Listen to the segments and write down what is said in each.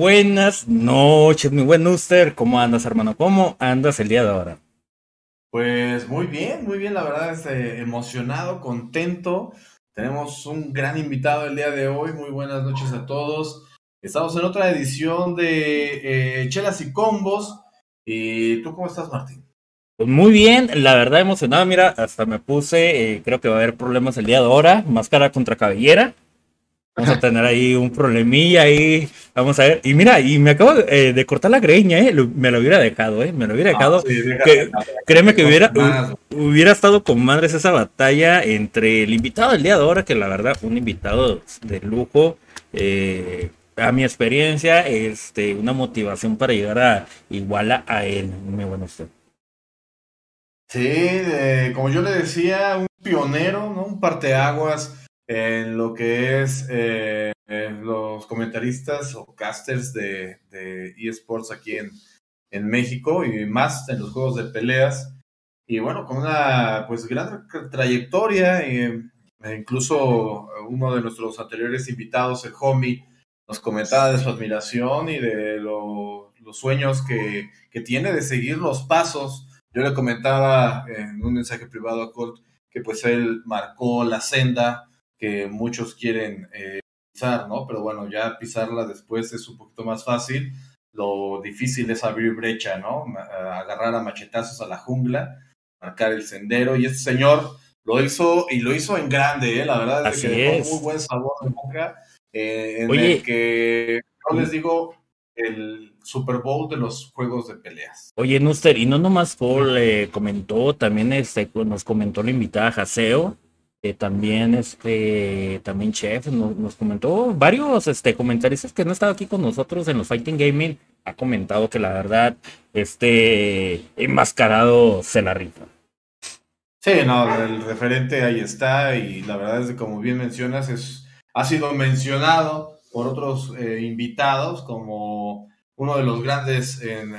Buenas noches, mi buen Nuster. ¿Cómo andas, hermano? ¿Cómo andas el día de ahora? Pues muy bien, la verdad es emocionado, contento. Tenemos un gran invitado el día de hoy. Muy buenas noches a todos. Estamos en otra edición de Chelas y Combos. ¿Tú cómo estás, Martín? Pues muy bien, la verdad emocionado. Mira, hasta me puse, creo que va a haber problemas el día de ahora. Máscara contra cabellera. Vamos a tener ahí un problemilla ahí, vamos a ver. Y mira, y me acabo de cortar la greña, me lo hubiera dejado, me lo hubiera dejado. Sí, créeme que hubiera estado con madres esa batalla entre el invitado del día de ahora, que la verdad, un invitado de lujo, a mi experiencia, una motivación para llegar a igual a él, muy bueno usted. Sí, como yo le decía, un pionero, ¿no? Un parteaguas en lo que es los comentaristas o casters de eSports aquí en México y más en los juegos de peleas. Y bueno, con una pues gran trayectoria, incluso uno de nuestros anteriores invitados, el Homie, nos comentaba de su admiración y de los sueños que tiene de seguir los pasos. Yo le comentaba en un mensaje privado a Colt que pues él marcó la senda que muchos quieren pisar, ¿no? Pero bueno, ya pisarla después es un poquito más fácil. Lo difícil es abrir brecha, ¿no? Agarrar a machetazos a la jungla, marcar el sendero. Y este señor lo hizo, y lo hizo en grande, ¿eh? La verdad es que dejó muy buen sabor de boca. En el que, yo les digo, el Super Bowl de los juegos de peleas. Oye, Nuster, y no nomás Paul comentó, también nos comentó la invitada Jaseo. También también Chef nos comentó, varios comentaristas que no han estado aquí con nosotros en los Fighting Gaming, ha comentado que la verdad enmascarado se la rifa. Sí, no, el referente ahí está, y la verdad es que, como bien mencionas, ha sido mencionado por otros invitados como uno de los grandes en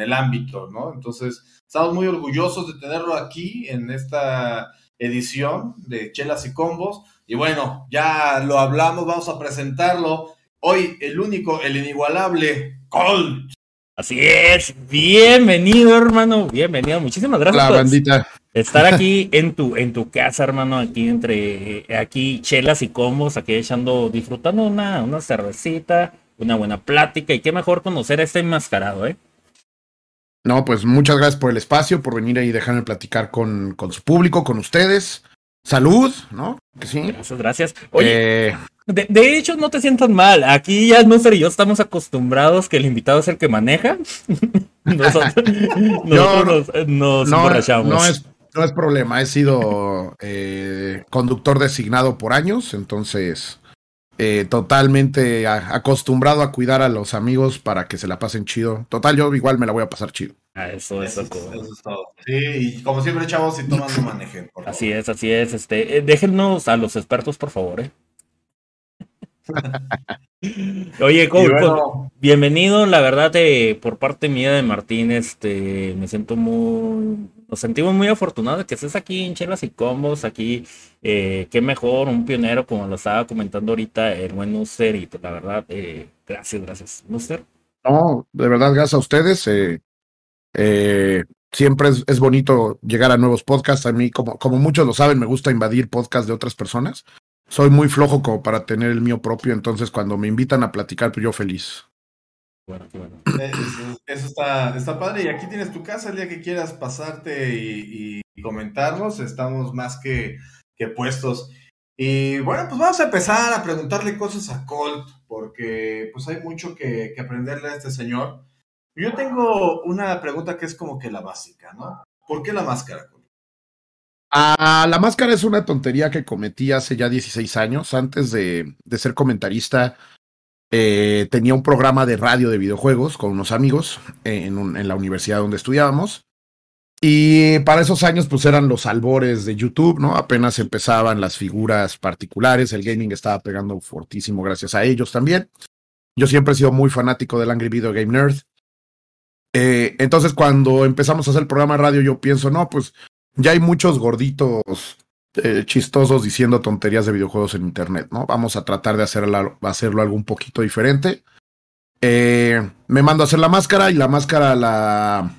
el ámbito, ¿no? Entonces, estamos muy orgullosos de tenerlo aquí en esta edición de Chelas y Combos. Y bueno, ya lo hablamos, vamos a presentarlo. Hoy, el único, el inigualable, Colt. Así es, bienvenido, hermano, bienvenido. Muchísimas gracias por bandita. Estar aquí en tu casa, hermano, aquí entre Chelas y Combos, aquí disfrutando una cervecita, una buena plática, y qué mejor conocer a este enmascarado, ¿eh? No, pues muchas gracias por el espacio, por venir ahí y dejarme platicar con su público, con ustedes. Salud, ¿no? Que sí. Gracias, gracias. Oye, de hecho, no te sientas mal. Aquí ya Nuster y yo estamos acostumbrados que el invitado es el que maneja. Nosotros nos emborrachamos. No es problema. He sido conductor designado por años, entonces totalmente acostumbrado a cuidar a los amigos para que se la pasen chido. Total, yo igual me la voy a pasar chido. Eso es todo. Sí, y como siempre, chavos, si toman, no manejen. Así es. Déjennos a los expertos, por favor, ¿eh? Oye, bueno, bienvenido, la verdad, por parte mía de Martín, nos sentimos muy afortunados de que estés aquí en Chelas y Combos, aquí, qué mejor, un pionero, como lo estaba comentando ahorita el buen Nuster, y la verdad, gracias, Nuster. No, de verdad, gracias a ustedes, siempre es bonito llegar a nuevos podcasts. A mí, como muchos lo saben, me gusta invadir podcasts de otras personas. Soy muy flojo como para tener el mío propio, entonces cuando me invitan a platicar, pues yo feliz. Bueno, qué bueno. Eso está padre, y aquí tienes tu casa el día que quieras pasarte y comentarnos, estamos más que puestos. Y bueno, pues vamos a empezar a preguntarle cosas a Colt, porque pues hay mucho que aprenderle a este señor. Yo tengo una pregunta que es como que la básica, ¿no? ¿Por qué la máscara, Colt? La máscara es una tontería que cometí hace ya 16 años. Antes de ser comentarista, tenía un programa de radio de videojuegos con unos amigos en la universidad donde estudiábamos. Y para esos años, pues eran los albores de YouTube, ¿no? Apenas empezaban las figuras particulares. El gaming estaba pegando fortísimo gracias a ellos también. Yo siempre he sido muy fanático del Angry Video Game Nerd. Entonces, cuando empezamos a hacer el programa de radio, yo pienso, no, pues ya hay muchos gorditos chistosos diciendo tonterías de videojuegos en internet, ¿no? Vamos a tratar de hacerlo algo un poquito diferente. Me mando a hacer la máscara y la máscara la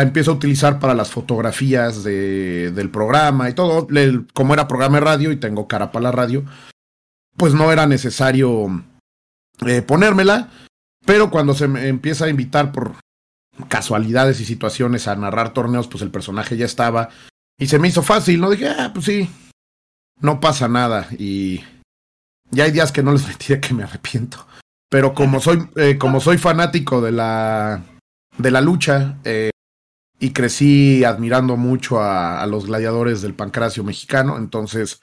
empiezo a utilizar para las fotografías del programa y todo. Como era programa de radio y tengo cara para la radio, pues no era necesario ponérmela, pero cuando se me empieza a invitar por casualidades y situaciones a narrar torneos, pues el personaje ya estaba y se me hizo fácil, ¿no? Dije, pues sí, no pasa nada. Y ya hay días que no les mentí de que me arrepiento, pero como soy fanático de la lucha y crecí admirando mucho a los gladiadores del pancracio mexicano, entonces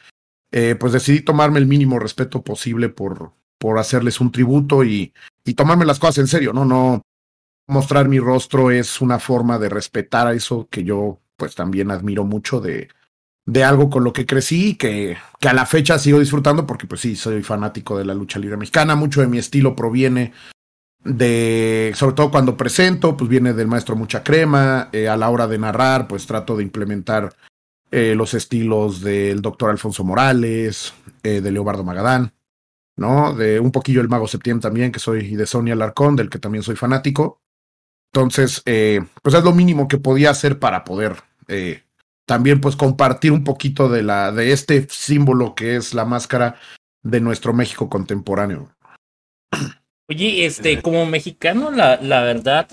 pues decidí tomarme el mínimo respeto posible por hacerles un tributo y tomarme las cosas en serio, ¿no? No mostrar mi rostro es una forma de respetar a eso que yo pues también admiro mucho de algo con lo que crecí y que a la fecha sigo disfrutando, porque pues sí, soy fanático de la lucha libre mexicana. Mucho de mi estilo proviene sobre todo cuando presento, pues viene del maestro Mucha Crema. A la hora de narrar, pues trato de implementar los estilos del doctor Alfonso Morales, de Leobardo Magadán, ¿no? De un poquillo el Mago Septién también, que soy, y de Sonia Alarcón, del que también soy fanático. Entonces, pues es lo mínimo que podía hacer para poder también pues compartir un poquito de este símbolo que es la máscara de nuestro México contemporáneo. Oye, como mexicano, la verdad,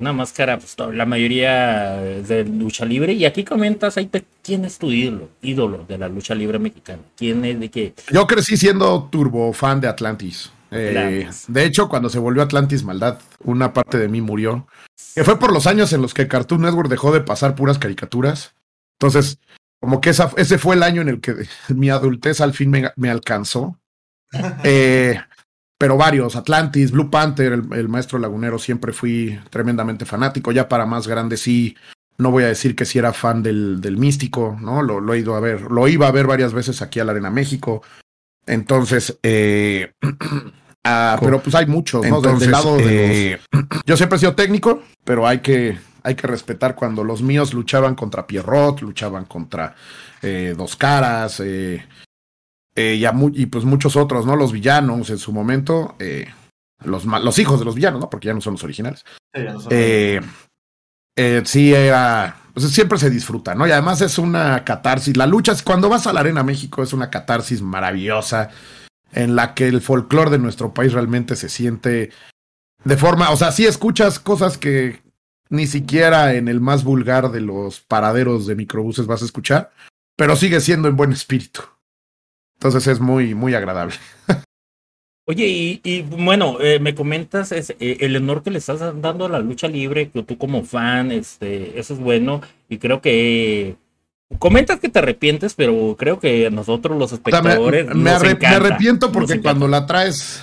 una máscara, pues la mayoría de lucha libre, y aquí comentas, ahí ¿quién es tu ídolo de la lucha libre mexicana? ¿Quién es de qué? Yo crecí siendo turbo fan de Atlantis. De hecho, cuando se volvió Atlantis Maldad, una parte de mí murió, que fue por los años en los que Cartoon Network dejó de pasar puras caricaturas. Entonces, como que ese fue el año en el que mi adultez al fin me alcanzó. Pero varios, Atlantis, Blue Panther, el maestro Lagunero, siempre fui tremendamente fanático. Ya para más grande sí, no voy a decir que sí era fan del Místico, ¿no? Lo he ido a ver, lo iba a ver varias veces aquí a la Arena México. Entonces, pero pues hay muchos, ¿no? Entonces, del lado de los... Yo siempre he sido técnico, pero hay que respetar cuando los míos luchaban contra Pierrot, luchaban contra Dos Caras, y pues muchos otros, ¿no? Los villanos en su momento, los hijos de los villanos, ¿no? Porque ya no son los originales. Sí, pues siempre se disfruta, ¿no? Y además es una catarsis. La lucha, cuando vas a la Arena México, es una catarsis maravillosa en la que el folclore de nuestro país realmente se siente de forma... O sea, sí escuchas cosas que ni siquiera en el más vulgar de los paraderos de microbuses vas a escuchar, pero sigue siendo en buen espíritu. Entonces es muy, muy agradable. Oye, y bueno, me comentas el honor que le estás dando a la lucha libre, que tú como fan, eso es bueno, y creo que comentas que te arrepientes, pero creo que a nosotros los espectadores me arrepiento porque cuando la traes,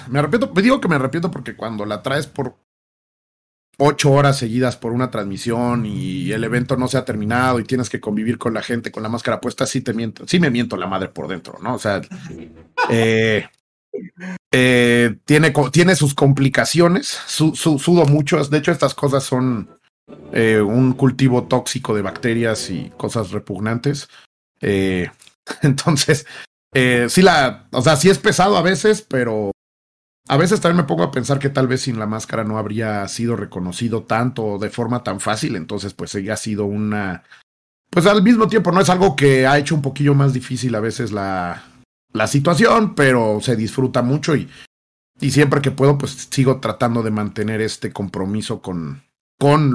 cuando la traes por 8 horas seguidas por una transmisión y el evento no se ha terminado y tienes que convivir con la gente con la máscara puesta, sí me miento la madre por dentro, ¿no? O sea, tiene sus complicaciones, sudo mucho. De hecho, estas cosas son un cultivo tóxico de bacterias y cosas repugnantes. Entonces, sí es pesado a veces, pero a veces también me pongo a pensar que tal vez sin la máscara no habría sido reconocido tanto de forma tan fácil. Entonces, pues ella ha sido una... Pues al mismo tiempo no es algo que ha hecho un poquillo más difícil a veces la situación, pero se disfruta mucho y siempre que puedo, pues sigo tratando de mantener este compromiso con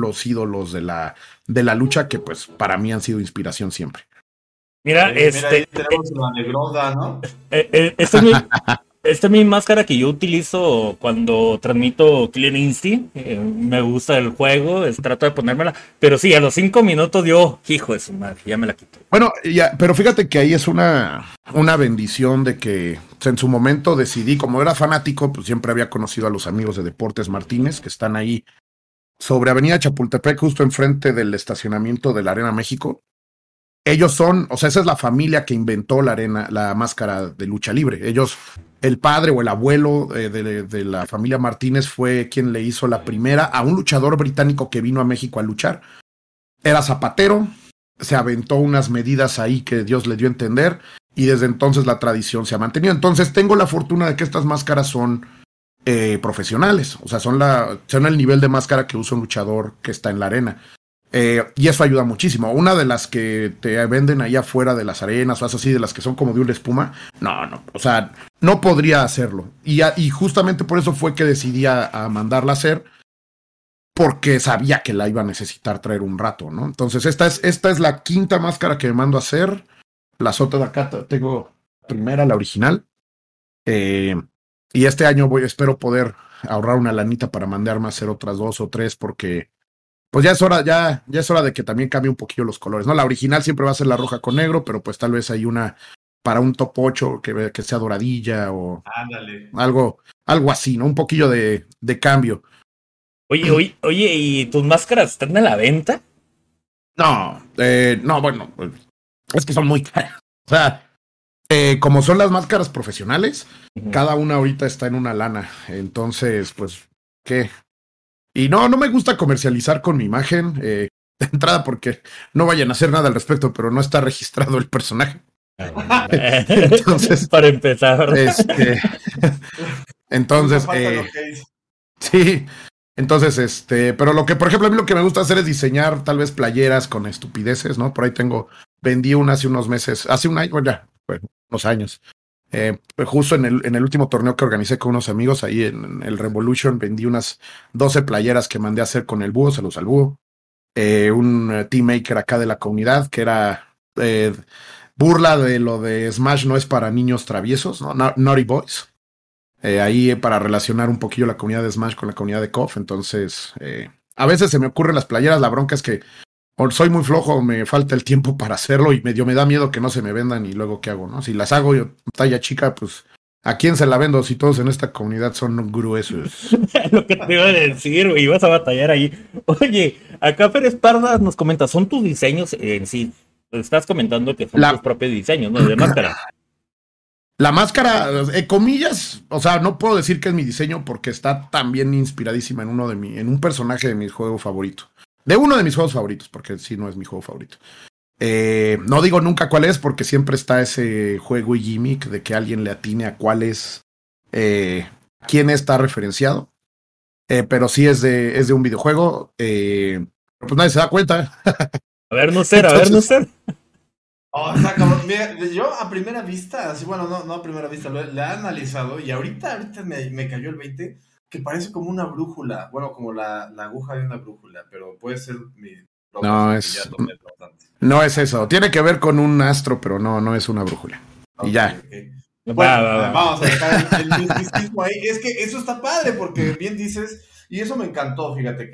los ídolos de la lucha, que pues para mí han sido inspiración siempre. Mira, ahí tenemos la negroda, ¿no? Esto es muy... Esta es mi máscara que yo utilizo cuando transmito Killer Instinct. Me gusta el juego, trato de ponérmela. Pero sí, a los 5 minutos yo, hijo de su madre, ya me la quito. Bueno, ya, pero fíjate que ahí es una bendición de que en su momento decidí, como era fanático, pues siempre había conocido a los amigos de Deportes Martínez, que están ahí sobre Avenida Chapultepec, justo enfrente del estacionamiento de la Arena México. Ellos son, o sea, esa es la familia que inventó la máscara de lucha libre. Ellos, el padre o el abuelo de la familia Martínez fue quien le hizo la primera a un luchador británico que vino a México a luchar. Era zapatero, se aventó unas medidas ahí que Dios le dio a entender, y desde entonces la tradición se ha mantenido. Entonces tengo la fortuna de que estas máscaras son profesionales, o sea, son el nivel de máscara que usa un luchador que está en la arena. Y eso ayuda muchísimo. Una de las que te venden allá afuera de las arenas, o así, de las que son como de una espuma, no, o sea, no podría hacerlo. Y justamente por eso fue que decidí a mandarla a hacer, porque sabía que la iba a necesitar traer un rato, ¿no? Entonces esta es la quinta máscara que me mando a hacer. Las otras de acá tengo primera, la original. Y este año espero poder ahorrar una lanita para mandarme a hacer otras 2 o 3, porque pues ya es hora, ya es hora de que también cambie un poquillo los colores, ¿no? La original siempre va a ser la roja con negro, pero pues tal vez hay una para un top 8 que sea doradilla o ándale, algo así, ¿no? Un poquillo de cambio. Oye, ¿y tus máscaras están a la venta? No, bueno, es que son muy caras. O sea, como son las máscaras profesionales, cada una ahorita está en una lana. Entonces, pues, ¿qué? Y no me gusta comercializar con mi imagen de entrada, porque no vayan a hacer nada al respecto, pero no está registrado el personaje. Entonces, para empezar. Entonces, sí. Entonces, pero lo que, por ejemplo, a mí lo que me gusta hacer es diseñar tal vez playeras con estupideces, ¿no? Por ahí vendí una hace unos meses, hace un año, unos años. Justo en el último torneo que organicé con unos amigos ahí en el Revolution, vendí unas 12 playeras que mandé a hacer con el búho, saludos al búho, un team maker acá de la comunidad que era burla de lo de Smash no es para niños traviesos, ¿no? Naughty Boys, ahí para relacionar un poquillo la comunidad de Smash con la comunidad de Kof. Entonces a veces se me ocurren las playeras, la bronca es que soy muy flojo, me falta el tiempo para hacerlo y me da miedo que no se me vendan y luego qué hago, ¿no? Si las hago yo talla chica, pues ¿a quién se la vendo si todos en esta comunidad son gruesos? Lo que te iba a decir, güey, ibas a batallar ahí. Oye, acá Fer Espardas nos comenta, ¿son tus diseños en sí? Estás comentando que son tus propios diseños, ¿no? De máscara. La máscara, comillas, o sea, no puedo decir que es mi diseño porque está también inspiradísima en un personaje de mi juego favorito. De uno de mis juegos favoritos, porque sí, no es mi juego favorito. No digo nunca cuál es, porque siempre está ese juego y gimmick de que alguien le atine a cuál es, quién está referenciado. Pero sí es de un videojuego. Pues nadie se da cuenta. A ver, no sé. O sea, cabrón, mira, yo a primera vista, así bueno, no a primera vista, la he analizado y ahorita me cayó el 20%. Que parece como una brújula, bueno, como la aguja de una brújula, pero puede ser mi... No es eso, tiene que ver con un astro, pero no es una brújula. Okay, y ya. Okay. Bueno, vamos a dejar el misticismo ahí. Es que eso está padre, porque bien dices, y eso me encantó, fíjate,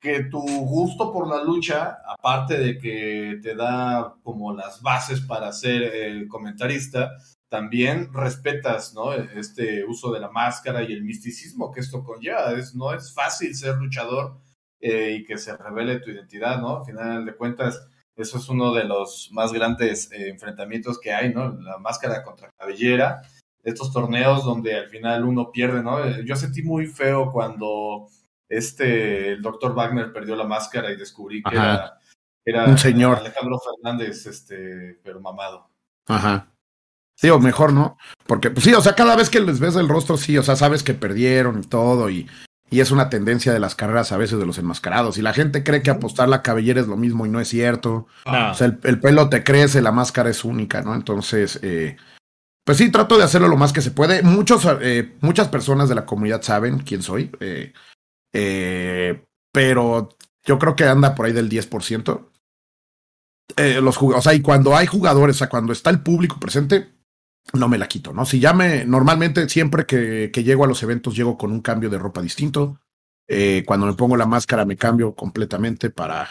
que tu gusto por la lucha, aparte de que te da como las bases para ser el comentarista, también respetas, ¿no?, este uso de la máscara y el misticismo que esto conlleva. No es fácil ser luchador y que se revele tu identidad, ¿no? Al final de cuentas, eso es uno de los más grandes enfrentamientos que hay, ¿no? La máscara contra cabellera, estos torneos donde al final uno pierde, ¿no? Yo sentí muy feo cuando el Dr. Wagner perdió la máscara y descubrí que era un señor. Alejandro Fernández, pero mamado. Ajá. Sí, o mejor, ¿no? Porque, pues sí, o sea, cada vez que les ves el rostro, sí, o sea, sabes que perdieron y todo, y es una tendencia de las carreras a veces de los enmascarados, y la gente cree que apostar la cabellera es lo mismo y no es cierto. No. O sea, el pelo te crece, la máscara es única, ¿no? Entonces, pues sí, trato de hacerlo lo más que se puede. Muchas personas de la comunidad saben quién soy, pero yo creo que anda por ahí del 10%. O sea, y cuando hay jugadores, o sea, cuando está el público presente, no me la quito, ¿no? Normalmente siempre que llego a los eventos, llego con un cambio de ropa distinto. Cuando me pongo la máscara, me cambio completamente para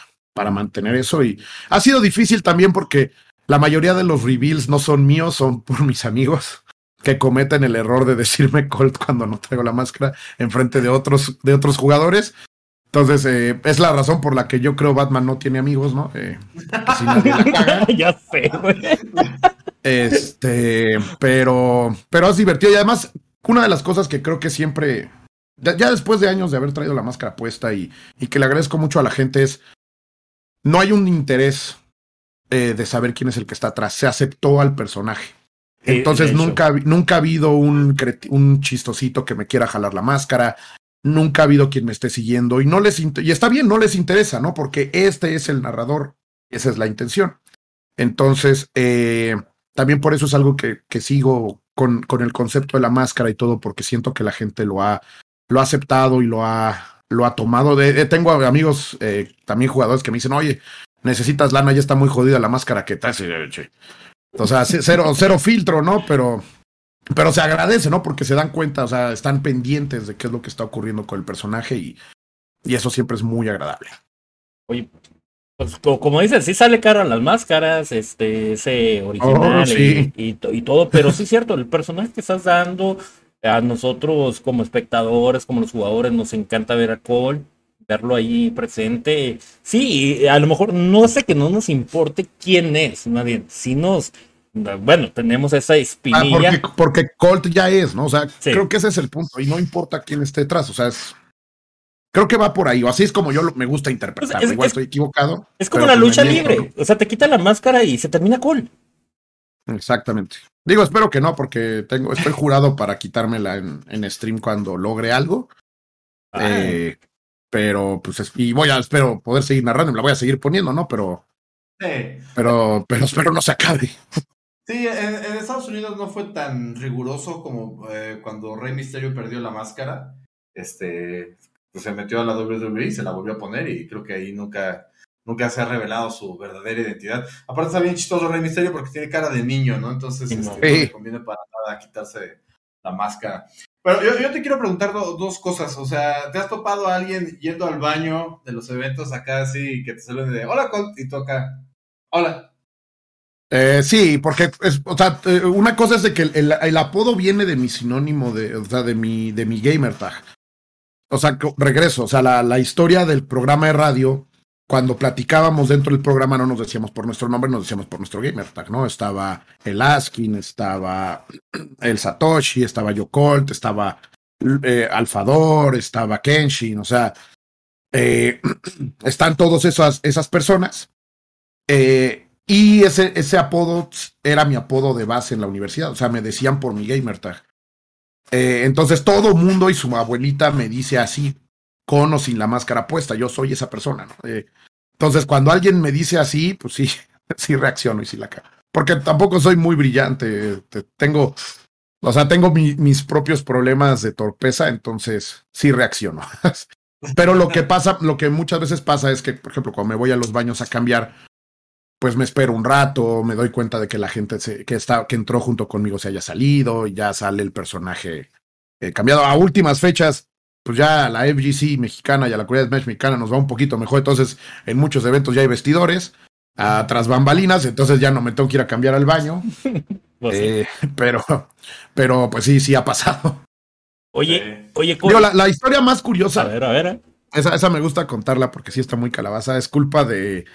mantener eso. Y ha sido difícil también porque la mayoría de los reveals no son míos, son por mis amigos que cometen el error de decirme Colt cuando no traigo la máscara enfrente de otros jugadores. Entonces, es la razón por la que yo creo Batman no tiene amigos, ¿no? Si nadie la caga. Ya sé, güey. Pero es divertido. Y además, una de las cosas que creo que siempre, ya después de años de haber traído la máscara puesta y que le agradezco mucho a la gente es, no hay un interés de saber quién es el que está atrás. Se aceptó al personaje. Entonces nunca ha habido un chistosito que me quiera jalar la máscara. Nunca ha habido quien me esté siguiendo. Y no les y está bien, no les interesa, ¿no? Porque este es el narrador. Esa es la intención. Entonces, también por eso es algo que sigo con el concepto de la máscara y todo, porque siento que la gente lo ha aceptado y lo ha tomado. Tengo amigos, también jugadores, que me dicen, oye, necesitas lana, ya está muy jodida la máscara que te hace. O sea, cero filtro, ¿no? Pero se agradece, ¿no? Porque se dan cuenta, o sea, están pendientes de qué es lo que está ocurriendo con el personaje y eso siempre es muy agradable. Oye, pues como dices, sí sale caro las máscaras, ese original, oh, sí. y todo, pero sí es cierto, el personaje que estás dando, a nosotros como espectadores, como los jugadores, nos encanta ver a Cole, verlo ahí presente. Sí, a lo mejor no sé que no nos importe quién es, más bien, si nos... Bueno, tenemos esa espinilla. Porque Colt ya es, ¿no? O sea, sí. Creo que ese es el punto. Y no importa quién esté detrás. O sea, creo que va por ahí. O así es como me gusta interpretar. Pues igual estoy equivocado. Es como la lucha libre. O sea, te quita la máscara y se termina Colt. Exactamente. Digo, espero que no, porque estoy jurado para quitármela en stream cuando logre algo. Pero, pues, y espero poder seguir narrando. Me la voy a seguir poniendo, ¿no? Pero espero no se acabe. Sí, en Estados Unidos no fue tan riguroso como cuando Rey Mysterio perdió la máscara. Pues se metió a la WWE y se la volvió a poner, y creo que ahí nunca se ha revelado su verdadera identidad. Aparte está bien chistoso Rey Mysterio porque tiene cara de niño, ¿no? Entonces no le conviene para nada quitarse la máscara. Pero yo te quiero preguntar dos cosas. O sea, ¿te has topado a alguien yendo al baño de los eventos acá así que te salen de hola Colt y toca? Hola. Sí, porque una cosa es de que el apodo viene de mi sinónimo de mi gamer tag. O sea, regreso. O sea, la historia del programa de radio, cuando platicábamos dentro del programa, no nos decíamos por nuestro nombre, nos decíamos por nuestro gamer tag, ¿no? Estaba el Askin, estaba el Satoshi, estaba yo Colt, estaba Alfador, estaba Kenshin. O sea, están todas esas personas. Y ese apodo era mi apodo de base en la universidad. O sea, me decían por mi gamertag. Entonces todo mundo y su abuelita me dice así, con o sin la máscara puesta. Yo soy esa persona, ¿no? Entonces cuando alguien me dice así, pues sí reacciono y sí la cago. Porque tampoco soy muy brillante. Tengo mis propios problemas de torpeza, entonces sí reacciono. Pero lo que muchas veces pasa es que, por ejemplo, cuando me voy a los baños a cambiar, pues me espero un rato, me doy cuenta de que la gente que entró junto conmigo se haya salido, y ya sale el personaje cambiado. A últimas fechas, pues ya la FGC mexicana y a la comunidad Smash mexicana nos va un poquito mejor, entonces en muchos eventos ya hay vestidores, tras bambalinas, entonces ya no me tengo que ir a cambiar al baño. Pues sí. Pero pues sí ha pasado. Oye, digo, la historia más curiosa. A ver. Esa me gusta contarla porque sí está muy calabaza, es culpa del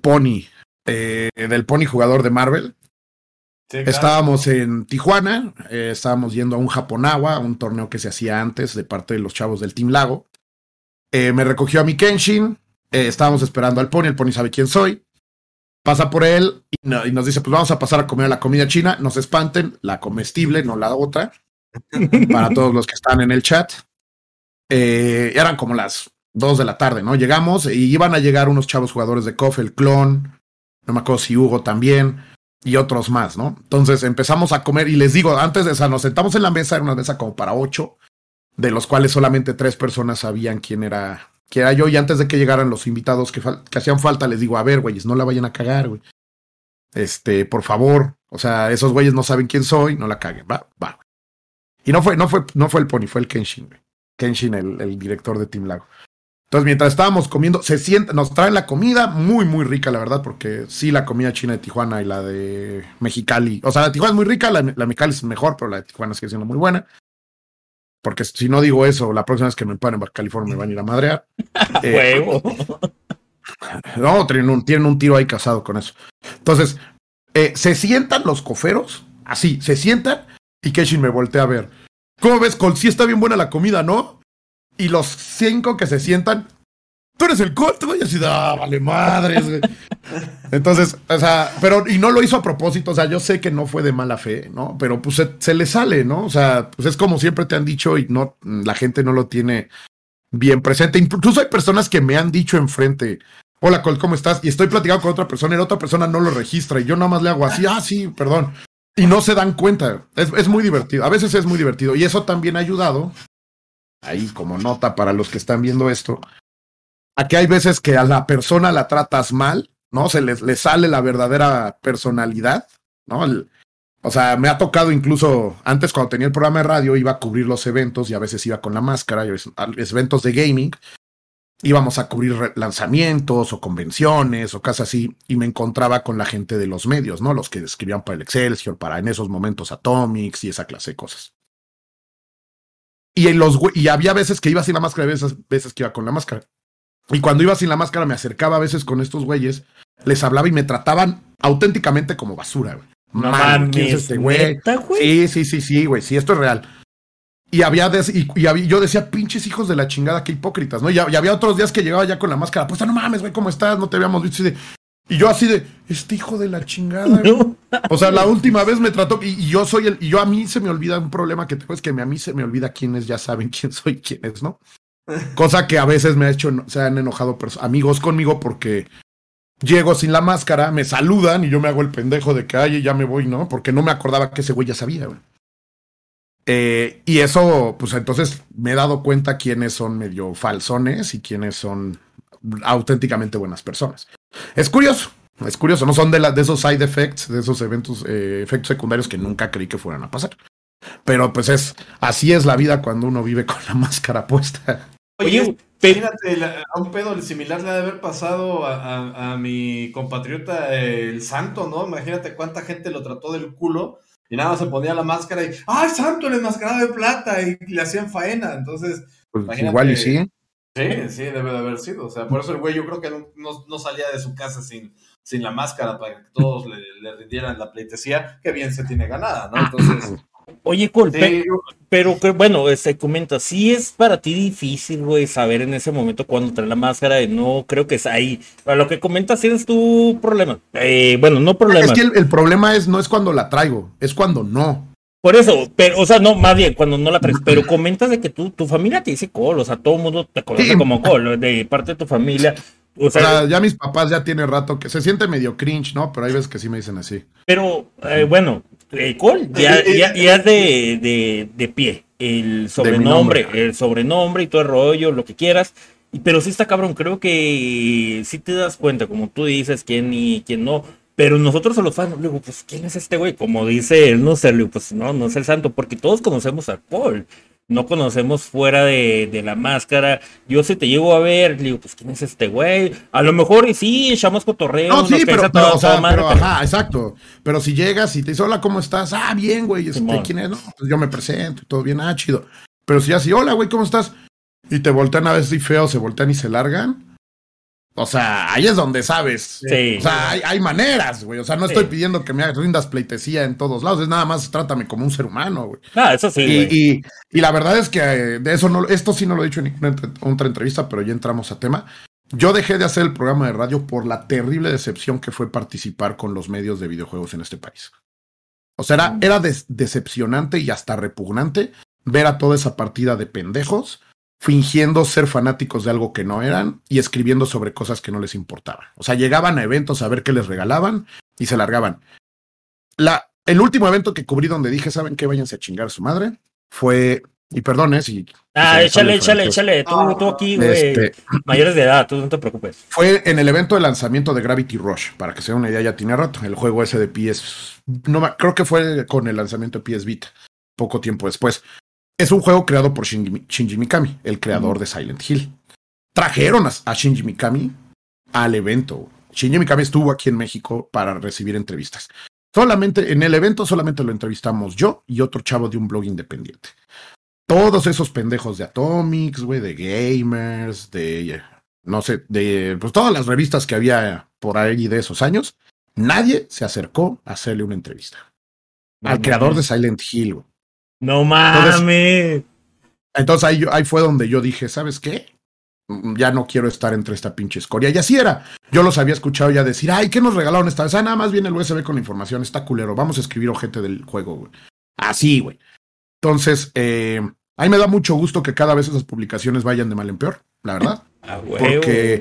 Pony. Del Pony, jugador de Marvel. Sí, claro. Estábamos en Tijuana, estábamos yendo a un Japonawa, un torneo que se hacía antes de parte de los chavos del Team Lago. Me recogió a mi Kenshin, estábamos esperando al Pony, el Pony sabe quién soy, pasa por él y nos dice, pues vamos a pasar a comer la comida china, no se espanten, la comestible, no la otra, para todos los que están en el chat. Eran como las 2 de la tarde, ¿no? Llegamos y iban a llegar unos chavos jugadores de Kof, el clon, no me acuerdo si Hugo también, y otros más, ¿no? Entonces empezamos a comer y les digo, antes de nos sentamos en la mesa, era una mesa como para 8, de los cuales solamente 3 personas sabían quién era yo, y antes de que llegaran los invitados que hacían falta, les digo, a ver, güeyes, no la vayan a cagar, güey. Por favor, o sea, esos güeyes no saben quién soy, no la caguen, va. Y no fue el Pony, fue el Kenshin, güey. Kenshin, el director de Team Lago. Entonces, mientras estábamos comiendo, nos traen la comida muy, muy rica, la verdad, porque sí, la comida china de Tijuana y la de Mexicali. O sea, la de Tijuana es muy rica, la de Mexicali es mejor, pero la de Tijuana sigue siendo muy buena. Porque si no digo eso, la próxima vez que me paren en Baja California me van a ir a madrear. ¡Huevo! No, tienen un tiro ahí casado con eso. Entonces, se sientan los coferos, así, se sientan, y Kenshin me voltea a ver. ¿Cómo ves, Col? Sí está bien buena la comida, ¿no? Y los 5 que se sientan tú eres el Colt, güey. Y así, ah, vale madres, güey. Entonces, o sea, pero, y no lo hizo a propósito, o sea, yo sé que no fue de mala fe, ¿no? Pero pues se le sale, ¿no? O sea, pues es como siempre te han dicho y no, la gente no lo tiene bien presente. Incluso hay personas que me han dicho enfrente, hola Colt, ¿cómo estás? Y estoy platicando con otra persona y la otra persona no lo registra y yo nada más le hago así, ah, sí, perdón. Y no se dan cuenta. Es muy divertido. A veces es muy divertido. Y eso también ha ayudado, ahí como nota para los que están viendo esto, a que hay veces que a la persona la tratas mal, ¿no? Se le sale la verdadera personalidad, ¿no? O sea, me ha tocado incluso, antes cuando tenía el programa de radio, iba a cubrir los eventos y a veces iba con la máscara, y a veces, eventos de gaming, íbamos a cubrir lanzamientos o convenciones o cosas así, y me encontraba con la gente de los medios, ¿no? Los que escribían para el Excelsior, para en esos momentos Atomics y esa clase de cosas. Y había veces que iba sin la máscara y veces que iba con la máscara. Y cuando iba sin la máscara me acercaba a veces con estos güeyes, les hablaba y me trataban auténticamente como basura, güey. No mames, ¿quién es este güey? Sí, güey, sí, esto es real. Yo decía, pinches hijos de la chingada, qué hipócritas, ¿no? Y había otros días que llegaba ya con la máscara puesta, no mames, güey, ¿cómo estás? No te habíamos visto. Y yo así de, este hijo de la chingada, güey. No. O sea, la última vez me trató, y a mí se me olvida un problema que tengo, es que a mí se me olvida quiénes ya saben quién soy y quién es, ¿no? Cosa que a veces se han enojado amigos conmigo porque llego sin la máscara, me saludan y yo me hago el pendejo de que, ay, ya me voy, ¿no? Porque no me acordaba que ese güey ya sabía, güey. Y eso, pues entonces me he dado cuenta quiénes son medio falsones y quiénes son auténticamente buenas personas. Es curioso, no son de esos side effects, de esos eventos, efectos secundarios que nunca creí que fueran a pasar. Pero pues así es la vida cuando uno vive con la máscara puesta. Oye, espérate, a un pedo similar le ha de haber pasado a mi compatriota el Santo, ¿no? Imagínate cuánta gente lo trató del culo. Y nada, se ponía la máscara y ¡ay, Santo, el enmascarado de plata! Y le hacían faena, entonces... Pues imagínate, igual y sí. Sí, debe de haber sido. O sea, por eso el güey yo creo que no salía de su casa sin la máscara para que todos le rindieran la pleitesía, que bien se tiene ganada, ¿no? Entonces... Oye, Colt, sí. Pero que, bueno, comenta, sí es para ti difícil, güey, saber en ese momento cuando trae la máscara, no creo que es ahí. Para lo que comentas, tienes tu problema. Bueno, no problema. Es que el problema no es cuando la traigo, es cuando no. Por eso, pero, o sea, no, más bien, cuando no la traes, pero comentas de que tu familia te dice Colt, o sea, todo el mundo te conoce como Colt, de parte de tu familia. O sea, ya mis papás ya tiene rato que se siente medio cringe, ¿no? Pero hay veces que sí me dicen así. Pero, bueno, Colt, ya es de pie. El sobrenombre y todo el rollo, lo que quieras. Pero sí está cabrón, creo que sí te das cuenta, como tú dices, quién y quién no. Pero nosotros a los fans, le digo, pues, ¿quién es este güey? Como dice él, no sé, le digo, pues, no es el Santo, porque todos conocemos a Colt. No conocemos fuera de la máscara. Yo si te llego a ver, le digo, pues ¿quién es este güey? A lo mejor y sí, echamos cotorreo. No, sí, pero o sea, pero ajá, exacto. Pero si llegas y te dices, hola, ¿cómo estás? Ah, bien, güey, ¿quién es? No, pues yo me presento y todo bien, ah, chido. Pero si ya sí, hola, güey, ¿cómo estás? Y te voltean a veces y feo, se voltean y se largan. O sea, ahí es donde sabes. Sí. O sea, hay maneras, güey. O sea, no estoy pidiendo que me rindas pleitesía en todos lados. Es nada más trátame como un ser humano, güey. Ah, eso sí, güey. Y la verdad es que de eso no... Esto sí no lo he dicho en ninguna otra entrevista, pero ya entramos a tema. Yo dejé de hacer el programa de radio por la terrible decepción que fue participar con los medios de videojuegos en este país. O sea, era decepcionante y hasta repugnante ver a toda esa partida de pendejos fingiendo ser fanáticos de algo que no eran y escribiendo sobre cosas que no les importaban. O sea, llegaban a eventos a ver qué les regalaban y se largaban. El último evento que cubrí donde dije, ¿saben qué? Váyanse a chingar a su madre. Fue, y perdón, si... échale, tú aquí, güey, mayores de edad, tú no te preocupes. Fue en el evento de lanzamiento de Gravity Rush, para que se den una idea, ya tiene rato, el juego ese de PS... No, creo que fue con el lanzamiento de PS Vita, poco tiempo después. Es un juego creado por Shinji Mikami, el creador de Silent Hill. Trajeron a Shinji Mikami al evento. Shinji Mikami estuvo aquí en México para recibir entrevistas. En el evento solamente lo entrevistamos yo y otro chavo de un blog independiente. Todos esos pendejos de Atomics, güey, de Gamers, pues todas las revistas que había por ahí de esos años, nadie se acercó a hacerle una entrevista. Al creador de Silent Hill, güey. ¡No mames! Entonces ahí fue donde yo dije, ¿sabes qué? ya no quiero estar entre esta pinche escoria. Y así era. Yo los había escuchado ya decir, ay, ¿qué nos regalaron esta vez? Ah, nada más viene el USB con la información, está culero, vamos a escribir ojete del juego, güey. Así, güey. Entonces, ahí me da mucho gusto que cada vez esas publicaciones vayan de mal en peor, la verdad. Ah, güey,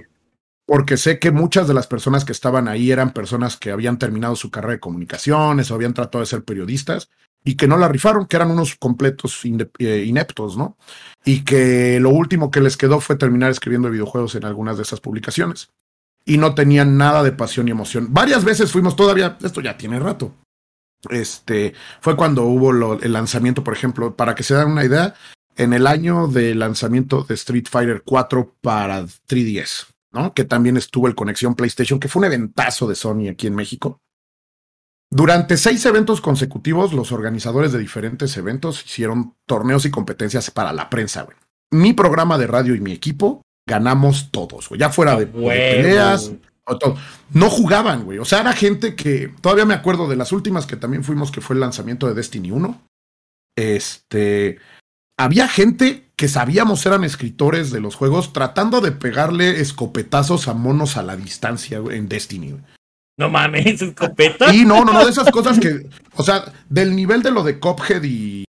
porque sé que muchas de las personas que estaban ahí eran personas que habían terminado su carrera de comunicaciones o habían tratado de ser periodistas y que no la rifaron, que eran unos completos ineptos, ¿no? Y que lo último que les quedó fue terminar escribiendo videojuegos en algunas de esas publicaciones. Y no tenían nada de pasión y emoción. Varias veces fuimos todavía, esto ya tiene rato. Fue cuando hubo el lanzamiento, por ejemplo, para que se den una idea, en el año de lanzamiento de Street Fighter 4 para 3DS, ¿no? Que también estuvo el Conexión PlayStation, que fue un eventazo de Sony aquí en México. Durante 6 eventos consecutivos, los organizadores de diferentes eventos hicieron torneos y competencias para la prensa, güey. Mi programa de radio y mi equipo ganamos todos, güey. Ya fuera de peleas o todo. No jugaban, güey. O sea, era gente que... Todavía me acuerdo de las últimas que también fuimos, que fue el lanzamiento de Destiny 1. Había gente que sabíamos eran escritores de los juegos tratando de pegarle escopetazos a monos a la distancia, güey, en Destiny, güey. No mames, escopeta. Y no, de esas cosas que... O sea, del nivel de lo de Cuphead y...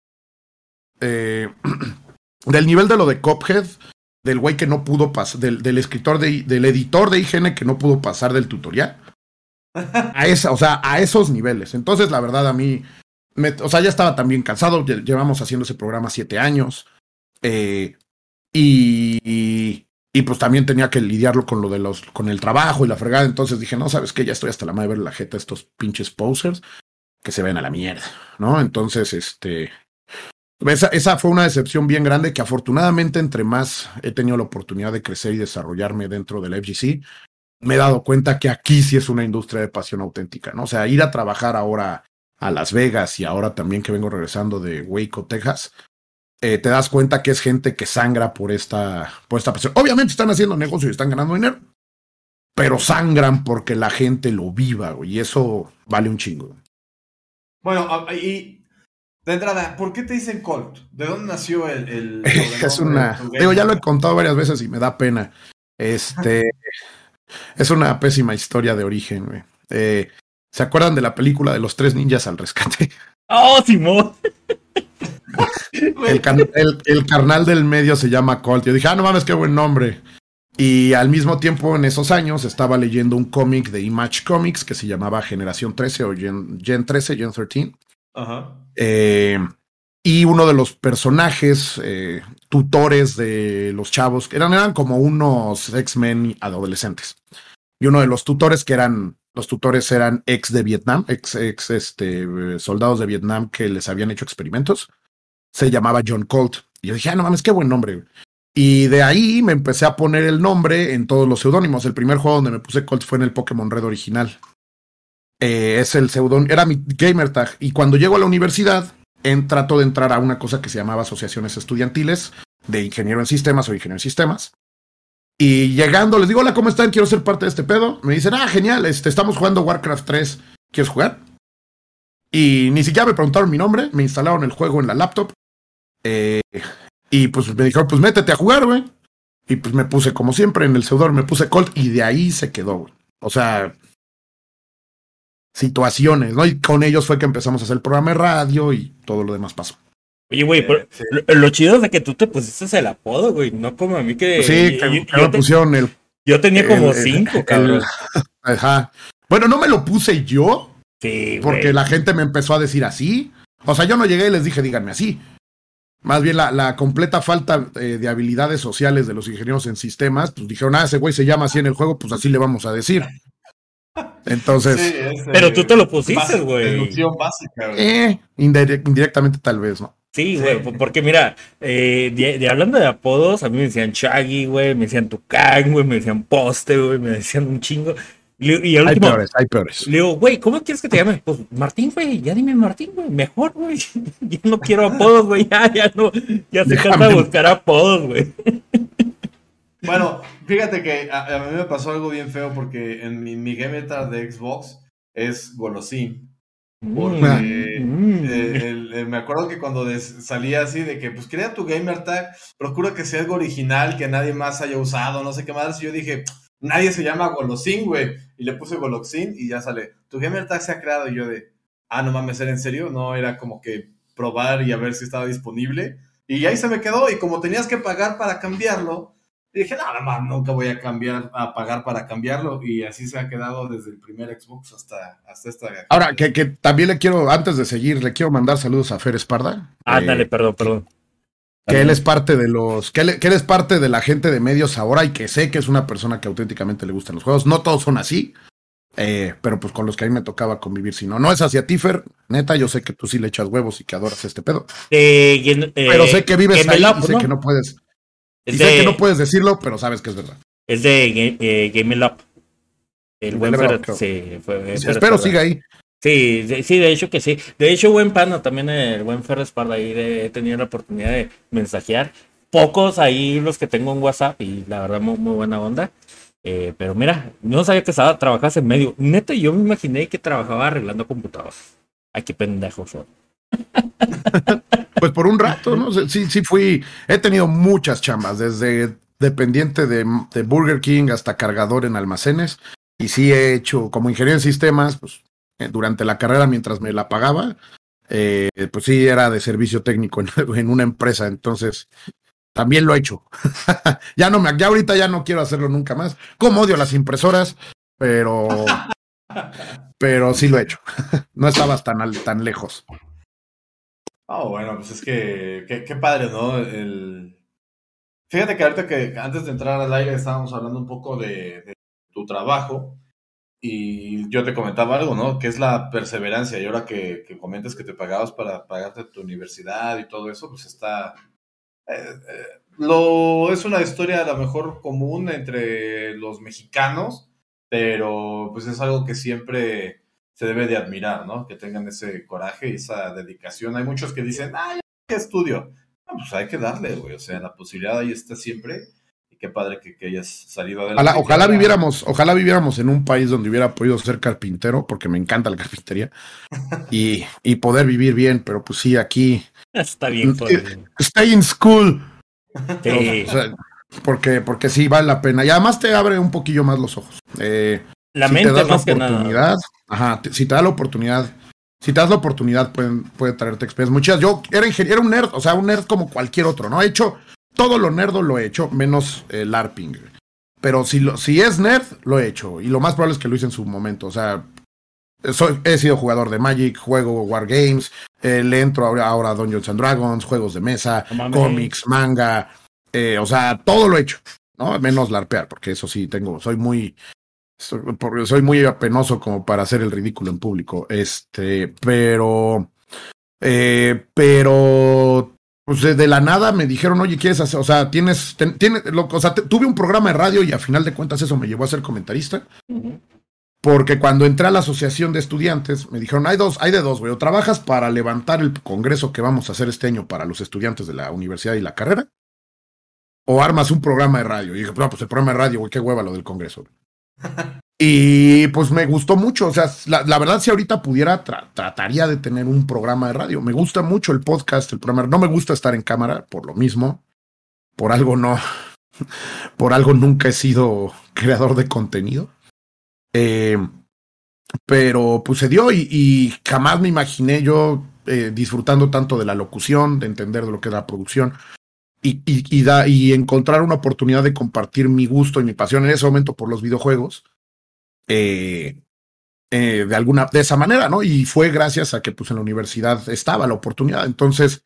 del nivel de lo de Cuphead, del güey que no pudo pasar, del escritor, del editor de IGN que no pudo pasar del tutorial. A esos niveles. Entonces, la verdad, a mí... ya estaba también cansado. Llevamos haciendo ese programa 7 años. Y pues también tenía que lidiarlo con lo de con el trabajo y la fregada. Entonces dije, no, ¿sabes qué? Ya estoy hasta la madre de ver la jeta a estos pinches posers que se ven a la mierda, ¿no? Entonces, esa fue una decepción bien grande que afortunadamente entre más he tenido la oportunidad de crecer y desarrollarme dentro del FGC, me he dado cuenta que aquí sí es una industria de pasión auténtica, ¿no? O sea, ir a trabajar ahora a Las Vegas y ahora también que vengo regresando de Waco, Texas, te das cuenta que es gente que sangra por esta pasión. Obviamente están haciendo negocio y están ganando dinero, pero sangran porque la gente lo viva, güey, y eso vale un chingo. Bueno, y de entrada, ¿por qué te dicen Colt? ¿De dónde nació el es una... Digo, ya lo he contado varias veces y me da pena. Es una pésima historia de origen, güey. ¿Se acuerdan de la película de los 3 ninjas al rescate? ¡Oh, Simón! El carnal del medio se llama Colt. Yo dije, no mames, qué buen nombre. Y al mismo tiempo, en esos años, estaba leyendo un cómic de Image Comics que se llamaba Generación 13 o Gen 13. Ajá. Y uno de los personajes tutores de los chavos, que eran como unos X-Men adolescentes. Y uno de los tutores que eran... Los tutores eran ex de Vietnam, ex soldados de Vietnam que les habían hecho experimentos. Se llamaba John Colt. Y yo dije, no mames, qué buen nombre. Y de ahí me empecé a poner el nombre en todos los seudónimos. El primer juego donde me puse Colt fue en el Pokémon Red original. Es el seudónimo, era mi gamertag. Y cuando llego a la universidad, trato de entrar a una cosa que se llamaba asociaciones estudiantiles de ingeniero en sistemas o ingeniero en sistemas. Y llegando, les digo, hola, ¿cómo están? Quiero ser parte de este pedo. Me dicen, genial, estamos jugando Warcraft 3. ¿Quieres jugar? Y ni siquiera me preguntaron mi nombre. Me instalaron el juego en la laptop. Y pues me dijeron, pues métete a jugar, güey. Y pues me puse, como siempre, en el seudor, me puse Colt. Y de ahí se quedó, güey. O sea, situaciones, ¿no? Y con ellos fue que empezamos a hacer el programa de radio y todo lo demás pasó. Oye, güey, sí. Lo chido de que tú te pusiste el apodo, güey, no como a mí que... Sí, que me pusieron el... Yo tenía como 5, cabrón. Ajá. Bueno, no me lo puse yo, sí, porque güey, la gente me empezó a decir así. O sea, yo no llegué y les dije, díganme así. Más bien la completa falta de habilidades sociales de los ingenieros en sistemas, pues dijeron, ese güey se llama así en el juego, pues así le vamos a decir. Entonces, sí, pero tú te lo pusiste, güey. Deducción básica, güey. Indirectamente tal vez, ¿no? Sí, güey, porque mira, hablando de apodos, a mí me decían Shaggy, güey, me decían Tucán, güey, me decían Poste, güey, me decían un chingo. Y al último, hay peores. Le digo, güey, ¿cómo quieres que te llame? Pues Martín, güey, ya dime Martín, güey, mejor, güey. Yo no quiero apodos, güey, ya no, ya se trata de buscar apodos, güey. Bueno, fíjate que a mí me pasó algo bien feo porque en mi gamertag de Xbox es Golosín. Porque me acuerdo que cuando salía así de que, pues crea tu gamer tag, procura que sea algo original, que nadie más haya usado, no sé qué más. Y yo dije, nadie se llama Golosín, güey. Y le puse Golosín y ya sale, tu gamer tag se ha creado. Y yo de, ah, no mames, ¿era en serio? No, era como que probar y a ver si estaba disponible. Y ahí se me quedó. Y como tenías que pagar para cambiarlo, dije, nada más, nunca voy a cambiar, a pagar para cambiarlo. Y así se ha quedado desde el primer Xbox hasta esta. Ahora, que también le quiero, antes de seguir, le quiero mandar saludos a Fer Esparda. Ándale, perdón. Que él es parte de los, que él es parte de la gente de medios ahora, y que sé que es una persona que auténticamente le gustan los juegos. No todos son así, pero pues con los que a mí me tocaba convivir. Si no es hacia ti, Fer, neta, yo sé que tú sí le echas huevos y que adoras este pedo. Pero sé que vives ahí, y sé que no puedes... Y sé que no puedes decirlo, pero sabes que es verdad. Es de Game Up. El buen Fer, sí, espero siga ahí. Sí, de hecho que sí. De hecho, buen pana, también el buen Fer Esparda, ahí he tenido la oportunidad de mensajear. Pocos ahí los que tengo en WhatsApp, y la verdad, muy, muy buena onda. Pero mira, no sabía que trabajabas en medio. Neta, yo me imaginé que trabajaba arreglando computadoras. Ay, qué pendejo soy. Pues por un rato, ¿no? Sí fui, he tenido muchas chambas, desde dependiente de Burger King hasta cargador en almacenes, y sí he hecho como ingeniero en sistemas, pues durante la carrera mientras me la pagaba, pues sí era de servicio técnico en una empresa, entonces también lo he hecho. Ya ahorita ya no quiero hacerlo nunca más, como odio las impresoras, pero sí lo he hecho. No estabas tan lejos. Oh, bueno, pues es que qué padre, ¿no? Fíjate que ahorita que antes de entrar al aire estábamos hablando un poco de tu trabajo, y yo te comentaba algo, ¿no? Que es la perseverancia. Y ahora que comentas que te pagabas para pagarte tu universidad y todo eso, pues está... es una historia a lo mejor común entre los mexicanos, pero pues es algo que siempre... se debe de admirar, ¿no? Que tengan ese coraje y esa dedicación. Hay muchos que dicen, ¡ay, qué estudio! No, pues hay que darle, güey. O sea, la posibilidad ahí está siempre. Y qué padre que hayas salido adelante. Ojalá viviéramos en un país donde hubiera podido ser carpintero, porque me encanta la carpintería, y poder vivir bien, pero pues sí, aquí... Está bien. Stay in school. Sí. O sea, porque sí, vale la pena. Y además te abre un poquillo más los ojos. La mente, más que nada. Ajá, si te das la oportunidad puede traerte experiencias. Muchas. Yo era un nerd, o sea, un nerd como cualquier otro, ¿no? He hecho todo lo nerdo, lo he hecho, menos el LARPing. Pero si es nerd, lo he hecho. Y lo más probable es que lo hice en su momento. O sea, he sido jugador de Magic, juego Wargames, le entro ahora a Dungeons and Dragons, juegos de mesa, cómics, manga, o sea, todo lo he hecho, ¿no? Menos larpear, porque eso sí soy muy penoso como para hacer el ridículo en público, pero pues de la nada me dijeron, oye, ¿quieres hacer? O sea, tuve un programa de radio, y a final de cuentas eso me llevó a ser comentarista, porque cuando entré a la asociación de estudiantes me dijeron, hay de dos, güey, o trabajas para levantar el congreso que vamos a hacer este año para los estudiantes de la universidad y la carrera, o armas un programa de radio. Y dije, no, pues el programa de radio, güey, qué hueva lo del congreso, güey. Y pues me gustó mucho, o sea, la verdad, si ahorita pudiera trataría de tener un programa de radio. Me gusta mucho el podcast, el programa. No me gusta estar en cámara, por lo mismo. Por algo nunca he sido creador de contenido, pero pues se dio, y jamás me imaginé yo disfrutando tanto de la locución, de entender de lo que es la producción. Y encontrar una oportunidad de compartir mi gusto y mi pasión en ese momento por los videojuegos, de esa manera, ¿no? Y fue gracias a que pues en la universidad estaba la oportunidad. Entonces,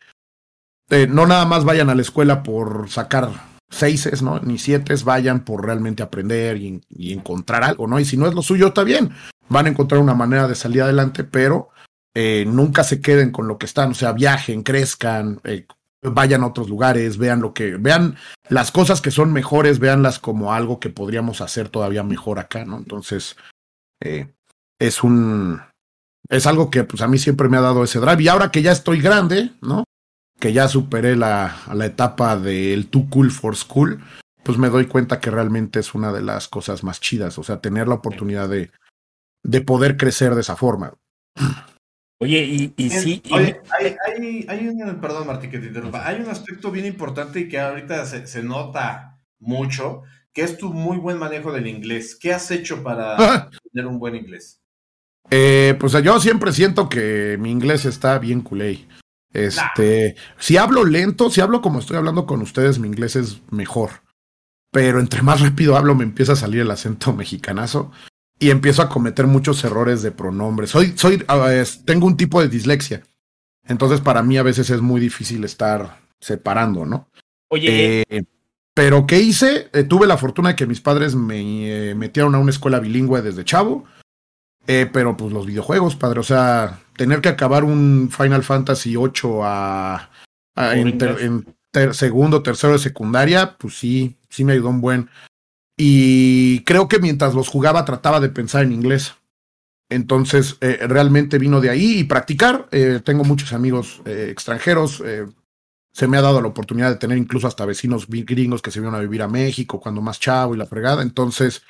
no nada más vayan a la escuela por sacar 6, ¿no? Ni 7, vayan por realmente aprender y encontrar algo, ¿no? Y si no es lo suyo, está bien, van a encontrar una manera de salir adelante, pero nunca se queden con lo que están. O sea, viajen, crezcan, vayan a otros lugares, vean las cosas que son mejores, véanlas como algo que podríamos hacer todavía mejor acá, ¿no? Entonces, es algo que pues a mí siempre me ha dado ese drive. Y ahora que ya estoy grande, ¿no? Que ya superé la etapa del too cool for school, pues me doy cuenta que realmente es una de las cosas más chidas. O sea, tener la oportunidad de poder crecer de esa forma. Oye, y sí... Oye, hay un... Perdón, Martí, que te interrumpa. Hay un aspecto bien importante y que ahorita se nota mucho, que es tu muy buen manejo del inglés. ¿Qué has hecho para tener un buen inglés? Pues yo siempre siento que mi inglés está bien culé. Si hablo lento, si hablo como estoy hablando con ustedes, mi inglés es mejor. Pero entre más rápido hablo, me empieza a salir el acento mexicanazo. Y empiezo a cometer muchos errores de pronombres. Tengo un tipo de dislexia. Entonces, para mí a veces es muy difícil estar separando, ¿no? Oye. Pero, ¿qué hice? Tuve la fortuna de que mis padres me metieron a una escuela bilingüe desde chavo. Pero, pues, los videojuegos, padre. O sea, tener que acabar un Final Fantasy VIII en segundo, tercero de secundaria, pues sí me ayudó un buen... Y creo que mientras los jugaba trataba de pensar en inglés. Entonces realmente vino de ahí y practicar. Tengo muchos amigos extranjeros. Se me ha dado la oportunidad de tener incluso hasta vecinos gringos que se vinieron a vivir a México cuando más chavo y la fregada. Entonces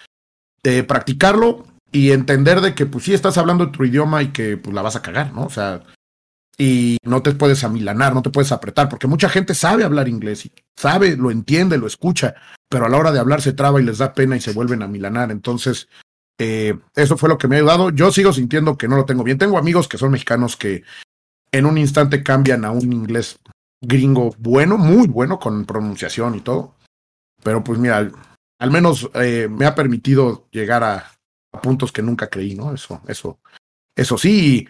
practicarlo y entender de que pues sí estás hablando tu idioma y que pues la vas a cagar, ¿no? O sea, y no te puedes amilanar, no te puedes apretar, porque mucha gente sabe hablar inglés y sabe, lo entiende, lo escucha, pero a la hora de hablar se traba y les da pena y se vuelven a amilanar. Entonces, eso fue lo que me ha ayudado. Yo sigo sintiendo que no lo tengo bien. Tengo amigos que son mexicanos que en un instante cambian a un inglés gringo bueno, muy bueno, con pronunciación y todo. Pero pues mira, al menos me ha permitido llegar a puntos que nunca creí, ¿no? Eso sí.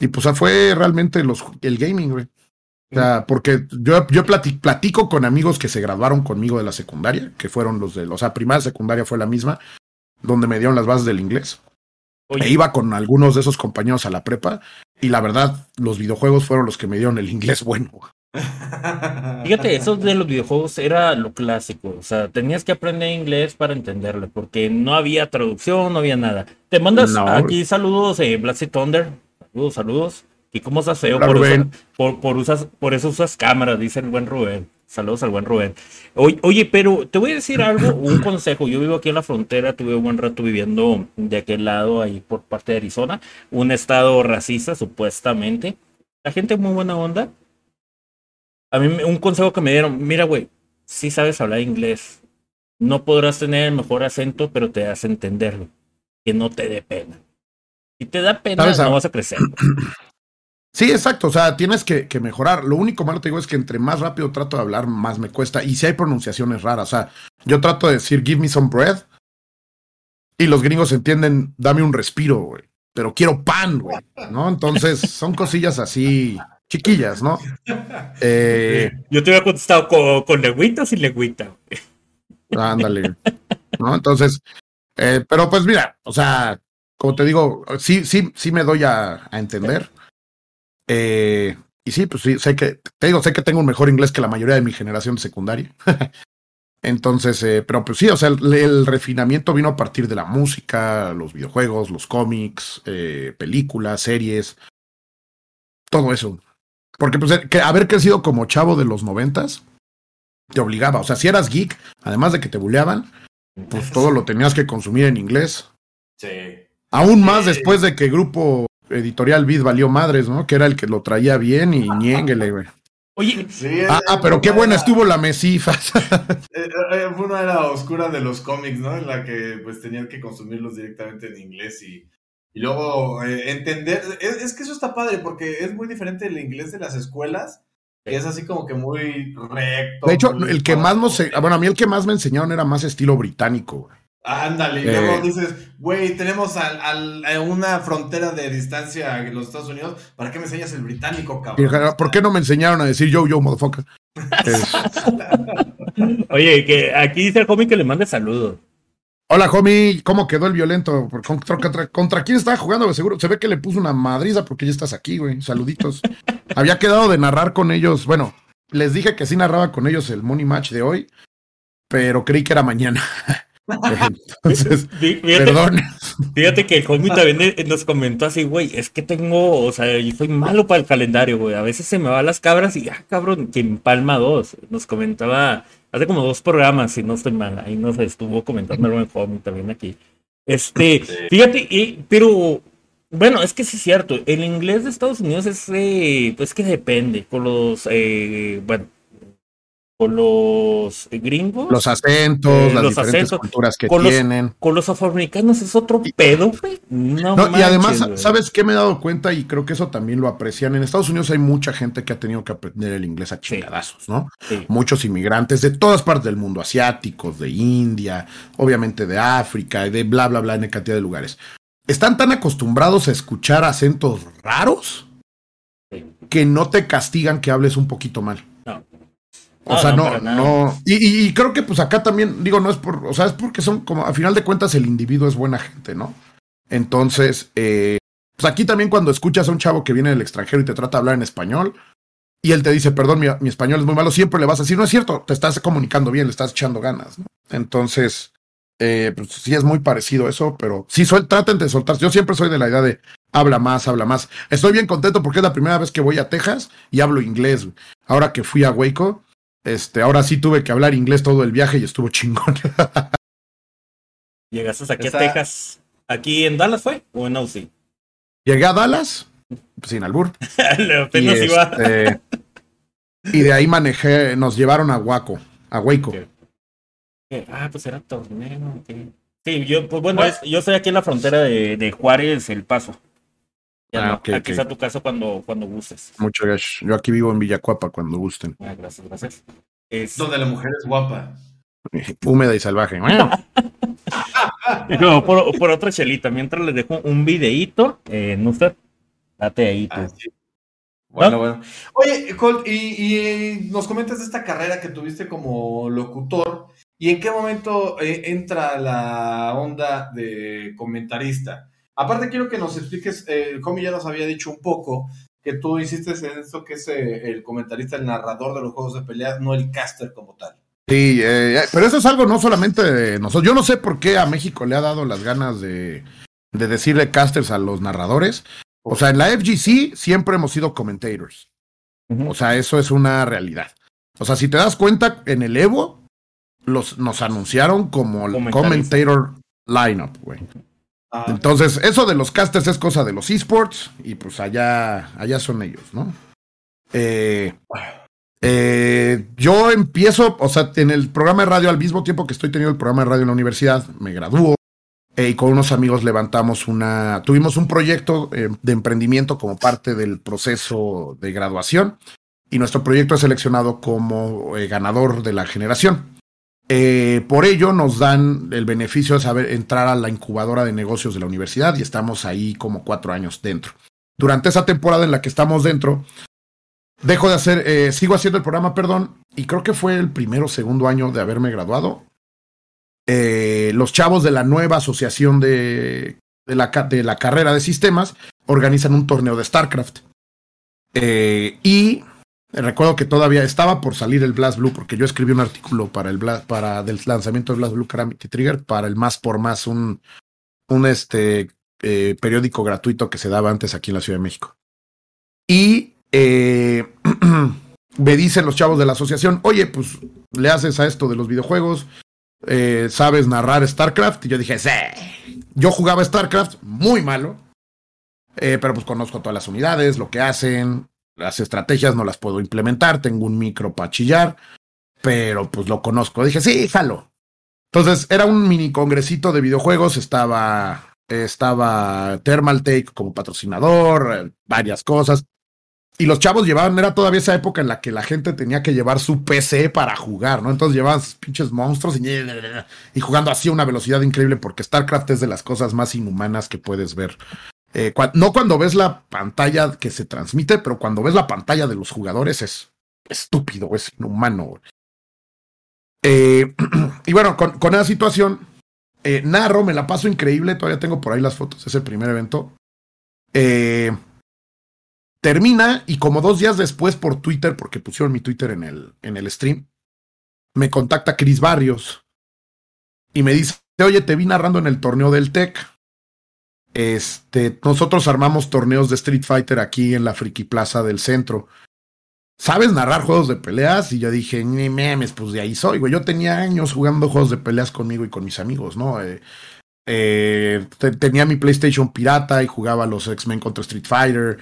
Y pues fue realmente el gaming, güey. O sea, porque yo platico con amigos que se graduaron conmigo de la secundaria, que fueron los de... O sea, primaria, secundaria fue la misma, donde me dieron las bases del inglés. Oye. E iba con algunos de esos compañeros a la prepa, y la verdad, los videojuegos fueron los que me dieron el inglés bueno. Fíjate, eso de los videojuegos era lo clásico. O sea, tenías que aprender inglés para entenderlo, porque no había traducción, no había nada. Te mandas aquí saludos, Blast Thunder. Saludos. ¿Y cómo estás, feo? Hola, por eso usas cámaras, dice el buen Rubén. Saludos al buen Rubén. Oye, pero te voy a decir algo, un consejo. Yo vivo aquí en la frontera, tuve un buen rato viviendo de aquel lado, ahí por parte de Arizona, un estado racista, supuestamente. La gente muy buena onda. A mí un consejo que me dieron, mira, güey, sí sabes hablar inglés. No podrás tener el mejor acento, pero te das a entenderlo. Que no te dé pena. Si te da pena, no vas a crecer. Sí, exacto. O sea, tienes que mejorar. Lo único malo, te digo, es que entre más rápido trato de hablar, más me cuesta. Y si hay pronunciaciones raras. O sea, yo trato de decir, give me some bread. Y los gringos entienden, dame un respiro, güey. Pero quiero pan, güey. ¿No? Entonces, son cosillas así chiquillas, ¿no? Yo te había contestado con lengüita o sin lengüita. Ándale. ¿No? Entonces, pero pues mira, o sea... Como te digo, sí me doy a entender. Y sí, pues sí, sé que tengo un mejor inglés que la mayoría de mi generación de secundaria. Entonces, pero pues sí, o sea, el refinamiento vino a partir de la música, los videojuegos, los cómics, películas, series, todo eso. Porque pues haber crecido como chavo de los 90s te obligaba. O sea, si eras geek, además de que te buleaban, pues todo lo tenías que consumir en inglés. Sí. Aún más después de que Grupo Editorial Vid valió madres, ¿no? Que era el que lo traía bien y ñénguele, güey. Oye, sí, pero qué buena estuvo la mesifa. Fue una era oscura de los cómics, ¿no? En la que pues tenían que consumirlos directamente en inglés y luego entender. Es que eso está padre porque es muy diferente el inglés de las escuelas. Es así como que muy recto. De hecho, el que más a mí el que más me enseñaron era más estilo británico, güey. Ándale, y luego dices, güey, tenemos a una frontera de distancia en los Estados Unidos, ¿para qué me enseñas el británico, cabrón? ¿Por qué no me enseñaron a decir yo, motherfucker? Oye, que aquí dice el homie que le mande saludos. Hola, homie, ¿cómo quedó el violento? ¿Contra quién estaba jugando? Seguro, se ve que le puso una madriza porque ya estás aquí, güey, saluditos. Había quedado de narrar con ellos, bueno, les dije que sí narraba con ellos el Money Match de hoy, pero creí que era mañana. Entonces, fíjate que el Cosmi también nos comentó así, güey, es que tengo, o sea, yo soy malo para el calendario, güey, a veces se me van las cabras y, cabrón, que empalma dos, nos comentaba hace como 2 programas, si no estoy mal, ahí nos estuvo comentándolo el Cosmi también aquí, fíjate, pero Bueno, es que sí es cierto, el inglés de Estados Unidos es, pues que depende, con los, bueno, con los gringos. Los acentos, las los diferentes acentos, culturas que con tienen. Con los afroamericanos es otro pedo, güey. No, manches, y además, güey. ¿Sabes qué me he dado cuenta? Y creo que eso también lo aprecian. En Estados Unidos hay mucha gente que ha tenido que aprender el inglés a chingadazos, ¿no? Sí. Muchos inmigrantes de todas partes del mundo, asiáticos, de India, obviamente de África, de bla, bla, bla, en cantidad de lugares. Están tan acostumbrados a escuchar acentos raros que no te castigan que hables un poquito mal. No. O sea, no. Y creo que pues acá también, digo, no es por, o sea, es porque son como, a final de cuentas el individuo es buena gente, ¿no? Entonces, pues aquí también cuando escuchas a un chavo que viene del extranjero y te trata de hablar en español y él te dice, perdón, mi español es muy malo, siempre le vas a decir, no es cierto, te estás comunicando bien, le estás echando ganas, ¿no? Entonces... pues sí es muy parecido eso, pero sí traten de soltarse. Yo siempre soy de la idea de habla más, habla más. Estoy bien contento porque es la primera vez que voy a Texas y hablo inglés. Ahora que fui a Waco, ahora sí tuve que hablar inglés todo el viaje y estuvo chingón. ¿Llegaste aquí a Texas? ¿Aquí en Dallas fue o en Austin? Llegué a Dallas, sin albur. Apenas iba. Y de ahí manejé, nos llevaron a Waco, a Waco. Okay. Ah, pues era torneo. Okay. Sí, yo, pues bueno, yo estoy aquí en la frontera de Juárez, El Paso. Aquí está tu casa cuando gustes. Muchas gracias. Yo aquí vivo en Villacuapa cuando gusten. Ah, gracias, gracias. Donde la mujer es guapa. Húmeda y salvaje. No, por otra chelita. Mientras les dejo un videíto, Nuster, date ahí tú. Ah, sí. Bueno, bueno. Oye, Colt, y nos comentas de esta carrera que tuviste como locutor. ¿Y en qué momento entra la onda de comentarista? Aparte quiero que nos expliques, Comi ya nos había dicho un poco, que tú hiciste esto que es el comentarista, el narrador de los juegos de pelea, no el caster como tal. Sí, pero eso es algo no solamente de nosotros. Yo no sé por qué a México le ha dado las ganas de decirle casters a los narradores. O sea, en la FGC siempre hemos sido commentators. O sea, eso es una realidad. O sea, si te das cuenta, en el Evo... nos anunciaron como el commentator lineup, güey. Ah, entonces, eso de los casters es cosa de los esports, y pues allá son ellos, ¿no? Yo empiezo, o sea, en el programa de radio, al mismo tiempo que estoy teniendo el programa de radio en la universidad, me gradúo, y con unos amigos tuvimos un proyecto de emprendimiento como parte del proceso de graduación, y nuestro proyecto es seleccionado como ganador de la generación. Por ello nos dan el beneficio de entrar a la incubadora de negocios de la universidad y estamos ahí como 4 años dentro. Durante esa temporada en la que estamos dentro, sigo haciendo el programa, perdón, y creo que fue el primero o segundo año de haberme graduado. Los chavos de la nueva asociación de la carrera de sistemas organizan un torneo de StarCraft. Y... recuerdo que todavía estaba por salir el Blast Blue, porque yo escribí un artículo para del lanzamiento del Blast Blue Calamity Trigger para el Más por Más, un periódico gratuito que se daba antes aquí en la Ciudad de México. Y me dicen los chavos de la asociación, oye, pues le haces a esto de los videojuegos, ¿sabes narrar StarCraft? Y yo dije, sí. Yo jugaba StarCraft, muy malo, pero pues conozco todas las unidades, lo que hacen. Las estrategias no las puedo implementar, tengo un micro para chillar, pero pues lo conozco. Dije, sí, jalo. Entonces era un mini congresito de videojuegos, estaba Thermaltake como patrocinador, varias cosas. Y los chavos llevaban, era todavía esa época en la que la gente tenía que llevar su PC para jugar, ¿no? Entonces llevaban sus pinches monstruos y jugando así a una velocidad increíble, porque StarCraft es de las cosas más inhumanas que puedes ver. No cuando ves la pantalla que se transmite, pero cuando ves la pantalla de los jugadores es estúpido, es inhumano. Y bueno, con esa situación, narro, me la paso increíble, todavía tengo por ahí las fotos de ese primer evento. Termina y como 2 días después por Twitter, porque pusieron mi Twitter en el stream, me contacta Chris Barrios y me dice, oye, te vi narrando en el torneo del Tech. Nosotros armamos torneos de Street Fighter aquí en la Friki Plaza del centro. ¿Sabes narrar juegos de peleas? Y yo dije, ni memes, pues de ahí soy, güey. Yo tenía años jugando juegos de peleas conmigo y con mis amigos, ¿no? Tenía mi PlayStation pirata y jugaba los X-Men contra Street Fighter,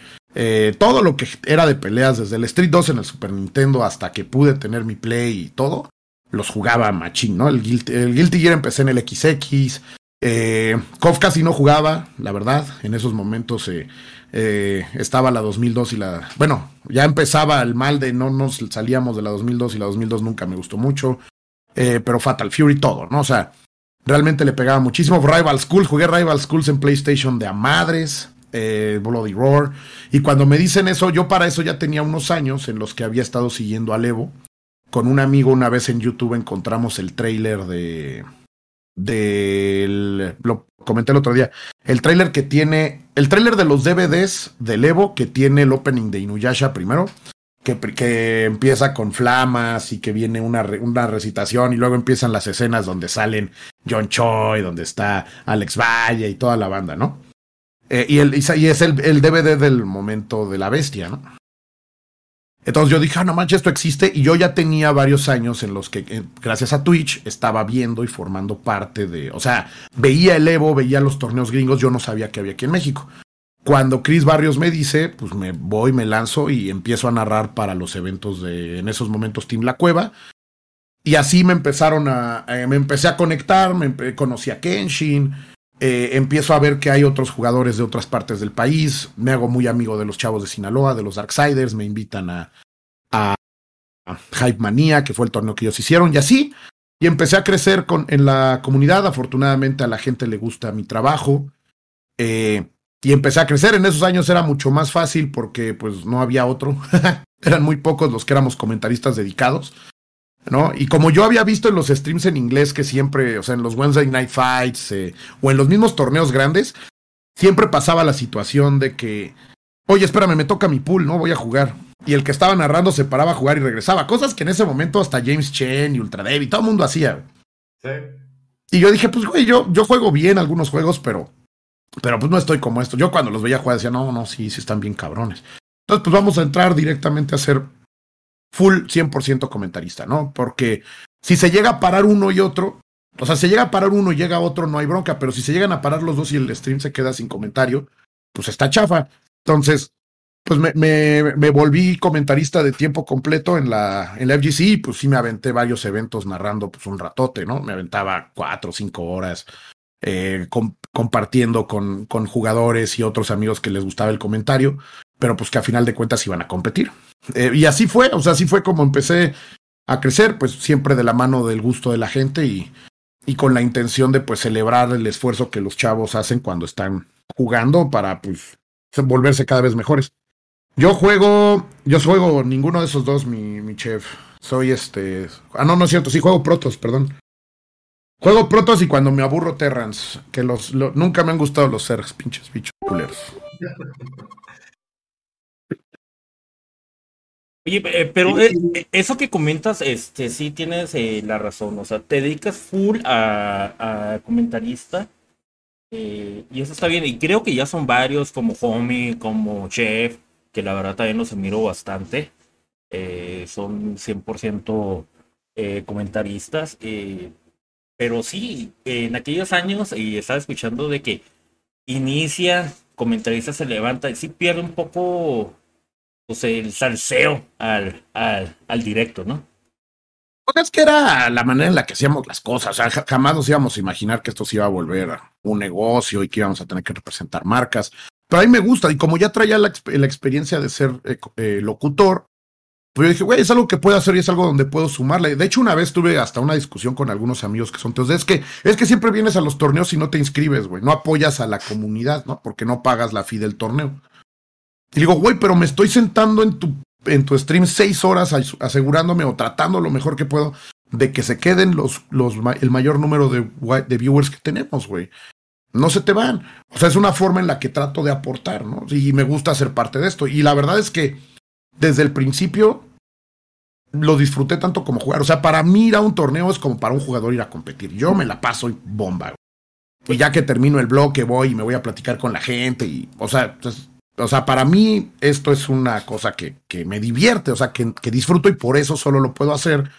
todo lo que era de peleas, desde el Street 2 en el Super Nintendo hasta que pude tener mi Play y todo, los jugaba machín, ¿no? El Guilty Gear empecé en el XX, Kof casi no jugaba, la verdad, en esos momentos estaba la 2002 y la... Bueno, ya empezaba el mal de no nos salíamos de la 2002 y la 2002 nunca me gustó mucho, pero Fatal Fury todo, ¿no? O sea... Realmente le pegaba muchísimo. Rivals School, jugué Rivals Schools en PlayStation de a madres, Bloody Roar. Y cuando me dicen eso, yo para eso ya tenía unos años en los que había estado siguiendo al Evo. Con un amigo una vez en YouTube encontramos el tráiler lo comenté el otro día. El tráiler de los DVDs del Evo que tiene el opening de Inuyasha primero. Que empieza con flamas y que viene una recitación y luego empiezan las escenas donde salen John Choi, donde está Alex Valle y toda la banda, ¿no? Y es el DVD del momento de la bestia, ¿no? Entonces yo dije, no manches, esto existe, y yo ya tenía varios años en los que, gracias a Twitch, estaba viendo y formando parte de... O sea, veía el Evo, veía los torneos gringos, yo no sabía que había aquí en México. Cuando Chris Barrios me dice, pues me voy, me lanzo y empiezo a narrar para los eventos de, en esos momentos, Team La Cueva. Y así me empecé a conectar, conocí a Kenshin, empiezo a ver que hay otros jugadores de otras partes del país, me hago muy amigo de los chavos de Sinaloa, de los Darksiders, me invitan a Hype Manía, que fue el torneo que ellos hicieron, y así. Y empecé a crecer en la comunidad, afortunadamente a la gente le gusta mi trabajo, y empecé a crecer. En esos años era mucho más fácil porque pues no había otro. Eran muy pocos los que éramos comentaristas dedicados, ¿no? Y como yo había visto en los streams en inglés que siempre, o sea, en los Wednesday Night Fights o en los mismos torneos grandes, siempre pasaba la situación de que, oye, espérame, me toca mi pool, ¿no? Voy a jugar. Y el que estaba narrando se paraba a jugar y regresaba. Cosas que en ese momento hasta James Chen y Ultra David, todo el mundo hacía. Sí. Y yo dije, pues güey, yo juego bien algunos juegos, pero pues no estoy como esto. Yo cuando los veía jugar decía, no, sí están bien cabrones. Entonces pues vamos a entrar directamente a ser full 100% comentarista, ¿no? Porque si se llega a parar uno y otro, o sea, si llega a parar uno y llega otro, no hay bronca, pero si se llegan a parar los dos y el stream se queda sin comentario, pues está chafa. Entonces, pues me volví comentarista de tiempo completo en la FGC y pues sí me aventé varios eventos narrando pues un ratote, ¿no? Me aventaba 4 o 5 horas. Compartiendo con jugadores y otros amigos que les gustaba el comentario, pero pues que a final de cuentas iban a competir. Y así fue, o sea, así fue como empecé a crecer, pues siempre de la mano del gusto de la gente y con la intención de pues celebrar el esfuerzo que los chavos hacen cuando están jugando para pues volverse cada vez mejores. Yo juego ninguno de esos dos, mi chef. Soy no es cierto, sí juego Protoss, perdón. Juego Protoss y cuando me aburro Terrans, que nunca me han gustado los Zergs, pinches bichos culeros. Oye, pero eso que comentas, sí tienes la razón, o sea, te dedicas full a comentarista y eso está bien, y creo que ya son varios como Homie, como Chef, que la verdad también los admiro bastante, son 100% comentaristas, pero sí, en aquellos años, y estaba escuchando de que inicia, comentarista se levanta, y sí pierde un poco pues, el salseo al directo, ¿no? Pues es que era la manera en la que hacíamos las cosas, o sea, jamás nos íbamos a imaginar que esto se iba a volver un negocio y que íbamos a tener que representar marcas, pero a mí me gusta, y como ya traía la experiencia de ser locutor, pues yo dije, güey, es algo que puedo hacer y es algo donde puedo sumarle. De hecho, una vez tuve hasta una discusión con algunos amigos que son... Entonces, es que siempre vienes a los torneos y no te inscribes, güey. No apoyas a la comunidad, ¿no? Porque no pagas la fee del torneo. Y digo, güey, pero me estoy sentando en tu stream 6 horas asegurándome o tratando lo mejor que puedo de que se queden el mayor número de viewers que tenemos, güey. No se te van. O sea, es una forma en la que trato de aportar, ¿no? Y me gusta ser parte de esto. Y la verdad es que desde el principio lo disfruté tanto como jugar. O sea, para mí ir a un torneo es como para un jugador ir a competir. Yo me la paso y bomba. Y ya que termino el bloque voy y me voy a platicar con la gente. O sea, para mí esto es una cosa que me divierte, o sea, que disfruto y por eso solo lo puedo hacer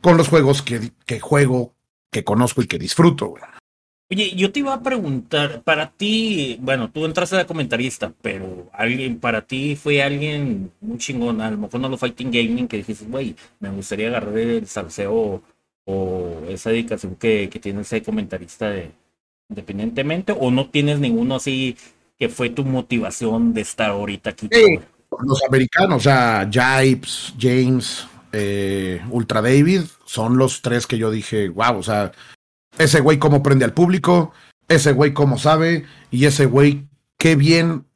con los juegos que juego, que conozco y que disfruto. Oye, yo te iba a preguntar, para ti, bueno, tú entraste de comentarista, pero alguien, para ti fue alguien muy chingón, a lo mejor no lo Fighting Gaming, que dijiste, güey, me gustaría agarrar el salseo o esa dedicación que tiene ese comentarista de, independientemente, o no tienes ninguno así que fue tu motivación de estar ahorita aquí. Sí, los americanos, o sea, Jibes, James, Ultra David, son los tres que yo dije, wow, o sea, ese güey cómo prende al público, ese güey cómo sabe, y ese güey qué bien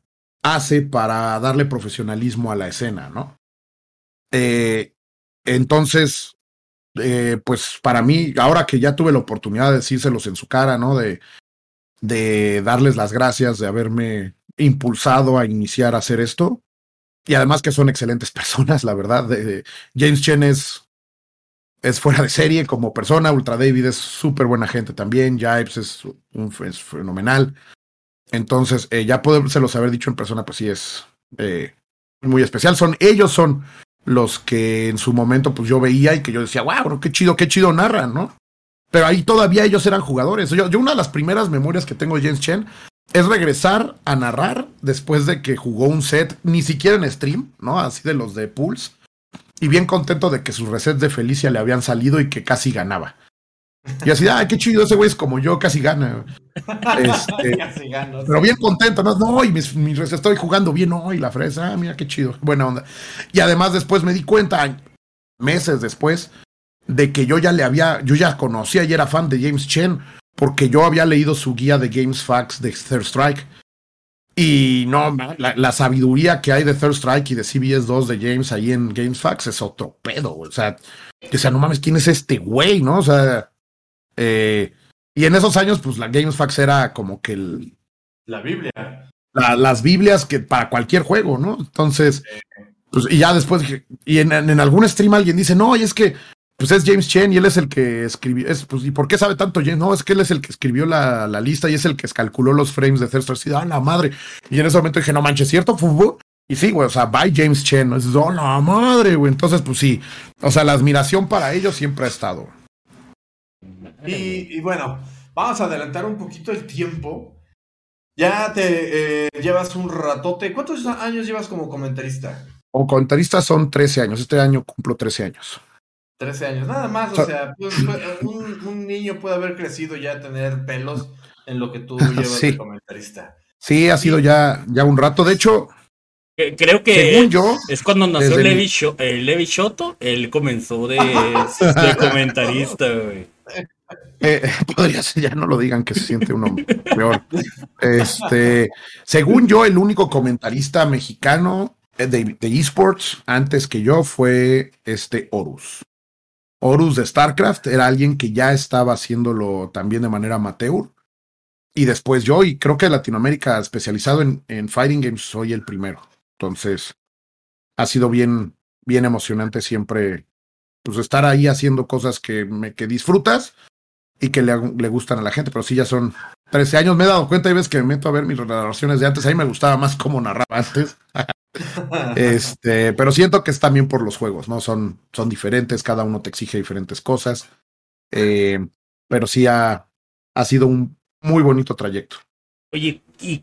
hace para darle profesionalismo a la escena, ¿no? Entonces, pues para mí, ahora que ya tuve la oportunidad de decírselos en su cara, ¿no? De darles las gracias de haberme impulsado a iniciar a hacer esto, y además que son excelentes personas, la verdad. James Chen es fuera de serie como persona, Ultra David es súper buena gente también, Jibes es fenomenal. Entonces, ya podérselos haber dicho en persona, pues sí es muy especial. Ellos son los que en su momento pues yo veía y que yo decía, wow, bro, qué chido narran, ¿no? Pero ahí todavía ellos eran jugadores. Yo una de las primeras memorias que tengo de James Chen es regresar a narrar después de que jugó un set, ni siquiera en stream, ¿no? Así de los de Pulse. Y bien contento de que sus resets de Felicia le habían salido y que casi ganaba. Y así, ah, qué chido, ese güey es como yo, casi gana. Casi gano, sí. Pero bien contento, ¿no? No, y mis resets, estoy jugando bien hoy, la fresa, ah, mira qué chido, buena onda. Y además después me di cuenta, meses después, de que yo ya conocía y era fan de James Chen, porque yo había leído su guía de Games Facts de Third Strike. Y no, la sabiduría que hay de Third Strike y de CBS 2 de James ahí en Games Facts es otro pedo. O sea, no mames, ¿quién es este güey? ¿No? O sea, y en esos años, pues la Games Facts era como que la Biblia. Las Biblias que para cualquier juego, ¿no? Entonces, pues, y ya después, y en algún stream alguien dice, no, y es que pues es James Chen y él es el que escribió. Pues, ¿y por qué sabe tanto James? No, es que él es el que escribió la lista y es el que calculó los frames de Third Strike. ¡Ah, la madre! Y en ese momento dije, no manches, ¿cierto, fútbol? Y sí, güey, o sea, by James Chen. Es, ¡ah, la madre, güey! Entonces, pues sí. O sea, la admiración para ellos siempre ha estado. Y bueno, vamos a adelantar un poquito el tiempo. Ya te llevas un ratote. ¿Cuántos años llevas como comentarista? Como comentarista son 13 años. Este año cumplo 13 años. 13 años, nada más, o sea, un niño puede haber crecido ya, tener pelos en lo que tú llevas de comentarista. Sí, ha sido ya un rato, de hecho, creo que según yo, es cuando nació Levi Shoto, él comenzó de comentarista, güey. Podría ser, ya no lo digan que se siente uno peor. Según yo, el único comentarista mexicano de eSports antes que yo fue Horus. Horus de StarCraft era alguien que ya estaba haciéndolo también de manera amateur. Y después yo, y creo que en Latinoamérica especializado en Fighting Games, soy el primero. Entonces, ha sido bien, bien emocionante siempre pues, estar ahí haciendo cosas que disfrutas y que le gustan a la gente. Pero sí, ya son 13 años. Me he dado cuenta y ves que me meto a ver mis narraciones de antes. A mí me gustaba más cómo narraba antes. Pero siento que es también por los juegos, ¿no? Son diferentes, cada uno te exige diferentes cosas. Pero sí ha sido un muy bonito trayecto. Oye, ¿y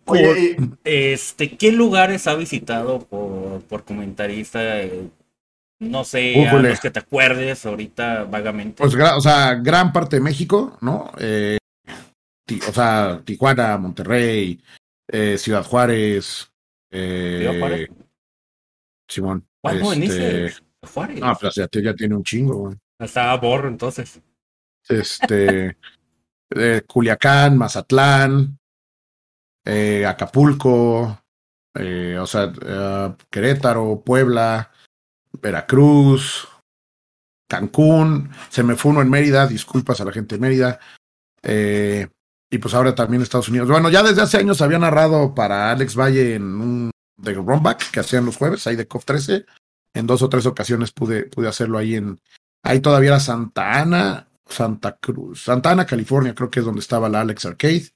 qué lugares ha visitado por comentarista? No sé, a los que te acuerdes ahorita vagamente. Pues, gran parte de México, ¿no? Tijuana, Monterrey, Ciudad Juárez. Simón. ¿Cuándo veniste a Juárez? Ah, pues ya tiene un chingo, güey. Hasta borro, entonces. Culiacán, Mazatlán, Acapulco, Querétaro, Puebla, Veracruz, Cancún. Se me fue uno en Mérida, disculpas a la gente de Mérida. Y pues ahora también Estados Unidos. Bueno, ya desde hace años había narrado para Alex Valle en un de Runback que hacían los jueves, ahí de Kof 13. En 2 o 3 ocasiones pude hacerlo ahí ahí todavía era Santa Ana, California, creo que es donde estaba la Alex Arcade.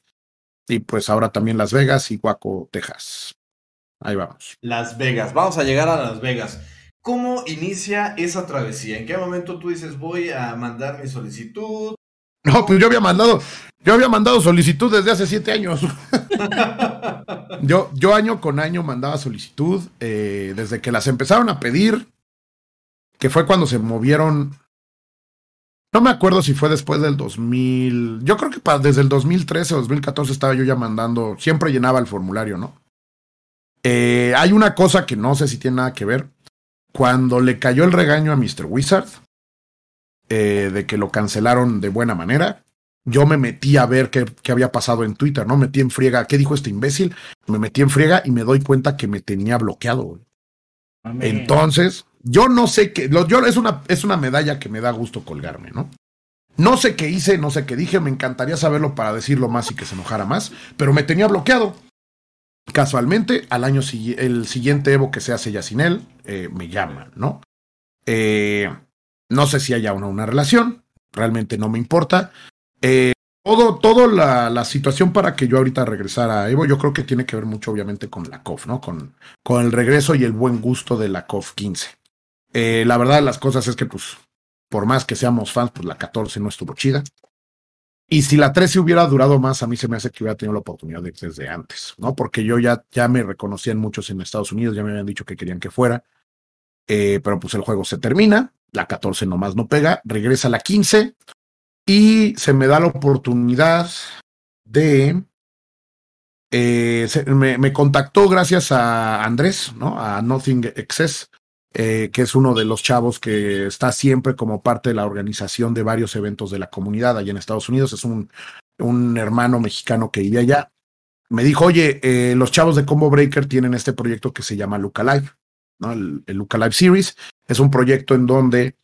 Y pues ahora también Las Vegas y Waco, Texas. Ahí vamos. Las Vegas, vamos a llegar a Las Vegas. ¿Cómo inicia esa travesía? ¿En qué momento tú dices voy a mandar mi solicitud? No, pues yo había mandado solicitud desde hace 7 años. yo año con año mandaba solicitud, desde que las empezaron a pedir, que fue cuando se movieron. No me acuerdo si fue después del 2000. Yo creo que desde el 2013 o 2014 estaba yo ya mandando. Siempre llenaba el formulario, ¿no? Hay una cosa que no sé si tiene nada que ver. Cuando le cayó el regaño a Mr. Wizard, de que lo cancelaron de buena manera, yo me metí a ver qué había pasado en Twitter, ¿no? Metí en friega, ¿qué dijo este imbécil? Me metí en friega y me doy cuenta que me tenía bloqueado, güey. Entonces, yo no sé qué. Es una medalla que me da gusto colgarme, ¿no? No sé qué hice, no sé qué dije, me encantaría saberlo para decirlo más y que se enojara más, pero me tenía bloqueado. Casualmente, el siguiente Evo que se hace ya sin él, me llama, ¿no? No sé si haya una relación, realmente no me importa. Todo la situación para que yo ahorita regresara a Evo, yo creo que tiene que ver mucho, obviamente, con la Kof, ¿no? Con el regreso y el buen gusto de la Kof 15. La verdad de las cosas es que, pues, por más que seamos fans, pues la 14 no estuvo chida. Y si la 13 hubiera durado más, a mí se me hace que hubiera tenido la oportunidad de ir desde antes, ¿no? Porque yo ya me reconocían muchos en Estados Unidos, ya me habían dicho que querían que fuera. Pero pues el juego se termina, la 14 nomás no pega, regresa la 15 y se me da la oportunidad de... me contactó gracias a Andrés, ¿no? A Nothing Excess, que es uno de los chavos que está siempre como parte de la organización de varios eventos de la comunidad allá en Estados Unidos. Es un hermano mexicano que vive allá. Me dijo, oye, los chavos de Combo Breaker tienen este proyecto que se llama Luca Live, ¿no? El Luca Live Series es un proyecto en donde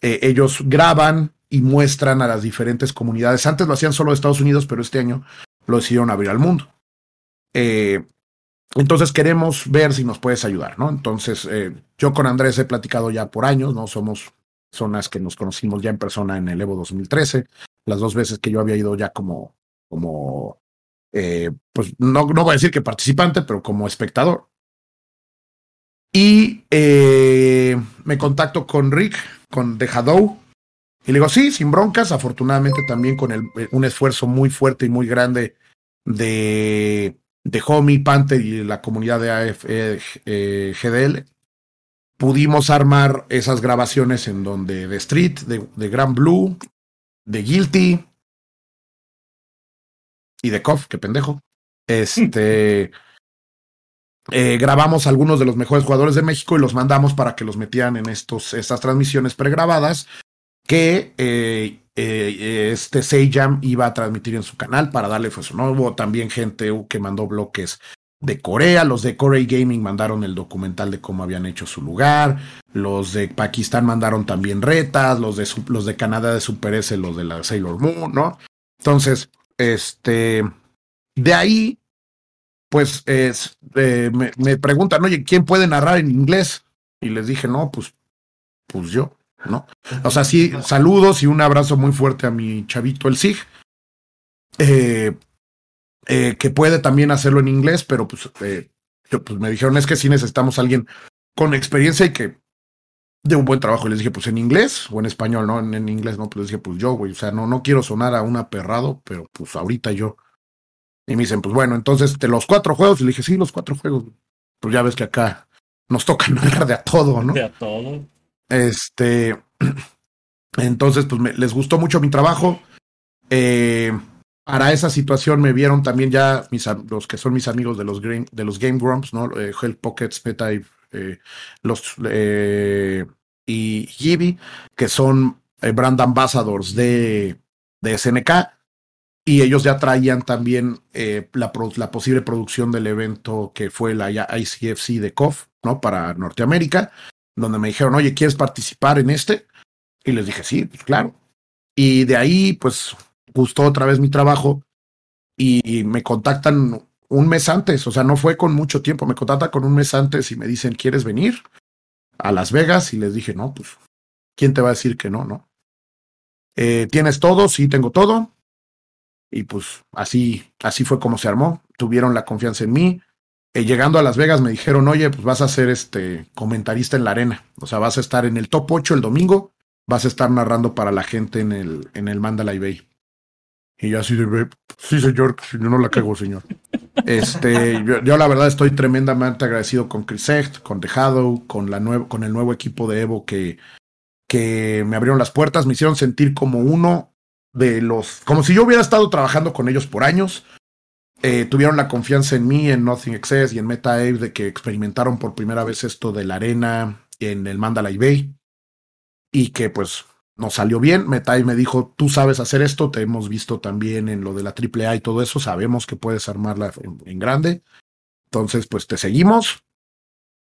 ellos graban y muestran a las diferentes comunidades. Antes lo hacían solo de Estados Unidos, pero este año lo decidieron abrir al mundo. Entonces queremos ver si nos puedes ayudar, ¿no? Entonces, yo con Andrés he platicado ya por años, ¿no? Somos personas que nos conocimos ya en persona en el Evo 2013. Las 2 veces que yo había ido ya pues no voy a decir que participante, pero como espectador. Y me contacto con Rick, con The Shadow, y le digo, sí, sin broncas, afortunadamente también con un esfuerzo muy fuerte y muy grande de Homie, Panther y la comunidad de AF, GDL, pudimos armar esas grabaciones en donde de Street, de Grand Blue, de Guilty y de Kof, qué pendejo. Grabamos algunos de los mejores jugadores de México y los mandamos para que los metieran en estas transmisiones pregrabadas que Seyjam iba a transmitir en su canal para darle fuerza, ¿no? Hubo también gente que mandó bloques de Corea. Los de Korea Gaming mandaron el documental de cómo habían hecho su lugar. Los de Pakistán mandaron también retas. Los de Canadá de Super S, los de la Sailor Moon, ¿no? Entonces, de ahí, pues, me preguntan, oye, ¿quién puede narrar en inglés? Y les dije, no, pues yo, ¿no? O sea, sí, saludos y un abrazo muy fuerte a mi chavito, el Sig, que puede también hacerlo en inglés, pero pues me dijeron, es que sí necesitamos a alguien con experiencia y que dé un buen trabajo. Y les dije, pues en inglés o en español, ¿no? En inglés, no, pues les dije, pues yo, güey, o sea, no quiero sonar a un aperrado, pero pues ahorita yo. Y me dicen, pues bueno, entonces, de los 4 juegos, y le dije, sí, los 4 juegos, pues ya ves que acá nos toca narrar de a todo, ¿no? De a todo. Entonces, pues les gustó mucho mi trabajo. Para esa situación me vieron también ya los que son mis amigos de los Game Grumps, ¿no? Hell Pockets, Meta y Jibes, que son brand ambassadors de SNK, y ellos ya traían también la posible producción del evento que fue la ICFC de KOF, ¿no? Para Norteamérica, donde me dijeron, oye, ¿quieres participar en este? Y les dije, sí, pues claro. Y de ahí, pues, gustó otra vez mi trabajo y me contactan un mes antes, o sea, no fue con mucho tiempo, me contactan con un mes antes y me dicen, ¿quieres venir a Las Vegas? Y les dije, no, pues, ¿quién te va a decir que no, no? ¿Tienes todo? Sí, tengo todo. Y pues así fue como se armó. Tuvieron la confianza en mí. Llegando a Las Vegas me dijeron, oye, pues vas a ser comentarista en la arena. O sea, vas a estar en el top 8 el domingo, vas a estar narrando para la gente en el Mandalay Bay. Y yo así de, sí señor, yo no la cago, señor. Yo la verdad estoy tremendamente agradecido con Chris Echt, con The Shadow, con el nuevo equipo de Evo que me abrieron las puertas, me hicieron sentir como uno de los, como si yo hubiera estado trabajando con ellos por años. Tuvieron la confianza en mí, en Nothing Excess y en Meta Ape, de que experimentaron por primera vez esto de la arena en el Mandalay Bay, y que pues nos salió bien. Metai me dijo, tú sabes hacer esto, te hemos visto también en lo de la AAA y todo eso, sabemos que puedes armarla en grande, entonces pues te seguimos.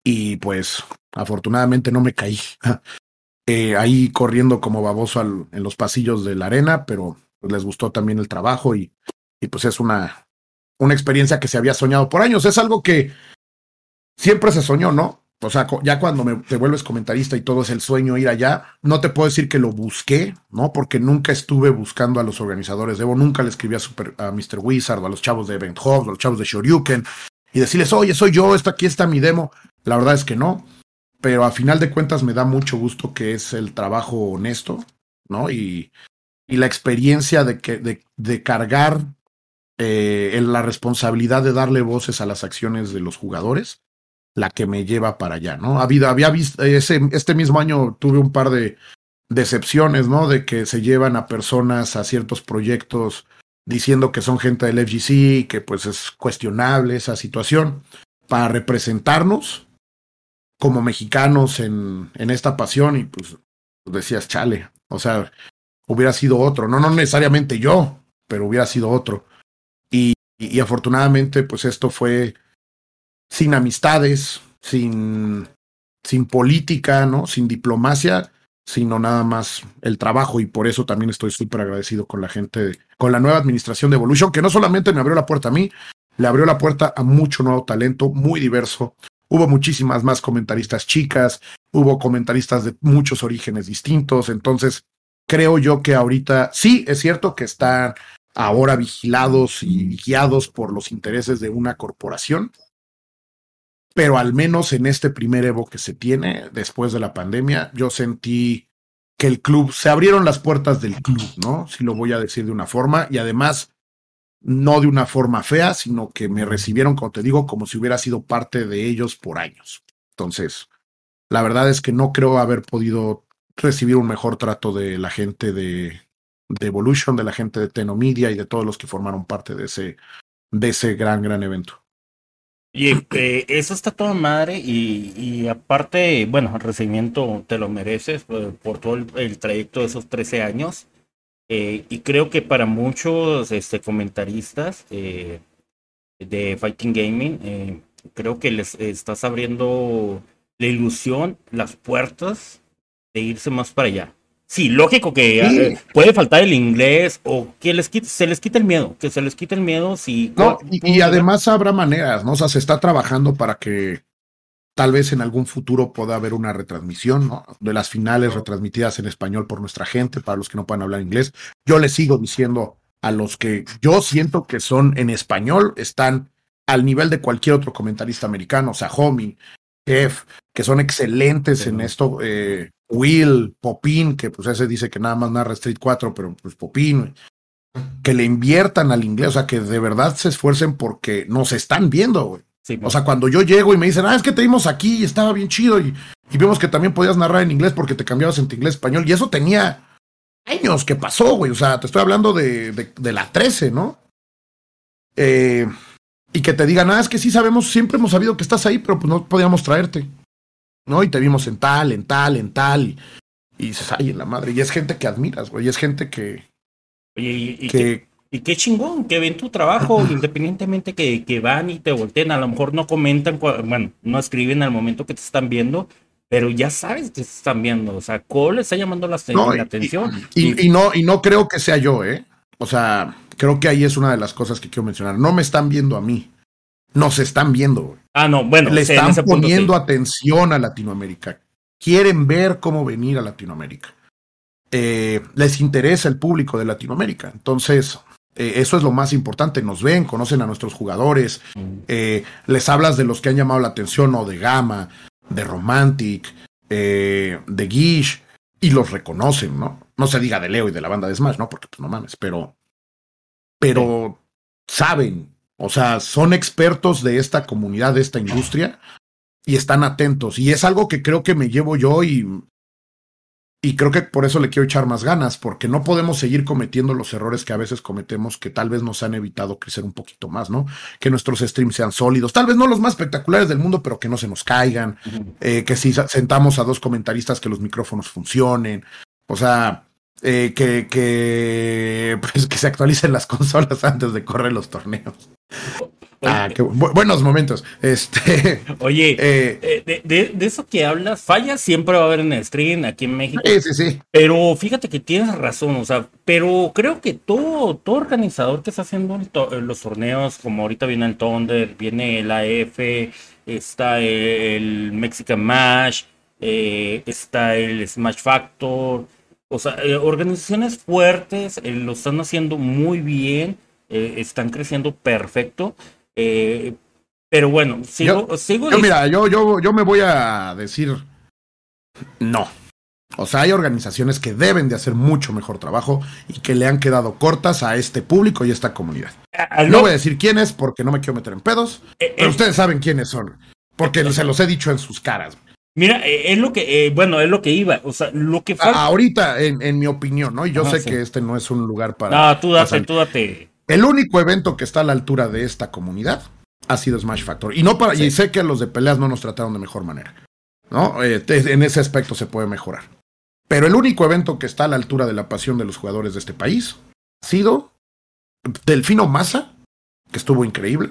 Y pues afortunadamente no me caí ahí corriendo como baboso en los pasillos de la arena, pero pues les gustó también el trabajo y pues es una experiencia que se había soñado por años, es algo que siempre se soñó, ¿no? O sea, ya cuando te vuelves comentarista y todo es el sueño ir allá, no te puedo decir que lo busqué, ¿no? Porque nunca estuve buscando a los organizadores de Evo, nunca le escribí a Mr. Wizard, o a los chavos de Event Hub, a los chavos de Shoryuken, y decirles, oye, soy yo, aquí está mi demo. La verdad es que no, pero a final de cuentas me da mucho gusto que es el trabajo honesto, ¿no? Y la experiencia de cargar la responsabilidad de darle voces a las acciones de los jugadores, la que me lleva para allá, ¿no? Había visto, este mismo año tuve un par de decepciones, ¿no? De que se llevan a personas a ciertos proyectos diciendo que son gente del FGC y que pues es cuestionable esa situación, para representarnos como mexicanos en esta pasión, y pues decías, chale, o sea, hubiera sido otro, no necesariamente yo, pero hubiera sido otro. Y afortunadamente pues esto fue sin amistades, sin política, ¿no? Sin diplomacia, sino nada más el trabajo, y por eso también estoy súper agradecido con la gente, con la nueva administración de Evolution, que no solamente me abrió la puerta a mí, le abrió la puerta a mucho nuevo talento, muy diverso. Hubo muchísimas más comentaristas chicas, hubo comentaristas de muchos orígenes distintos, entonces creo yo que ahorita sí es cierto que están ahora vigilados y guiados por los intereses de una corporación, pero al menos en este primer Evo que se tiene después de la pandemia, yo sentí que el club, se abrieron las puertas del club, ¿no? Si lo voy a decir de una forma, y además no de una forma fea, sino que me recibieron, como te digo, como si hubiera sido parte de ellos por años. Entonces, la verdad es que no creo haber podido recibir un mejor trato de la gente de Evolution, de la gente de Tenomedia y de todos los que formaron parte de ese gran evento. Y eso está toda madre, y aparte, bueno, el recibimiento te lo mereces por todo el trayecto de esos 13 años, y creo que para muchos comentaristas de Fighting Gaming, creo que les estás abriendo la ilusión, las puertas de irse más para allá. Sí, lógico que sí. Puede faltar el inglés, o que se les quite el miedo. Si no, y además habrá maneras, ¿no? O sea, se está trabajando para que tal vez en algún futuro pueda haber una retransmisión, ¿no? De las finales retransmitidas en español por nuestra gente, para los que no puedan hablar inglés. Yo les sigo diciendo a los que yo siento que son en español, están al nivel de cualquier otro comentarista americano, o sea, Homie, Jeff, que son excelentes en esto, Will, Popín, que pues ese dice que nada más narra Street 4, pero pues Popín, que le inviertan al inglés, o sea, que de verdad se esfuercen porque nos están viendo, güey. Sí, o sea, cuando yo llego y me dicen, es que te vimos aquí y estaba bien chido, y vimos que también podías narrar en inglés porque te cambiabas entre inglés y español, y eso tenía años que pasó, güey, o sea, te estoy hablando de la 13, ¿no? Y que te digan, es que sí sabemos, siempre hemos sabido que estás ahí, pero pues no podíamos traerte, ¿no? Y te vimos en tal, en tal, en tal, y dices, ay, en la madre, y es gente que admiras, güey, y es gente que... Oye, y qué chingón, que ven tu trabajo, independientemente que van y te volteen, a lo mejor no comentan, bueno, no escriben al momento que te están viendo, pero ya sabes que te están viendo, o sea, ¿cómo les está llamando la atención? Y no creo que sea yo, o sea, creo que ahí es una de las cosas que quiero mencionar. No me están viendo a mí. Nos están viendo, güey. No, bueno. Le están poniendo atención a Latinoamérica. Quieren ver cómo venir a Latinoamérica. Les interesa el público de Latinoamérica. Entonces, eso es lo más importante. Nos ven, conocen a nuestros jugadores. Les hablas de los que han llamado la atención, o de Gama, de Romantic, de Guish, y los reconocen, ¿no? No se diga de Leo y de la banda de Smash, ¿no? Porque pues no mames, pero... pero saben, o sea, son expertos de esta comunidad, de esta industria, y están atentos. Y es algo que creo que me llevo yo y creo que por eso le quiero echar más ganas, porque no podemos seguir cometiendo los errores que a veces cometemos, que tal vez nos han evitado crecer un poquito más, ¿no? Que nuestros streams sean sólidos, tal vez no los más espectaculares del mundo, pero que no se nos caigan, que si sentamos a dos comentaristas que los micrófonos funcionen, o sea, pues, que se actualicen las consolas antes de correr los torneos. Buenos momentos. Oye, de eso que hablas, fallas siempre va a haber en el stream aquí en México. Sí. Pero fíjate que tienes razón, o sea, pero creo que todo organizador que está haciendo los torneos, como ahorita viene el Thunder, viene el AF, está el Mexican Mash, está el Smash Factor, o sea, organizaciones fuertes lo están haciendo muy bien. Están creciendo perfecto, pero bueno, sigo. Yo me voy a decir no. O sea, hay organizaciones que deben de hacer mucho mejor trabajo y que le han quedado cortas a este público y a esta comunidad. No voy a decir quiénes porque no me quiero meter en pedos, pero ustedes saben quiénes son, porque se los he dicho en sus caras. Mira, es lo que iba, o sea, lo que falta... Ahorita, en mi opinión, ¿no? Y yo sé que este no es un lugar para... No, tú date. El único evento que está a la altura de esta comunidad ha sido Smash Factor. Y sé que los de peleas no nos trataron de mejor manera, ¿no? En ese aspecto se puede mejorar. Pero el único evento que está a la altura de la pasión de los jugadores de este país ha sido Delfino Massa, que estuvo increíble,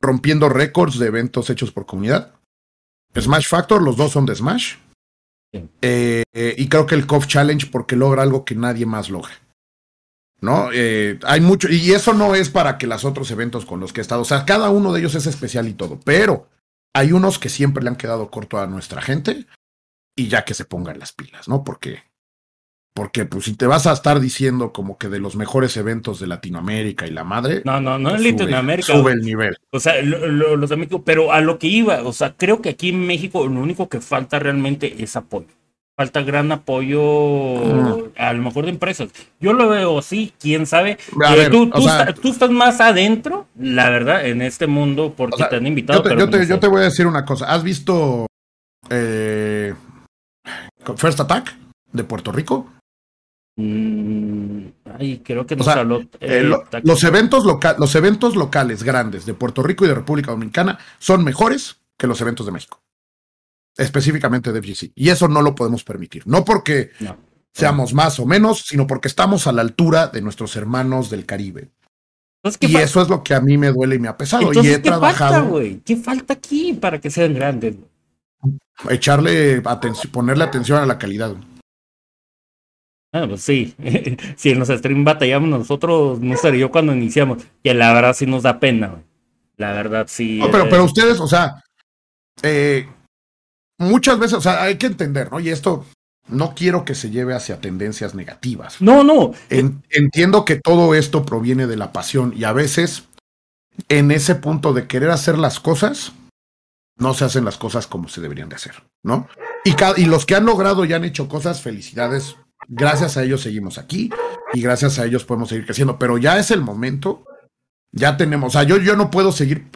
rompiendo récords de eventos hechos por comunidad. Smash Factor, los dos son de Smash. Y creo que el Kof Challenge, porque logra algo que nadie más logra, ¿no? Hay mucho, y eso no es para que los otros eventos con los que he estado, o sea, cada uno de ellos es especial y todo, pero hay unos que siempre le han quedado corto a nuestra gente, y ya que se pongan las pilas, ¿no? Porque pues si te vas a estar diciendo como que de los mejores eventos de Latinoamérica y la madre... No, en Latinoamérica. Sube el nivel. O sea, los amigos, pero a lo que iba, o sea, creo que aquí en México lo único que falta realmente es apoyo. Falta gran apoyo, a lo mejor de empresas. Yo lo veo así, quién sabe. Tú estás más adentro, la verdad, en este mundo, porque te han invitado. Yo te voy a decir una cosa. ¿Has visto First Attack de Puerto Rico? Creo que nos habló. Los eventos locales grandes de Puerto Rico y de República Dominicana son mejores que los eventos de México. Específicamente de FGC. Y eso no lo podemos permitir. No porque seamos más o menos, sino porque estamos a la altura de nuestros hermanos del Caribe. Entonces, y eso es lo que a mí me duele y me ha pesado. Entonces, y he trabajado. ¿Qué falta aquí para que sean grandes? Ponerle atención a la calidad. Pues sí. Si en los streams batallamos nosotros, no sé, yo cuando iniciamos. Que la verdad sí nos da pena, güey. La verdad sí. No, pero ustedes, o sea, muchas veces, o sea, hay que entender, ¿no? Y esto no quiero que se lleve hacia tendencias negativas. No. Entiendo que todo esto proviene de la pasión y a veces en ese punto de querer hacer las cosas, no se hacen las cosas como se deberían de hacer, ¿no? Y los que han logrado y han hecho cosas, felicidades. Gracias a ellos seguimos aquí y gracias a ellos podemos seguir creciendo. Pero ya es el momento, ya tenemos, o sea, yo no puedo seguir...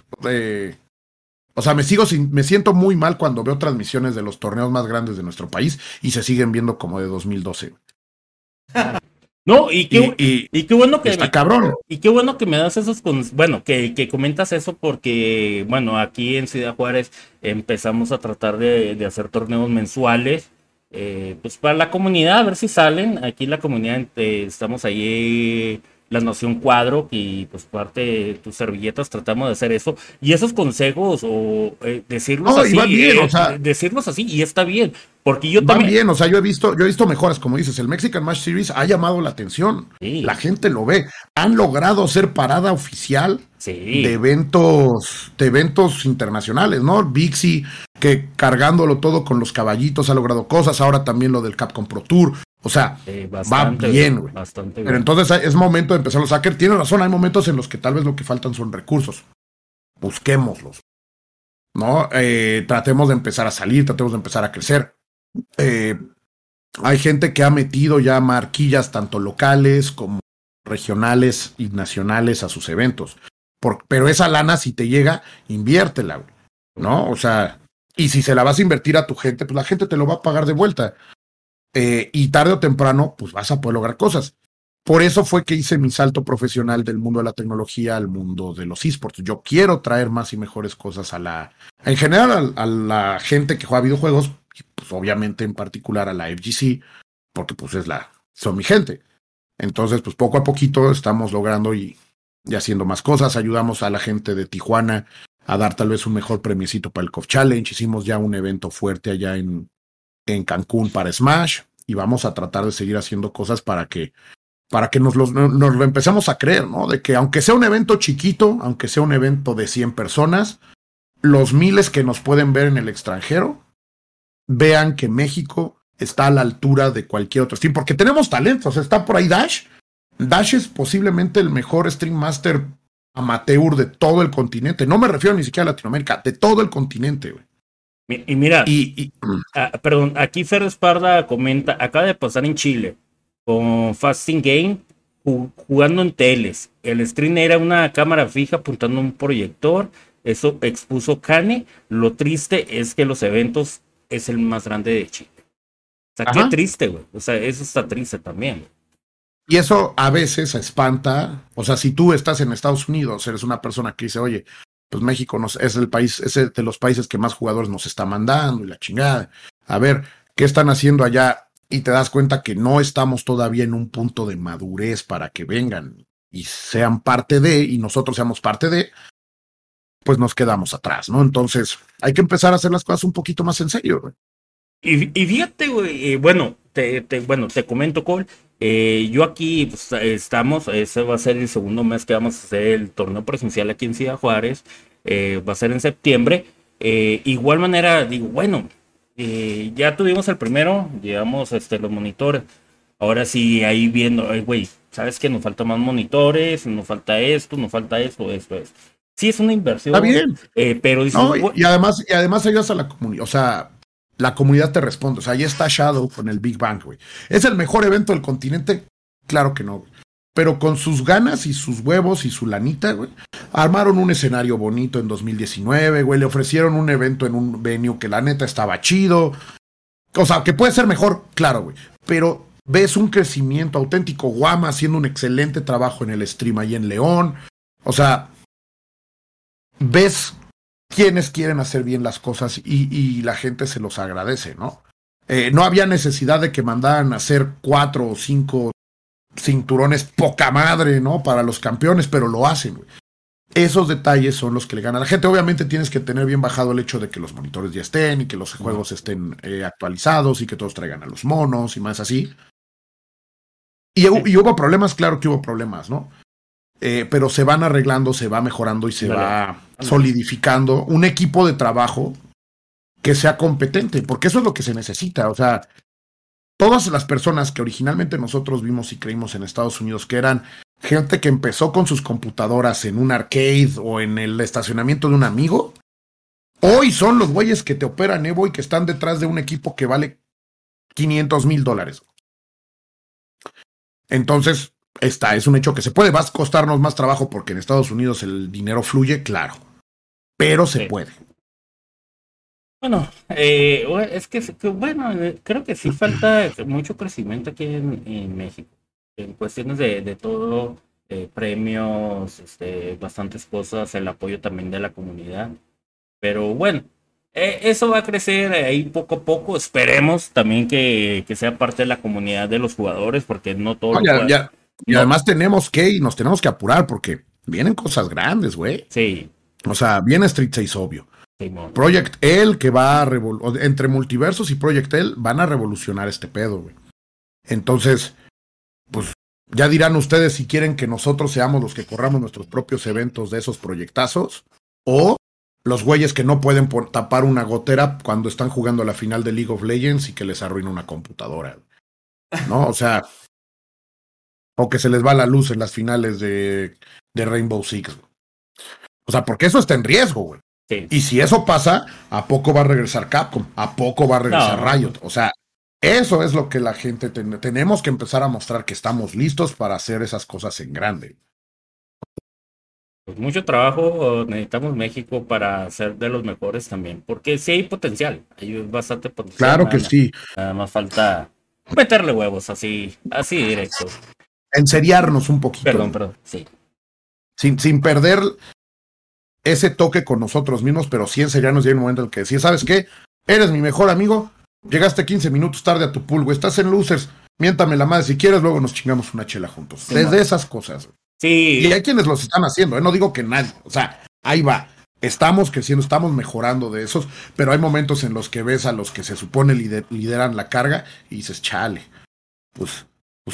O sea, me siento muy mal cuando veo transmisiones de los torneos más grandes de nuestro país y se siguen viendo como de 2012. No, y qué bueno que... Está cabrón. Y qué bueno que me das esos... que comentas eso porque, bueno, aquí en Ciudad Juárez empezamos a tratar de hacer torneos mensuales pues para la comunidad, a ver si salen. Aquí la comunidad, estamos ahí... La Nación Cuadro, y pues parte de tus servilletas tratamos de hacer eso. Y esos consejos, o decirlos así, bien, o sea, decirlos así, y está bien. Porque yo también. Bien, o sea, yo he visto mejoras, como dices, el Mexican Match Series ha llamado la atención. Sí. La gente lo ve. Han logrado ser parada oficial de eventos internacionales, ¿no? Vixi, que cargándolo todo con los caballitos ha logrado cosas. Ahora también lo del Capcom Pro Tour. O sea, bastante, va bien, güey. Pero entonces es momento de empezar los hackers. Tiene razón, hay momentos en los que tal vez lo que faltan son recursos. Busquémoslos, ¿no? Tratemos de empezar a salir, tratemos de empezar a crecer. Hay gente que ha metido ya marquillas tanto locales como regionales y nacionales a sus eventos. Pero esa lana, si te llega, inviértela, ¿no? O sea, y si se la vas a invertir a tu gente, pues la gente te lo va a pagar de vuelta. Y tarde o temprano, pues vas a poder lograr cosas. Por eso fue que hice mi salto profesional del mundo de la tecnología al mundo de los esports. Yo quiero traer más y mejores cosas a la... En general, a la gente que juega videojuegos, y pues obviamente en particular a la FGC, porque pues son mi gente. Entonces, pues poco a poquito estamos logrando y haciendo más cosas. Ayudamos a la gente de Tijuana a dar tal vez un mejor premiecito para el Kof Challenge. Hicimos ya un evento fuerte allá en Cancún para Smash, y vamos a tratar de seguir haciendo cosas para que nos lo empecemos a creer, ¿no? De que aunque sea un evento chiquito, aunque sea un evento de 100 personas, los miles que nos pueden ver en el extranjero vean que México está a la altura de cualquier otro stream, porque tenemos talentos. Está por ahí Dash. Dash es posiblemente el mejor Stream Master amateur de todo el continente. No me refiero ni siquiera a Latinoamérica, de todo el continente, güey. Y mira, perdón, aquí Fer Esparda comenta, acaba de pasar en Chile con Fasting Game jugando en teles. El stream era una cámara fija apuntando a un proyector. Eso expuso Kane. Lo triste es que los eventos es el más grande de Chile. O sea, ajá, qué triste, güey. O sea, eso está triste también. Y eso a veces espanta. O sea, si tú estás en Estados Unidos, eres una persona que dice, oye, pues México es el país, es de los países que más jugadores nos está mandando y la chingada. A ver, ¿qué están haciendo allá? Y te das cuenta que no estamos todavía en un punto de madurez para que vengan y sean parte de, y nosotros seamos parte de, pues nos quedamos atrás, ¿no? Entonces, hay que empezar a hacer las cosas un poquito más en serio, güey. Y fíjate, güey, bueno, te comento, Cole, yo aquí pues, estamos, ese va a ser el segundo mes que vamos a hacer el torneo presencial aquí en Ciudad Juárez, va a ser en septiembre, igual manera, digo, bueno, ya tuvimos el primero, llevamos los monitores, ahora sí, ahí viendo, güey, ¿sabes qué? Nos faltan más monitores, nos falta esto. Sí, es una inversión. Está bien. Pero dices, no, y además ayudas a la comunidad, o sea... La comunidad te responde. O sea, ahí está Shadow con el Big Bang, güey. ¿Es el mejor evento del continente? Claro que no, güey. Pero con sus ganas y sus huevos y su lanita, güey, armaron un escenario bonito en 2019, güey. Le ofrecieron un evento en un venue que la neta estaba chido. O sea, que puede ser mejor, claro, güey. Pero ves un crecimiento auténtico. Guama haciendo un excelente trabajo en el stream ahí en León. O sea, ves... quienes quieren hacer bien las cosas y la gente se los agradece, ¿no? No había necesidad de que mandaran a hacer 4 o 5 cinturones poca madre, ¿no? Para los campeones, pero lo hacen, güey. Esos detalles son los que le ganan a la gente. Obviamente tienes que tener bien bajado el hecho de que los monitores ya estén y que los juegos estén actualizados y que todos traigan a los monos y más así. Y hubo problemas, claro que hubo problemas, ¿no? Pero se van arreglando, se va mejorando y se va solidificando un equipo de trabajo que sea competente, porque eso es lo que se necesita. O sea, todas las personas que originalmente nosotros vimos y creímos en Estados Unidos, que eran gente que empezó con sus computadoras en un arcade o en el estacionamiento de un amigo, hoy son los güeyes que te operan Evo y que están detrás de un equipo que vale $500,000. Entonces... es un hecho que se puede. Va a costarnos más trabajo porque en Estados Unidos el dinero fluye, claro. Pero se puede. Bueno, creo que sí falta mucho crecimiento aquí en México. En cuestiones de todo, premios, bastantes cosas, el apoyo también de la comunidad. Pero bueno, eso va a crecer ahí poco a poco. Esperemos también que sea parte de la comunidad de los jugadores, porque no todos Y además nos tenemos que apurar porque vienen cosas grandes, güey. Sí. O sea, viene Street 6, obvio. Sí, Project L, que va a revolucionar. Entre Multiversos y Project L van a revolucionar este pedo, güey. Entonces, pues ya dirán ustedes si quieren que nosotros seamos los que corramos nuestros propios eventos de esos proyectazos o los güeyes que no pueden tapar una gotera cuando están jugando la final de League of Legends y que les arruina una computadora. No, o sea... o que se les va la luz en las finales de Rainbow Six. O sea, porque eso está en riesgo, güey. Sí. Y si eso pasa, ¿a poco va a regresar Capcom? ¿A poco va a regresar Riot? O sea, Eso es lo que la gente... Tenemos que empezar a mostrar que estamos listos para hacer esas cosas en grande. Pues mucho trabajo necesitamos México para ser de los mejores también, porque sí hay potencial, hay bastante potencial. Claro que sí. Nada más falta meterle huevos así directo. Enseriarnos un poquito. Perdón, sí. Sin perder ese toque con nosotros mismos, pero sí enseriarnos. Llega un momento en el que decir, ¿sabes qué? Eres mi mejor amigo, llegaste 15 minutos tarde a tu pulgo, estás en losers, miéntame la madre si quieres, luego nos chingamos una chela juntos. Sí, desde esas cosas. Sí. Y hay quienes los están haciendo, no digo que nadie, o sea, ahí va. Estamos creciendo, estamos mejorando de esos, pero hay momentos en los que ves a los que se supone lideran la carga y dices, chale, pues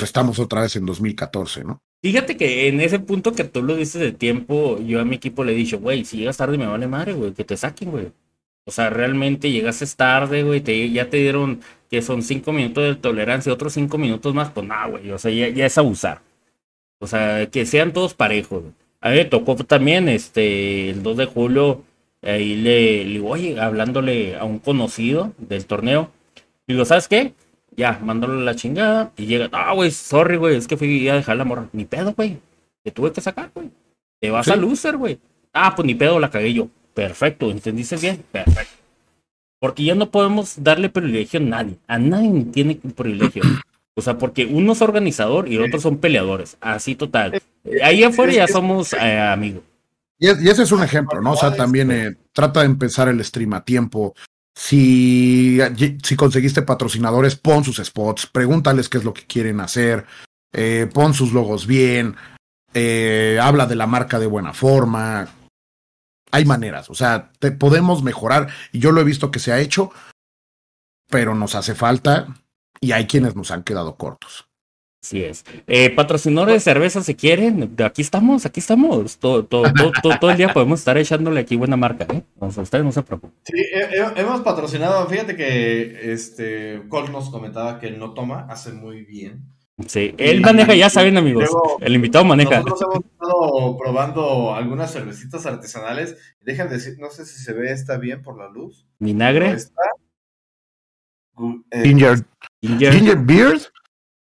estamos otra vez en 2014, ¿no? Fíjate que en ese punto que tú lo dices de tiempo, yo a mi equipo le he dicho, güey, si llegas tarde me vale madre, güey, que te saquen, güey. O sea, realmente llegaste tarde, güey, ya te dieron que son 5 minutos de tolerancia, otros 5 minutos más, pues nada, güey, o sea, ya es abusar. O sea, que sean todos parejos. A mí me tocó también, el 2 de julio, ahí le digo, oye, hablándole a un conocido del torneo, le digo, ¿sabes qué? Ya, mándalo la chingada, y llega, ah, güey, sorry, güey, es que fui a dejar la morra. Ni pedo, güey, te tuve que sacar, güey. Te vas a loser, güey. Ah, pues ni pedo, la cagué yo. Perfecto, ¿entendiste bien? Perfecto. Porque ya no podemos darle privilegio a nadie. A nadie tiene privilegio. O sea, porque uno es organizador y el otro son peleadores. Así total. Ahí afuera ya somos amigos. Y ese es un ejemplo, ¿no? O sea, también trata de empezar el stream a tiempo. Si conseguiste patrocinadores, pon sus spots. Pregúntales qué es lo que quieren hacer. Pon sus logos bien. Habla de la marca de buena forma. Hay maneras, o sea, te podemos mejorar, y yo lo he visto que se ha hecho, pero nos hace falta, y hay quienes nos han quedado cortos. Así es. Patrocinadores de cerveza, si quieren, aquí estamos, todo el día podemos estar echándole aquí buena marca, ¿eh? O sea, ustedes no se preocupen. Sí, hemos patrocinado, fíjate que Colt nos comentaba que él no toma, hace muy bien. Sí, él maneja, ya saben, amigos. Luego, el invitado maneja. Nosotros hemos estado probando algunas cervecitas artesanales. Dejan de decir, no sé si se ve esta bien por la luz. ¿Vinagre? Ginger Beers.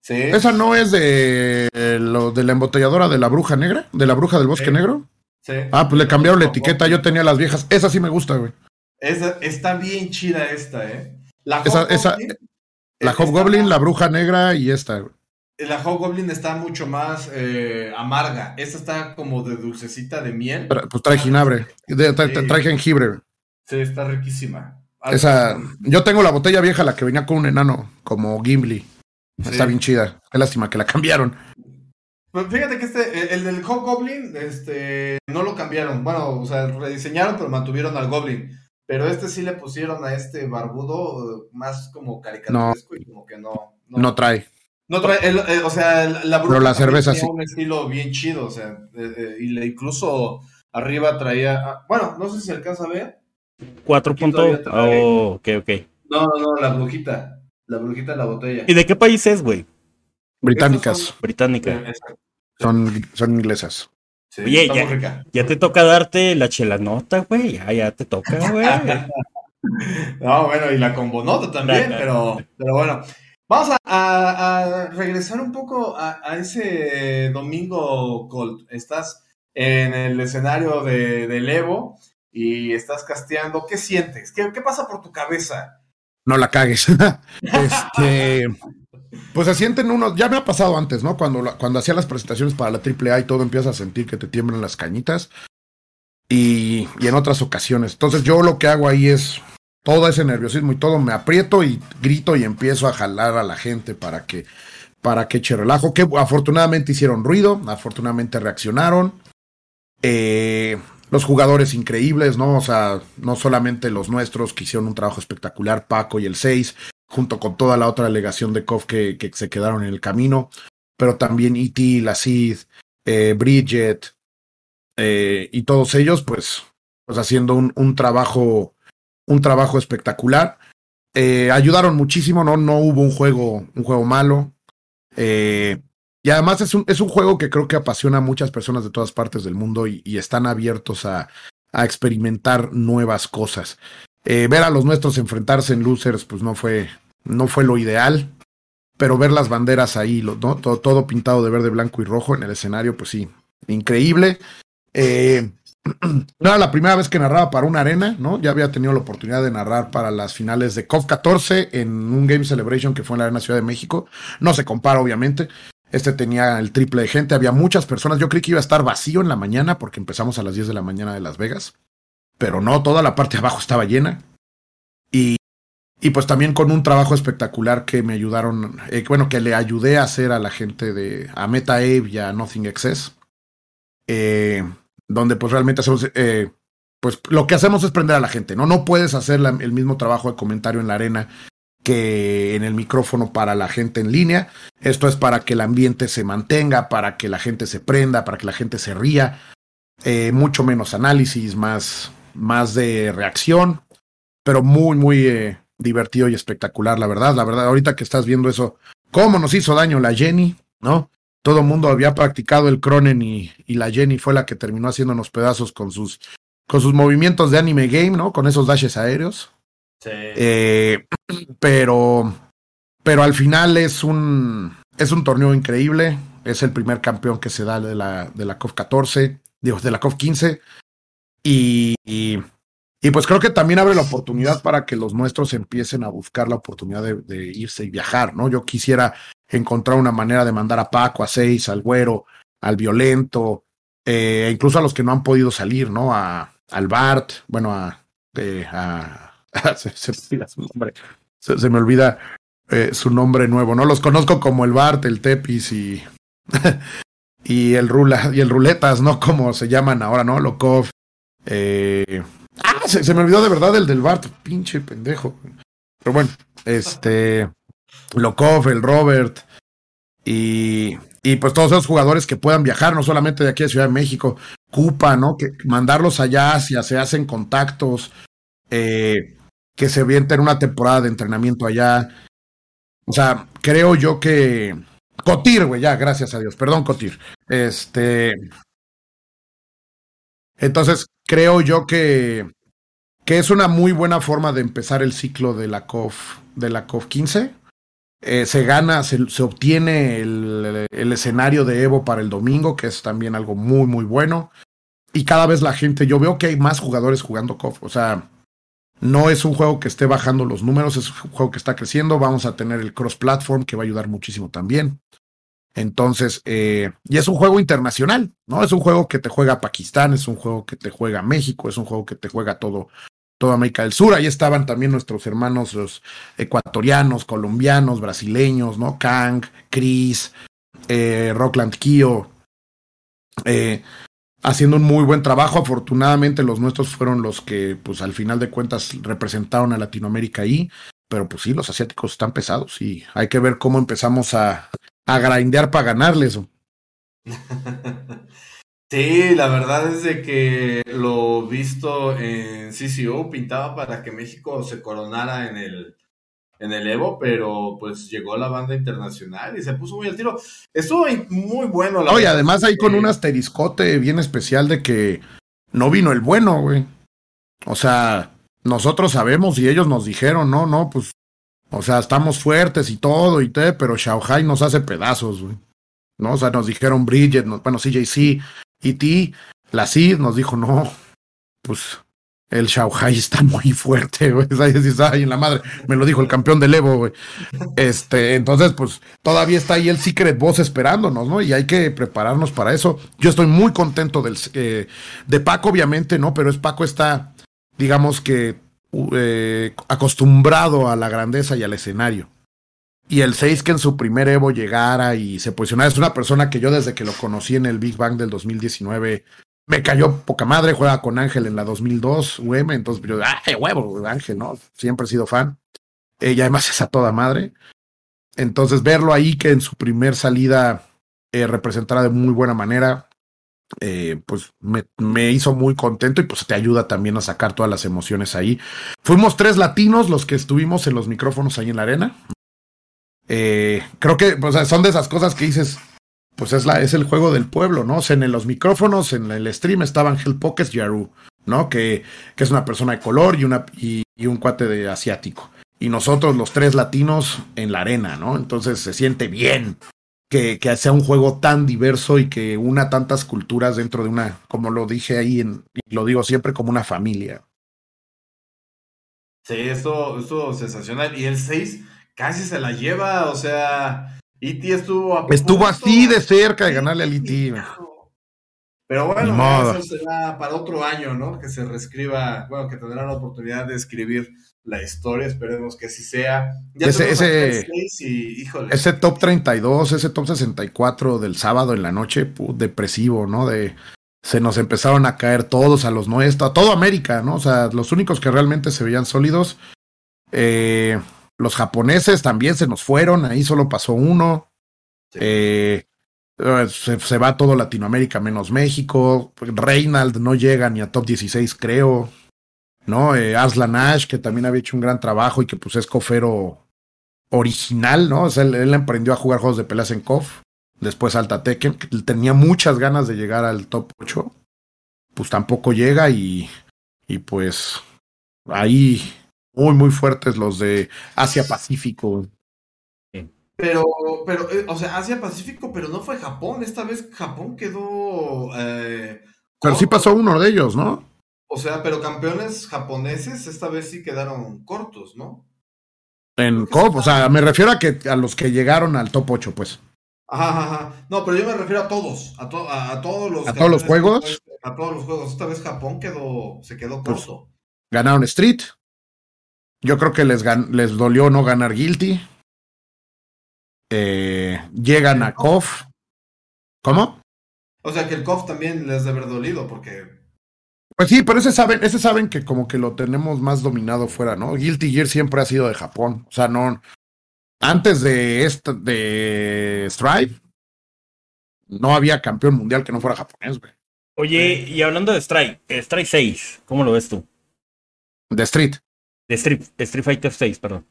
Sí. ¿Esa no es de la embotelladora de la bruja negra? ¿De la bruja del bosque negro? Sí. Ah, pues le cambiaron la etiqueta. Yo tenía las viejas. Esa sí me gusta, güey. Está bien chida esta, ¿eh? La Hobgoblin, la bruja negra y esta. La Hobgoblin está mucho más amarga. Esta está como de dulcecita de miel. Pues trae jengibre. Trae jengibre. Sí, está riquísima. Esa, yo tengo la botella vieja, la que venía con un enano, como Gimli. Sí. Está bien chida. Qué lástima que la cambiaron. Pues fíjate que el del Hobgoblin, no lo cambiaron. Bueno, o sea, rediseñaron, pero mantuvieron al Goblin. Pero sí le pusieron a este barbudo más como caricaturesco y como que no. No trae, o sea, la bruja. Pero la cerveza sí. Un estilo bien chido, o sea, y le incluso arriba traía, bueno, no sé si alcanza a ver. 4 puntos. Oh, ok. No, la brujita en la botella. ¿Y de qué país es, güey? Británicas. Son inglesas. Sí, oye, ya te toca darte la chelanota, güey. Ya te toca, güey. No, bueno, y la combonota también, pero bueno. Vamos a regresar un poco a ese domingo, Colt. Estás en el escenario del Evo y estás casteando. ¿Qué sientes? ¿Qué pasa por tu cabeza? No la cagues. Pues se sienten unos, ya me ha pasado antes, ¿no? Cuando hacía las presentaciones para la AAA y todo, empiezas a sentir que te tiemblan las cañitas y en otras ocasiones. Entonces yo lo que hago ahí es todo ese nerviosismo y todo, me aprieto y grito y empiezo a jalar a la gente para que eche relajo, que afortunadamente hicieron ruido, afortunadamente reaccionaron. Los jugadores increíbles, ¿no? O sea, no solamente los nuestros que hicieron un trabajo espectacular, Paco y el 6, junto con toda la otra delegación de Kof que se quedaron en el camino, pero también E.T., la Cid, Bridget, y todos ellos, pues haciendo un trabajo espectacular. Ayudaron muchísimo, no hubo un juego malo, y además es un juego que creo que apasiona a muchas personas de todas partes del mundo y están abiertos a experimentar nuevas cosas. Ver a los nuestros enfrentarse en losers, pues no fue no fue lo ideal, pero ver las banderas ahí, ¿no? Todo pintado de verde, blanco y rojo en el escenario, pues sí, increíble. No era la primera vez que narraba para una arena, ¿no? Ya había tenido la oportunidad de narrar para las finales de Kof 14 en un Game Celebration que fue en la Arena Ciudad de México. No se compara, obviamente. Este tenía el triple de gente, había muchas personas. Yo creí que iba a estar vacío en la mañana porque empezamos a las 10 de la mañana de Las Vegas. Pero no, toda la parte de abajo estaba llena. Y pues también con un trabajo espectacular que me ayudaron, que le ayudé a hacer a la gente a MetaAbe y a Nothing Excess. Donde pues realmente hacemos, pues lo que hacemos es prender a la gente, ¿no? No puedes hacer el mismo trabajo de comentario en la arena que en el micrófono para la gente en línea. Esto es para que el ambiente se mantenga, para que la gente se prenda, para que la gente se ría. Mucho menos análisis, más de reacción, pero muy, muy divertido y espectacular, la verdad. La verdad, ahorita que estás viendo eso, cómo nos hizo daño la Jenny, ¿no? Todo el mundo había practicado el Cronen y la Jenny fue la que terminó haciéndonos pedazos con sus movimientos de anime game, ¿no? Con esos dashes aéreos. Sí. Pero al final es un torneo increíble. Es el primer campeón que se da de la COF 14, digo, de la COF 15. Y pues creo que también abre la oportunidad para que los nuestros empiecen a buscar la oportunidad de irse y viajar, ¿no? Yo quisiera encontrar una manera de mandar a Paco, a Seis, al Güero, al Violento, incluso a los que no han podido salir, ¿no? Al Bart, bueno, se me olvida su nombre. Se me olvida su nombre nuevo, ¿no? Los conozco como el Bart, el Tepis y el Rula y el Ruletas, ¿no? Como se llaman ahora, ¿no? Lokov. Se me olvidó de verdad el del Bart, pinche pendejo. Pero bueno, Lokov, el Robert y pues todos esos jugadores que puedan viajar, no solamente de aquí a Ciudad de México, Cupa, ¿no? Que mandarlos allá, si se hacen contactos, que se vienten una temporada de entrenamiento allá. O sea, creo yo que Cotir, güey, ya, gracias a Dios, perdón, Cotir. Entonces, creo yo que es una muy buena forma de empezar el ciclo de la COF 15. Se obtiene el escenario de Evo para el domingo, que es también algo muy, muy bueno. Y cada vez la gente, yo veo que hay más jugadores jugando COF. O sea, no es un juego que esté bajando los números, es un juego que está creciendo. Vamos a tener el cross-platform, que va a ayudar muchísimo también. Entonces, y es un juego internacional, ¿no? Es un juego que te juega Pakistán, es un juego que te juega México, es un juego que te juega toda América del Sur. Ahí estaban también nuestros hermanos los ecuatorianos, colombianos, brasileños, ¿no? Kang, Chris, Rockland Kio, haciendo un muy buen trabajo. Afortunadamente los nuestros fueron los que, pues al final de cuentas, representaron a Latinoamérica ahí. Pero pues sí, los asiáticos están pesados y hay que ver cómo empezamos a grindear para ganarles. Sí, la verdad es de que lo visto en CCO pintaba para que México se coronara en el Evo, pero pues llegó la banda internacional y se puso muy al tiro. Estuvo muy bueno. La Oye, además ahí con un asteriscote bien especial de que no vino el bueno, güey. O sea, nosotros sabemos y ellos nos dijeron, no, pues, o sea, estamos fuertes y todo, pero Shanghai nos hace pedazos, güey, ¿no? O sea, nos dijeron Bridget, CJC, E.T., la CID nos dijo, no, pues, el Shanghai está muy fuerte, güey, ahí en la madre, me lo dijo el campeón del Evo, güey, entonces, pues, todavía está ahí el Secret Boss esperándonos, ¿no? Y hay que prepararnos para eso. Yo estoy muy contento de Paco, obviamente, ¿no? Pero Paco está, digamos que, acostumbrado a la grandeza y al escenario. Y el 6 que en su primer Evo llegara y se posicionara, es una persona que yo desde que lo conocí en el Big Bang del 2019 me cayó poca madre. Juega con Ángel en la 2002 UM, entonces yo, ¡ay, huevo! Ángel, ¿no? Siempre he sido fan. Y además es a toda madre. Entonces verlo ahí que en su primer salida representara de muy buena manera, pues me hizo muy contento y pues te ayuda también a sacar todas las emociones ahí. Fuimos 3 latinos los que estuvimos en los micrófonos ahí en la arena. Creo que pues, son de esas cosas que dices, pues es el juego del pueblo, ¿no? O sea, en los micrófonos, en el stream estaba Ángel Poques Yaru, ¿no? Que es una persona de color y un cuate de asiático. y nosotros los tres latinos en la arena, ¿no? Entonces se siente bien que sea un juego tan diverso y que una tantas culturas dentro de una, como lo dije ahí, y lo digo siempre, como una familia. Sí, esto sensacional. Y el 6 casi se la lleva, o sea, E.T. estuvo así de cerca de ganarle al E.T. Pero bueno, eso será para otro año, ¿no? Que se reescriba, bueno, que tendrá la oportunidad de escribir la historia, esperemos que así sea. Ya ese top 32, ese top 64 del sábado en la noche, depresivo, ¿no? Se nos empezaron a caer todos a los nuestros, a todo América, ¿no? O sea, los únicos que realmente se veían sólidos. Los japoneses también se nos fueron, ahí solo pasó uno. Sí. Se va todo Latinoamérica menos México. Reynald no llega ni a top 16, creo, ¿no? Aslan Ash, que también había hecho un gran trabajo y que pues es cofero original, ¿no? O sea, él emprendió a jugar juegos de peleas en Kof, después Alta Tekken, que tenía muchas ganas de llegar al top 8, pues tampoco llega y pues ahí muy muy fuertes los de Asia Pacífico. Pero, o sea, Asia Pacífico, pero no fue Japón, esta vez Japón quedó... pero sí pasó uno de ellos, ¿no? O sea, pero campeones japoneses esta vez sí quedaron cortos, ¿no? En COP, o sea, me refiero a los que llegaron al top 8, pues. Ajá. No, pero yo me refiero a todos, a todos los... ¿A todos los juegos? A todos los juegos. Esta vez Japón se quedó corto. Pues, ganaron Street. Yo creo que les dolió no ganar Guilty. Llegan a Kof. ¿Cómo? O sea, que el Kof también les debe haber dolido, porque... Pues sí, pero ese saben que como que lo tenemos más dominado fuera, ¿no? Guilty Gear siempre ha sido de Japón. O sea, no... Antes de Strive, no había campeón mundial que no fuera japonés, güey. Oye, y hablando de Strive 6, ¿cómo lo ves tú? De Street. De Street Fighter 6, perdón.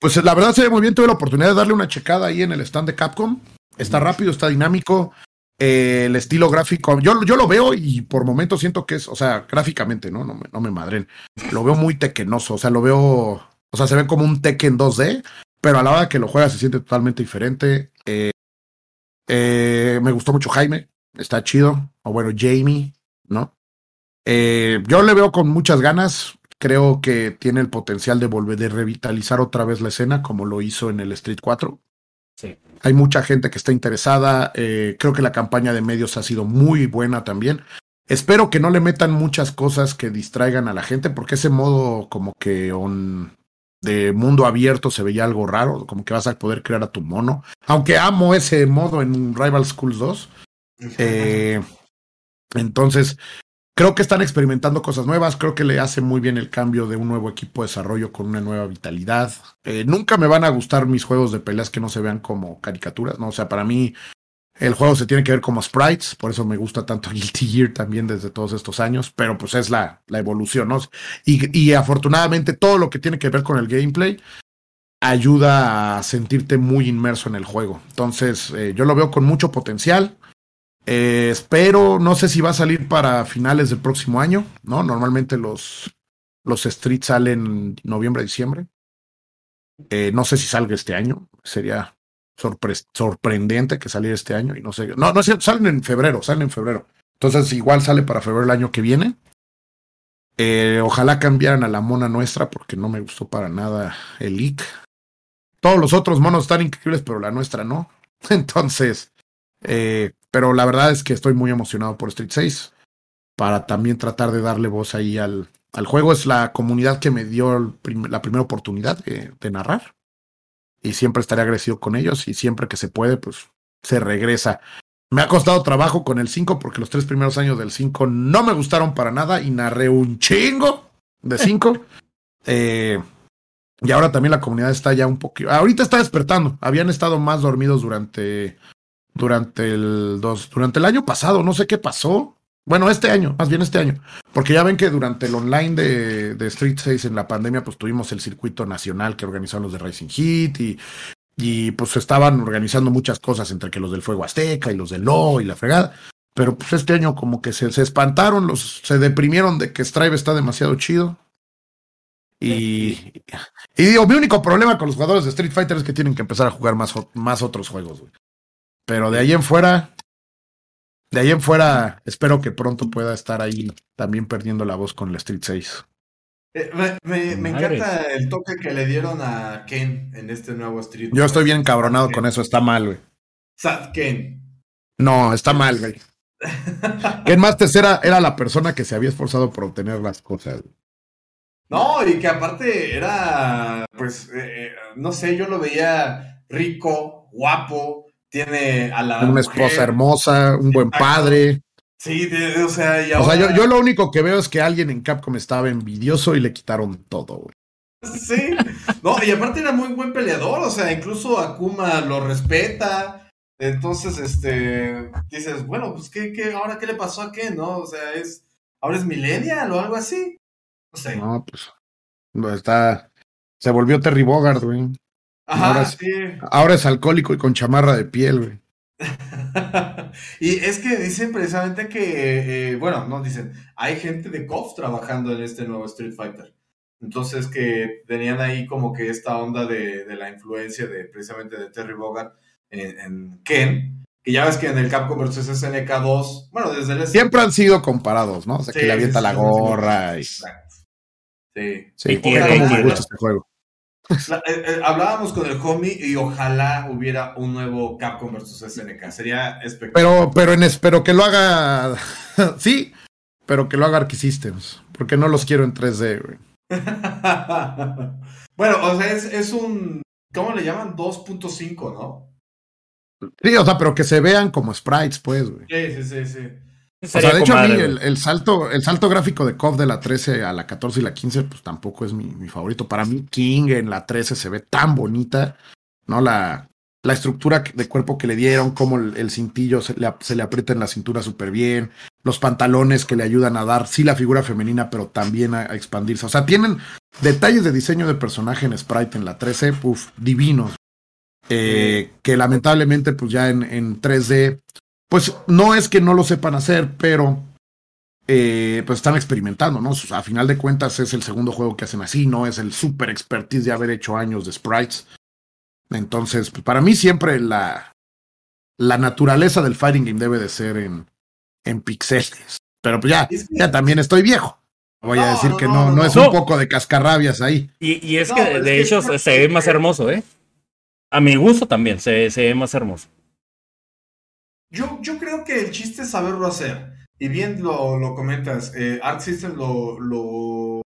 Pues la verdad se ve muy bien, tuve la oportunidad de darle una checada ahí en el stand de Capcom. Está rápido, está dinámico. El estilo gráfico, yo lo veo y por momentos siento que es, o sea, gráficamente, no me madren, lo veo muy tequenoso, o sea, se ve como un Tekken 2D, pero a la hora que lo juegas se siente totalmente diferente. Me gustó mucho Jaime, está chido, o bueno, Jamie, ¿no? Yo le veo con muchas ganas, creo que tiene el potencial de volver, de revitalizar otra vez la escena, como lo hizo en el Street 4. Sí. Hay mucha gente que está interesada, creo que la campaña de medios ha sido muy buena también. Espero que no le metan muchas cosas que distraigan a la gente, porque ese modo como que de mundo abierto se veía algo raro, como que vas a poder crear a tu mono, aunque amo ese modo en Rivals School 2. Entonces creo que están experimentando cosas nuevas, creo que le hace muy bien el cambio de un nuevo equipo de desarrollo con una nueva vitalidad. Nunca me van a gustar mis juegos de peleas que no se vean como caricaturas, ¿no? O sea, para mí el juego se tiene que ver como sprites, por eso me gusta tanto Guilty Gear también desde todos estos años, pero pues es la evolución, ¿no? Y afortunadamente todo lo que tiene que ver con el gameplay ayuda a sentirte muy inmerso en el juego. Entonces yo lo veo con mucho potencial. Espero, no sé si va a salir para finales del próximo año, ¿no? Normalmente los Street salen noviembre, diciembre. No sé si salga este año, sería sorprendente que saliera este año y no sé. No es cierto, salen en febrero. Entonces igual sale para febrero el año que viene. Ojalá cambiaran a la mona nuestra porque no me gustó para nada el leak. Todos los otros monos están increíbles, pero la nuestra no. Entonces... pero la verdad es que estoy muy emocionado por Street 6 para también tratar de darle voz ahí al juego. Es la comunidad que me dio la primera oportunidad de narrar y siempre estaré agradecido con ellos y siempre que se puede pues se regresa. Me ha costado trabajo con el 5 porque los 3 primeros años del 5 no me gustaron para nada y narré un chingo de 5. Y ahora también la comunidad está ya un poquito, ahorita está despertando, habían estado más dormidos durante el año pasado, no sé qué pasó. Bueno, este año, porque ya ven que durante el online de Street 6 en la pandemia, pues tuvimos el circuito nacional que organizaron los de Racing Heat y pues estaban organizando muchas cosas entre que los del Fuego Azteca y los del LO y la fregada, pero pues este año como que se espantaron, se deprimieron de que Strive está demasiado chido Y digo, mi único problema con los jugadores de Street Fighter es que tienen que empezar a jugar más otros juegos, güey. Pero de ahí en fuera, espero que pronto pueda estar ahí también perdiendo la voz con el Street 6. Me encanta el toque que le dieron a Ken en este nuevo Street. Yo estoy bien encabronado con eso, está mal, güey. Sad Ken. No, está mal, güey. Ken Masters era la persona que se había esforzado por obtener las cosas. No, y que aparte era, pues, no sé, yo lo veía rico, guapo, tiene a la una mujer, esposa hermosa, un buen padre. Sí, o sea, y ahora... O sea, yo lo único que veo es que alguien en Capcom estaba envidioso y le quitaron todo, güey. Sí, no, y aparte era muy buen peleador, o sea, incluso Akuma lo respeta, entonces, dices, bueno, pues, ¿qué ahora qué le pasó a qué, no? O sea, ahora es millennial o algo así. Sí. No, pues se volvió Terry Bogard, güey. Ajá, ahora es alcohólico y con chamarra de piel, güey. Y es que dicen precisamente que, bueno, no dicen, hay gente de Kof trabajando en este nuevo Street Fighter. Entonces que tenían ahí como que esta onda de la influencia de precisamente de Terry Bogard en Ken. Que ya ves que en el Capcom versus SNK 2, bueno, desde el... Siempre han sido comparados, ¿no? O sea, sí, que le avienta la gorra y... Sí, sí, porque como me gusta este juego. Hablábamos con el homie y ojalá hubiera un nuevo Capcom vs SNK, sería espectacular. Pero que lo haga, sí, pero que lo haga Arc Systems, porque no los quiero en 3D, güey. Bueno, o sea, es un, ¿cómo le llaman? 2.5, ¿no? Sí, o sea, pero que se vean como sprites, pues, güey. Sí. O sea, de hecho a mí el salto gráfico de KOF de la 13 a la 14 y la 15 pues tampoco es mi favorito. Para mí King en la 13 se ve tan bonita, ¿no? La estructura de cuerpo que le dieron, como el cintillo se le aprieta en la cintura súper bien, los pantalones que le ayudan a dar, sí, la figura femenina, pero también a expandirse. O sea, tienen detalles de diseño de personaje en sprite en la 13, puf, divinos. Que lamentablemente pues ya en 3D... Pues no es que no lo sepan hacer, pero pues están experimentando, ¿no? O sea, a final de cuentas es el segundo juego que hacen así, no es el super expertise de haber hecho años de sprites. Entonces, pues para mí siempre la naturaleza del fighting game debe de ser en pixeles. Pero pues ya también estoy viejo. Voy a decir que no es un poco de cascarrabias ahí. Y es que de hecho se ve más hermoso, ¿eh? A mi gusto también se ve más hermoso. Yo creo que el chiste es saberlo hacer. Y bien lo comentas, Arc System lo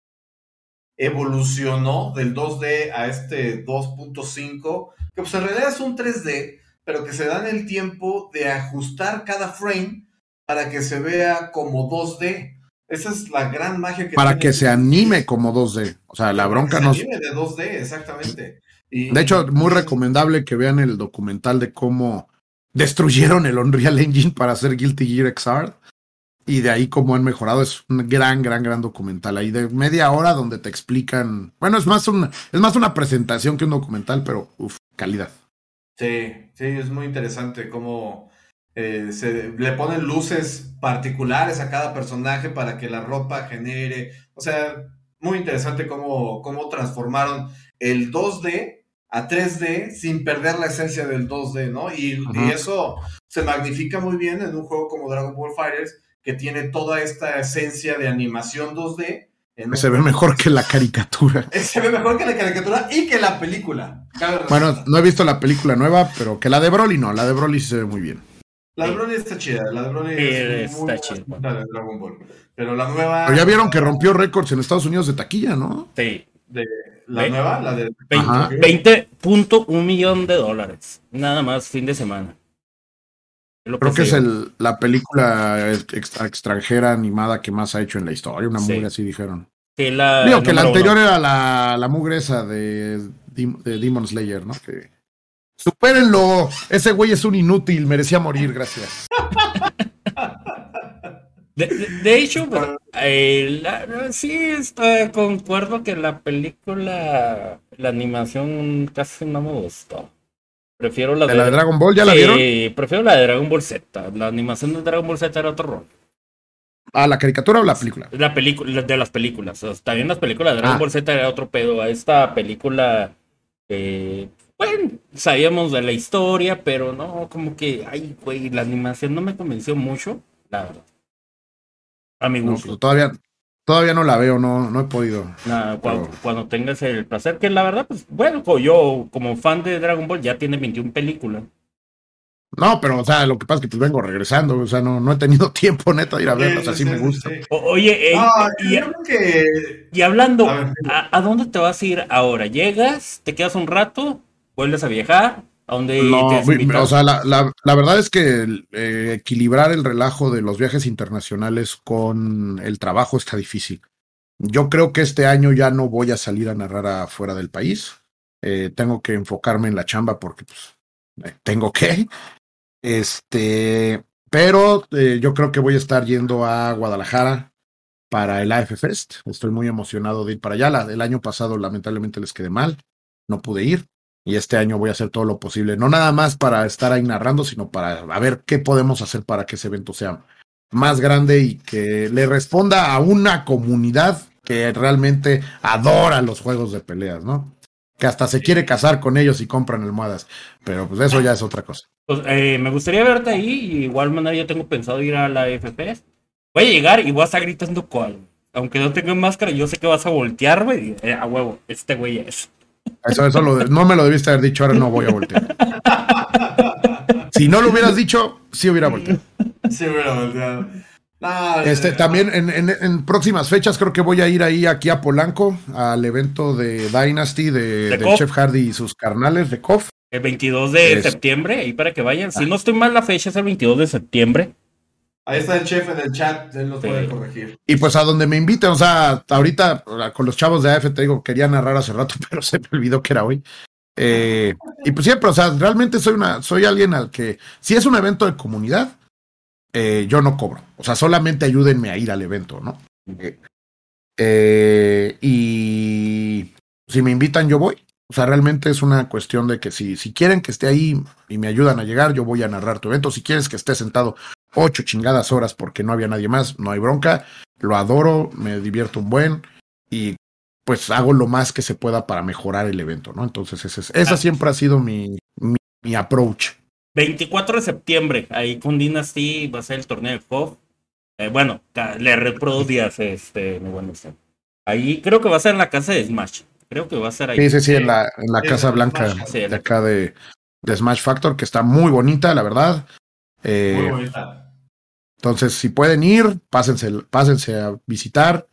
evolucionó del 2D a este 2.5, que pues en realidad es un 3D, pero que se dan el tiempo de ajustar cada frame para que se vea como 2D. Esa es la gran magia que para tiene. Para que se anime como 2D. O sea, la bronca no... Se anime de 2D, exactamente. Y, de hecho, muy recomendable que vean el documental de cómo... destruyeron el Unreal Engine para hacer Guilty Gear XR y de ahí cómo han mejorado. Es un gran documental ahí de media hora donde te explican, bueno, es más una presentación que un documental, pero calidad. Sí, es muy interesante cómo le ponen luces particulares a cada personaje para que la ropa genere, o sea, muy interesante cómo transformaron el 2D a 3D sin perder la esencia del 2D, ¿no? Y eso se magnifica muy bien en un juego como Dragon Ball FighterZ, que tiene toda esta esencia de animación 2D. Se ve mejor que la caricatura. Se ve mejor que la caricatura y que la película. Bueno, no he visto la película nueva, pero que la de Broly no. La de Broly se ve muy bien. La de Broly está chida. La de Broly es muy buena, la de Dragon Ball. Pero la nueva... Pero ya vieron que rompió récords en Estados Unidos de taquilla, ¿no? Sí. De la nueva, la de 20.1 millones de dólares nada más fin de semana. Creo que es la película extranjera animada que más ha hecho en la historia, una mugre así dijeron. Que la, digo que la anterior era la mugre esa de Demon Slayer, ¿no? Que... ¡Supérenlo! Ese güey es un inútil, merecía morir, gracias. De hecho, bueno, sí, concuerdo que la película, la animación casi no me gustó. Prefiero la de Dragon Ball, ¿ya la vieron? Sí, prefiero la de Dragon Ball Z. La animación de Dragon Ball Z era otro rol. ¿A la caricatura o la película? La película, de las películas. O sea, también las películas de Dragon Ball Z era otro pedo. Esta película, bueno, sabíamos de la historia, pero no, como que, ay, güey, la animación no me convenció mucho, la verdad. A mi gusto. No, todavía no la veo, no he podido. Nah, cuando tengas el placer, que la verdad, pues, bueno, yo como fan de Dragon Ball ya tiene 21 películas. No, pero, o sea, lo que pasa es que pues vengo regresando, o sea, no he tenido tiempo, neta, de ir a verlas, así me gusta. Sí. Oye, y hablando, ¿a dónde te vas a ir ahora? ¿Llegas, te quedas un rato, vuelves a viajar? ¿A dónde o sea, la verdad es que equilibrar el relajo de los viajes internacionales con el trabajo está difícil. Yo creo que este año ya no voy a salir a narrar afuera del país. Tengo que enfocarme en la chamba porque, pues, tengo que... pero yo creo que voy a estar yendo a Guadalajara para el AF Fest. Estoy muy emocionado de ir para allá. El año pasado lamentablemente les quedé mal, no pude ir, y este año voy a hacer todo lo posible, no nada más para estar ahí narrando, sino para a ver qué podemos hacer para que ese evento sea más grande y que le responda a una comunidad que realmente adora los juegos de peleas, ¿no? Que hasta se quiere casar con ellos y compran almohadas, pero pues eso ya es otra cosa. Pues me gustaría verte ahí, y igual manera yo tengo pensado ir a la FPS. Voy a llegar y voy a estar gritando cual, aunque no tenga máscara, yo sé que vas a voltear, güey, a huevo, este güey es. Eso no me lo debiste haber dicho, ahora no voy a voltear. Si no lo hubieras dicho, sí hubiera volteado. Sí hubiera volteado. También en próximas fechas creo que voy a ir ahí aquí a Polanco al evento de Dynasty de Chef Hardy y sus carnales de Kof. El 22 de septiembre, ahí para que vayan. Si no estoy mal, la fecha es el 22 de septiembre. Ahí está el chef en el chat, él lo puede corregir. Y pues a donde me inviten, o sea, ahorita con los chavos de AF, te digo, quería narrar hace rato, pero se me olvidó que era hoy. Y pues siempre, o sea, realmente soy alguien al que, si es un evento de comunidad, yo no cobro. O sea, solamente ayúdenme a ir al evento, ¿no? Y si me invitan, yo voy. O sea, realmente es una cuestión de que si quieren que esté ahí y me ayudan a llegar, yo voy a narrar tu evento. Si quieres que esté sentado 8 chingadas horas porque no había nadie más, no hay bronca, lo adoro, me divierto un buen, y pues hago lo más que se pueda para mejorar el evento, ¿no? Entonces esa siempre ha sido mi approach. 24 de septiembre, ahí con Dynasty va a ser el torneo de Kof. Bueno, le reprodujo días, muy bueno. Ahí creo que va a ser en la casa de Smash. Creo que va a ser ahí. Sí, en la Casa Blanca de acá de Smash Factor, que está muy bonita, la verdad. Muy bonita. Entonces, si pueden ir, pásense a visitar.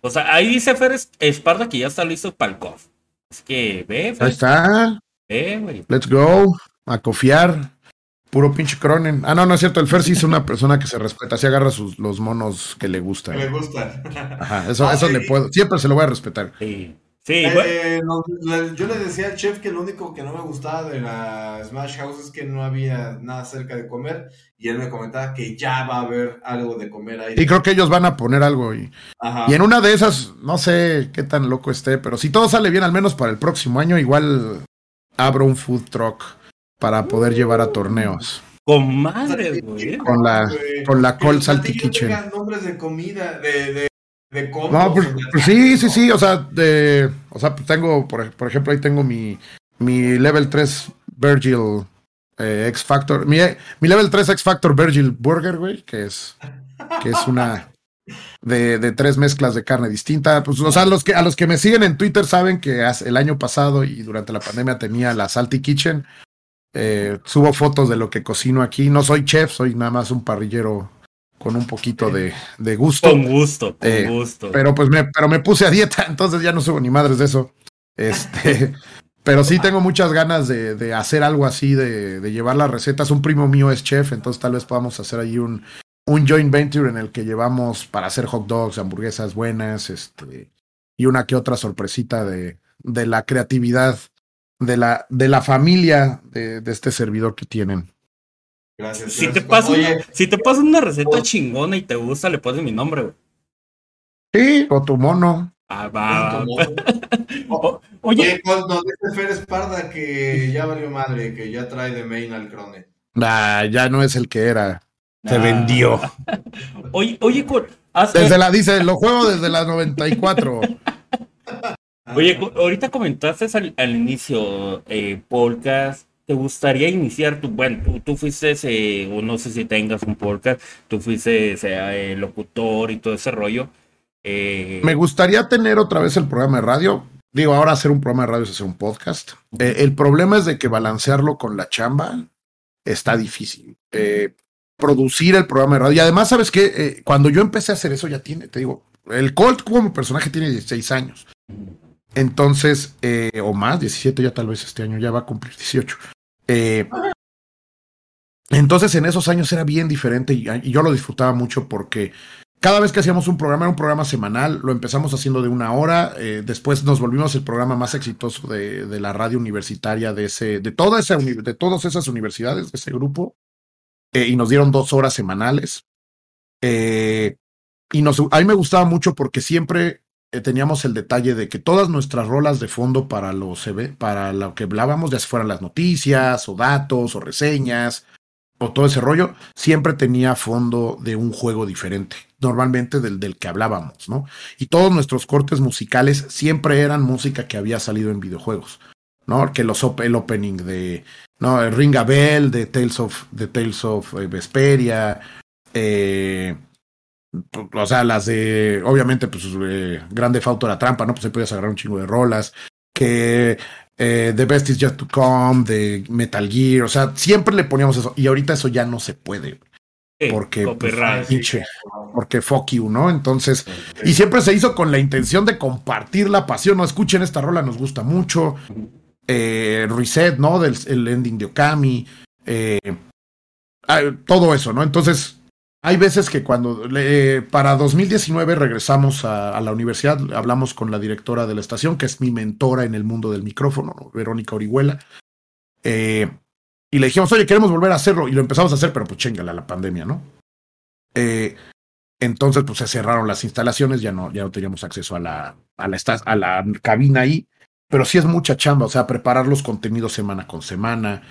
O sea, ahí dice Fer Esparta que ya está listo para el Kof. Así que ve, Fer. Ahí está. Güey. Let's go. A cofiar. Puro pinche Cronen. No es cierto. El Fer sí es una persona que se respeta. Sí agarra los monos que le gustan. Que le gustan. Ajá, eso sí. Le puedo. Siempre se lo voy a respetar. Sí. Sí, yo le decía al chef que lo único que no me gustaba de la Smash House es que no había nada cerca de comer, y él me comentaba que ya va a haber algo de comer ahí. Y creo que ellos van a poner algo, y en una de esas, no sé qué tan loco esté, pero si todo sale bien, al menos para el próximo año, igual abro un food truck para poder llevar a torneos. Con madre, güey. Con la Col Salty Kitchen. Que tengan nombres de comida, de combos, no, pues sí, o sea, pues tengo, por ejemplo, ahí tengo mi level 3 Virgil X Factor, mi level 3 X Factor Virgil Burger, güey, que es una de 3 mezclas de carne distinta. Pues, o sea, a los que me siguen en Twitter saben que el año pasado y durante la pandemia tenía la Salty Kitchen. Subo fotos de lo que cocino aquí. No soy chef, soy nada más un parrillero con un poquito de gusto. Con gusto. Pero pues me puse a dieta, entonces ya no subo ni madres de eso. Pero sí tengo muchas ganas de hacer algo así, de llevar las recetas. Un primo mío es chef, entonces tal vez podamos hacer ahí un joint venture en el que llevamos para hacer hot dogs, hamburguesas buenas, y una que otra sorpresita de la creatividad de la familia de este servidor que tienen. Gracias, si te pasa una receta chingona y te gusta, le pones mi nombre, güey. Sí, o tu mono. Va. Oye, nos dice Fer Esparda que ya valió madre, que ya trae de main al Crone. Ya no es el que era. Se vendió. Oye, dice, lo juego desde la 94. Oye, ahorita comentaste al inicio, podcast. ¿Te gustaría iniciar tu... Bueno, tú fuiste, o no sé si tengas un podcast, tú fuiste locutor y todo ese rollo. Me gustaría tener otra vez el programa de radio. Digo, ahora hacer un programa de radio es hacer un podcast. El problema es de que balancearlo con la chamba está difícil. Producir el programa de radio. Y además, ¿sabes qué? Cuando yo empecé a hacer eso, ya tiene, te digo, el Colt como personaje tiene 16 años. Entonces, o más, 17 ya tal vez este año, ya va a cumplir 18. Entonces, en esos años era bien diferente y yo lo disfrutaba mucho porque... Cada vez que hacíamos un programa, era un programa semanal, lo empezamos haciendo de una hora, después nos volvimos el programa más exitoso de la radio universitaria de todas esas universidades, de ese grupo, y nos dieron 2 horas semanales. A mí me gustaba mucho porque siempre teníamos el detalle de que todas nuestras rolas de fondo para lo que hablábamos, ya fueran las noticias, o datos, o reseñas, o todo ese rollo, siempre tenía fondo de un juego diferente, normalmente del que hablábamos, ¿no? Y todos nuestros cortes musicales siempre eran música que había salido en videojuegos, ¿no? Que el opening de, ¿no? Ring a Bell, de Tales of Vesperia, o sea, las de, obviamente, pues, Grand Theft Auto La Trampa, ¿no? Pues ahí podías agarrar un chingo de rolas, que... The Best Is Yet To Come, de Metal Gear, o sea, siempre le poníamos eso, y ahorita eso ya no se puede, porque porque fuck you, ¿no? Entonces, y siempre se hizo con la intención de compartir la pasión, ¿no? Escuchen esta rola, nos gusta mucho, Reset, ¿no? El ending de Okami, todo eso, ¿no? Entonces, hay veces que cuando, para 2019 regresamos a la universidad, hablamos con la directora de la estación, que es mi mentora en el mundo del micrófono, ¿no? Verónica Orihuela, y le dijimos, oye, queremos volver a hacerlo, y lo empezamos a hacer, pero pues chingala la pandemia, ¿no? Entonces, pues se cerraron las instalaciones, ya no teníamos acceso a la cabina ahí, pero sí es mucha chamba, o sea, preparar los contenidos semana con semana,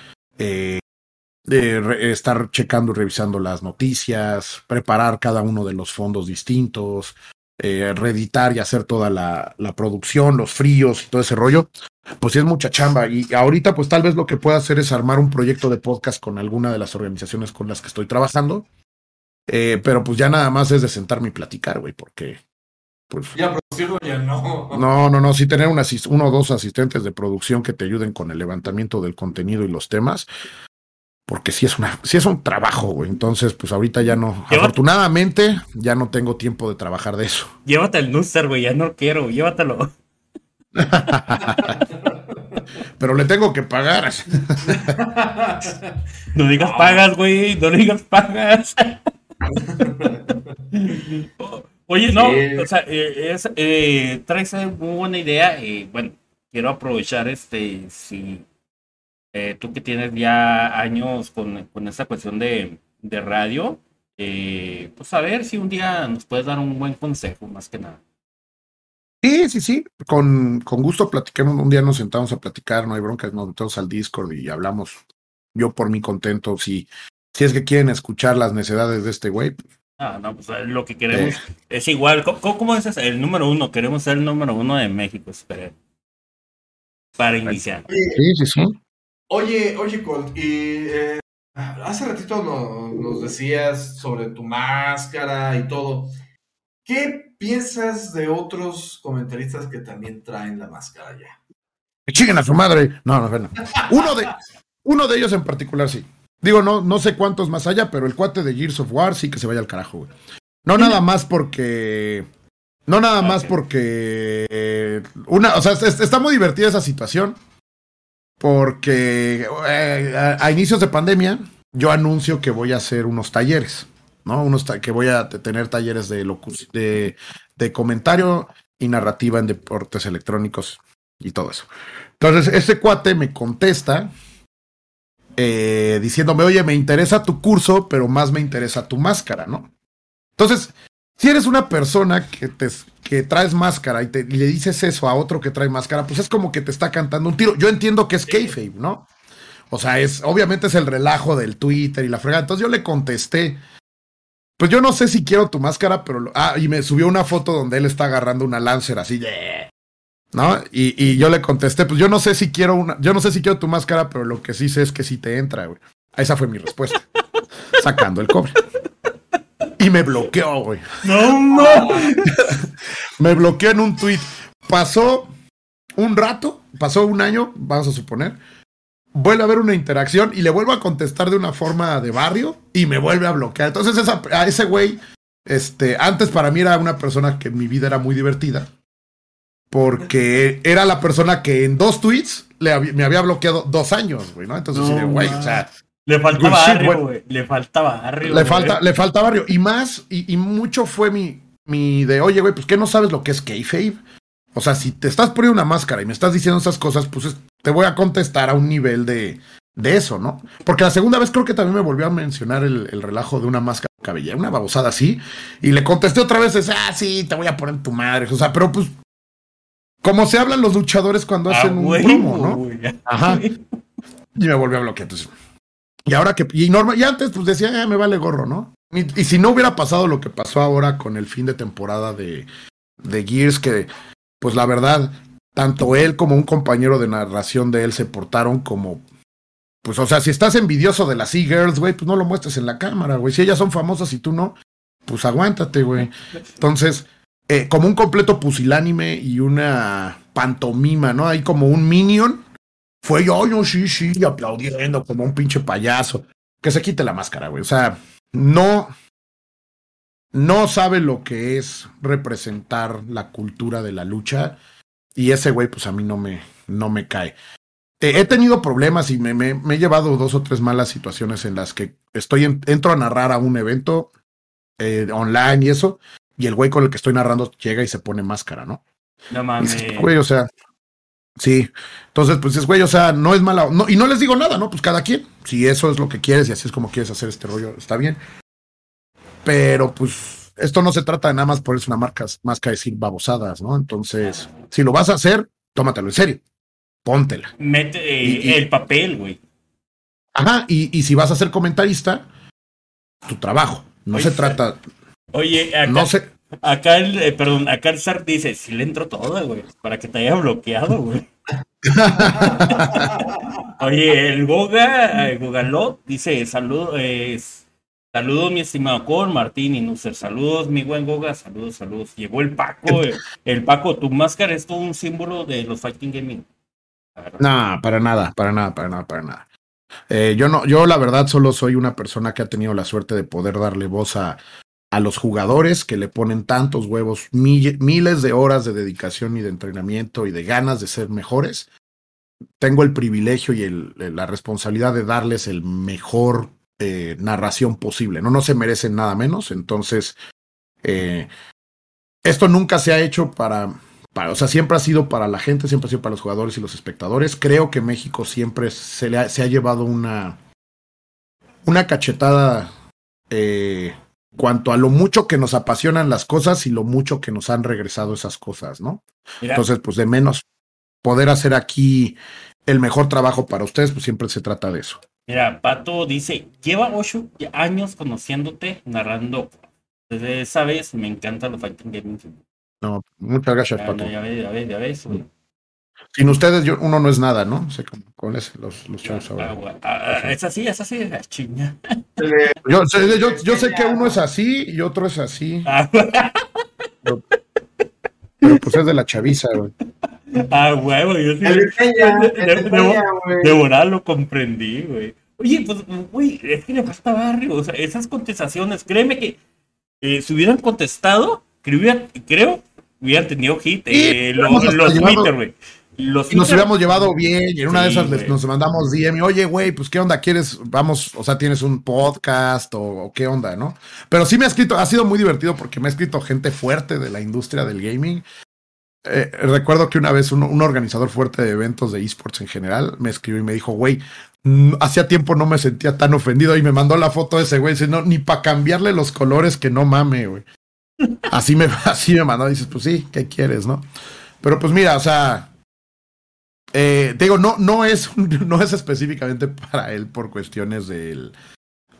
de estar checando y revisando las noticias, preparar cada uno de los fondos distintos, reeditar y hacer toda la producción, los fríos y todo ese rollo, pues sí es mucha chamba. Y ahorita pues tal vez lo que pueda hacer es armar un proyecto de podcast con alguna de las organizaciones con las que estoy trabajando, pero pues ya nada más es de sentarme y platicar, güey, porque... Pues, ya producirlo ya no. No, sí tener uno o dos asistentes de producción que te ayuden con el levantamiento del contenido y los temas, porque sí es un trabajo, güey. Entonces, pues ahorita ya no. Afortunadamente, ya no tengo tiempo de trabajar de eso. Llévate el Nuster, güey. Ya no quiero. Llévatelo. Pero le tengo que pagar. No digas pagas, güey. No digas pagas. Oye, no. O sea, traes muy buena idea. Y bueno, quiero aprovechar si... tú que tienes ya años con esta cuestión de radio, pues a ver si un día nos puedes dar un buen consejo, más que nada. Sí, con gusto platiquemos, un día nos sentamos a platicar, no hay broncas, nos metemos al Discord y hablamos, yo por mí contento, si es que quieren escuchar las necesidades de este güey. Pues lo que queremos es igual, ¿cómo es ese? El número uno, queremos ser el número uno de México, espera, para iniciar. Sí. Oye, Colt, y hace ratito nos decías sobre tu máscara y todo. ¿Qué piensas de otros comentaristas que también traen la máscara ya? ¡Que chinguen a su madre! No. Uno de ellos en particular, sí. Digo, no sé cuántos más haya, pero el cuate de Gears of War sí que se vaya al carajo, güey. No nada más porque... O sea, está muy divertida esa situación. Porque a inicios de pandemia yo anuncio que voy a hacer unos talleres, ¿no? Que voy a tener talleres de comentario y narrativa en deportes electrónicos y todo eso. Entonces, este cuate me contesta diciéndome, oye, me interesa tu curso, pero más me interesa tu máscara, ¿no? Entonces, si eres una persona que traes máscara y le dices eso a otro que trae máscara, pues es como que te está cantando un tiro. Yo entiendo que es kayfabe, ¿no? O sea, obviamente es el relajo del Twitter y la fregada. Entonces yo le contesté Pues yo no sé si quiero tu máscara, pero... y me subió una foto donde él está agarrando una Lancer así, ¿no? Y yo le contesté, pues yo no sé si quiero una... Yo no sé si quiero tu máscara, pero lo que sí sé es que sí te entra, güey. Esa fue mi respuesta. Sacando el cobre. Y me bloqueó, güey. ¡No, no! Me bloqueó en un tweet. Pasó un rato, pasó un año, vamos a suponer. Vuelve a haber una interacción y le vuelvo a contestar de una forma de barrio y me vuelve a bloquear. Entonces a ese güey, antes para mí era una persona que en mi vida era muy divertida. Porque era la persona que en dos tweets me había bloqueado 2 años, güey, ¿no? Entonces, no, güey, o sea... Le faltaba barrio, güey. Le faltaba barrio. Le falta barrio. Y más, y mucho fue mi de, oye, güey, pues ¿qué no sabes lo que es kayfabe? O sea, si te estás poniendo una máscara y me estás diciendo esas cosas, pues te voy a contestar a un nivel de eso, ¿no? Porque la segunda vez creo que también me volvió a mencionar el relajo de una máscara de cabellera, una babosada así. Y le contesté otra vez, sí, te voy a poner tu madre. O sea, pero pues... Como se hablan los luchadores cuando hacen un promo, ¿no? Ajá. Y me volvió a bloquear. Entonces. Y ahora que... Y antes pues decía, me vale gorro, ¿no? Y si no hubiera pasado lo que pasó ahora con el fin de temporada de Gears, que pues la verdad, tanto él como un compañero de narración de él se portaron como... Pues o sea, si estás envidioso de las e-girls, güey, pues no lo muestres en la cámara, güey. Si ellas son famosas y tú no, pues aguántate, güey. Entonces... como un completo pusilánime y una pantomima, ¿no? Ahí como un minion. Fue yo, sí, aplaudiendo como un pinche payaso. Que se quite la máscara, güey. O sea, no sabe lo que es representar la cultura de la lucha. Y ese güey, pues a mí no me cae. He tenido problemas y me he llevado 2 o 3 malas situaciones en las que entro a narrar a un evento online y eso. Y el güey con el que estoy narrando llega y se pone máscara, ¿no? No mames. Y, güey, o sea, sí. Entonces, pues es güey, o sea, no es mala. No, y no les digo nada, ¿no? Pues cada quien. Si eso es lo que quieres y así es como quieres hacer este rollo, está bien. Pero, pues, esto no se trata de nada más ponerse una máscara de decir babosadas, ¿no? Entonces, si lo vas a hacer, tómatelo en serio. Póntela. Mete el papel, güey. Ajá, y si vas a ser comentarista, tu trabajo. No se trata... Oye, acá, no sé. Acá el Sar dice, si le entro todo, güey, para que te haya bloqueado, güey. Oye, el Gogalot dice, saludos mi estimado Con, Martín y Nuser, saludos mi buen Goga, saludos. Llegó el Paco, tu máscara es todo un símbolo de los fighting gaming. No, para nada. Yo la verdad solo soy una persona que ha tenido la suerte de poder darle voz a los jugadores que le ponen tantos huevos, miles de horas de dedicación y de entrenamiento y de ganas de ser mejores. Tengo el privilegio y la responsabilidad de darles el mejor narración posible. No se merecen nada menos. Entonces, esto nunca se ha hecho para... O sea, siempre ha sido para la gente, siempre ha sido para los jugadores y los espectadores. Creo que México siempre se ha llevado una cachetada... cuanto a lo mucho que nos apasionan las cosas y lo mucho que nos han regresado esas cosas, ¿no? Mira. Entonces, pues de menos poder hacer aquí el mejor trabajo para ustedes, pues siempre se trata de eso. Mira, Pato dice, lleva 8 años conociéndote, narrando. Desde esa vez me encanta los fighting games. No, muchas gracias, Pato. Ya ves. Sin ustedes uno no es nada, ¿no? O sea, ¿cuál es los chavos ahora? Es así de la chinga. Yo sé que uno es así y otro es así. Pero pues es de la chaviza, güey. Huevo, yo sí. De volar lo comprendí, güey. Oye, pues, güey, es que le falta barrio. O sea, esas contestaciones, créeme que si hubieran contestado, creo, hubieran tenido hit. Los Twitter, güey. Y nos hubiéramos llevado bien, y en una de esas nos mandamos DM, oye, güey, pues qué onda, quieres, vamos, o sea, tienes un podcast o qué onda, ¿no? Pero sí me ha escrito, ha sido muy divertido porque me ha escrito gente fuerte de la industria del gaming. Recuerdo que una vez un organizador fuerte de eventos de esports en general me escribió y me dijo, güey, hacía tiempo no me sentía tan ofendido, y me mandó la foto de ese güey, diciendo, ni para cambiarle los colores, que no mame, güey. Así me mandó, dices, pues sí, ¿qué quieres, no? Pero pues mira, o sea... te digo, no es específicamente para él por cuestiones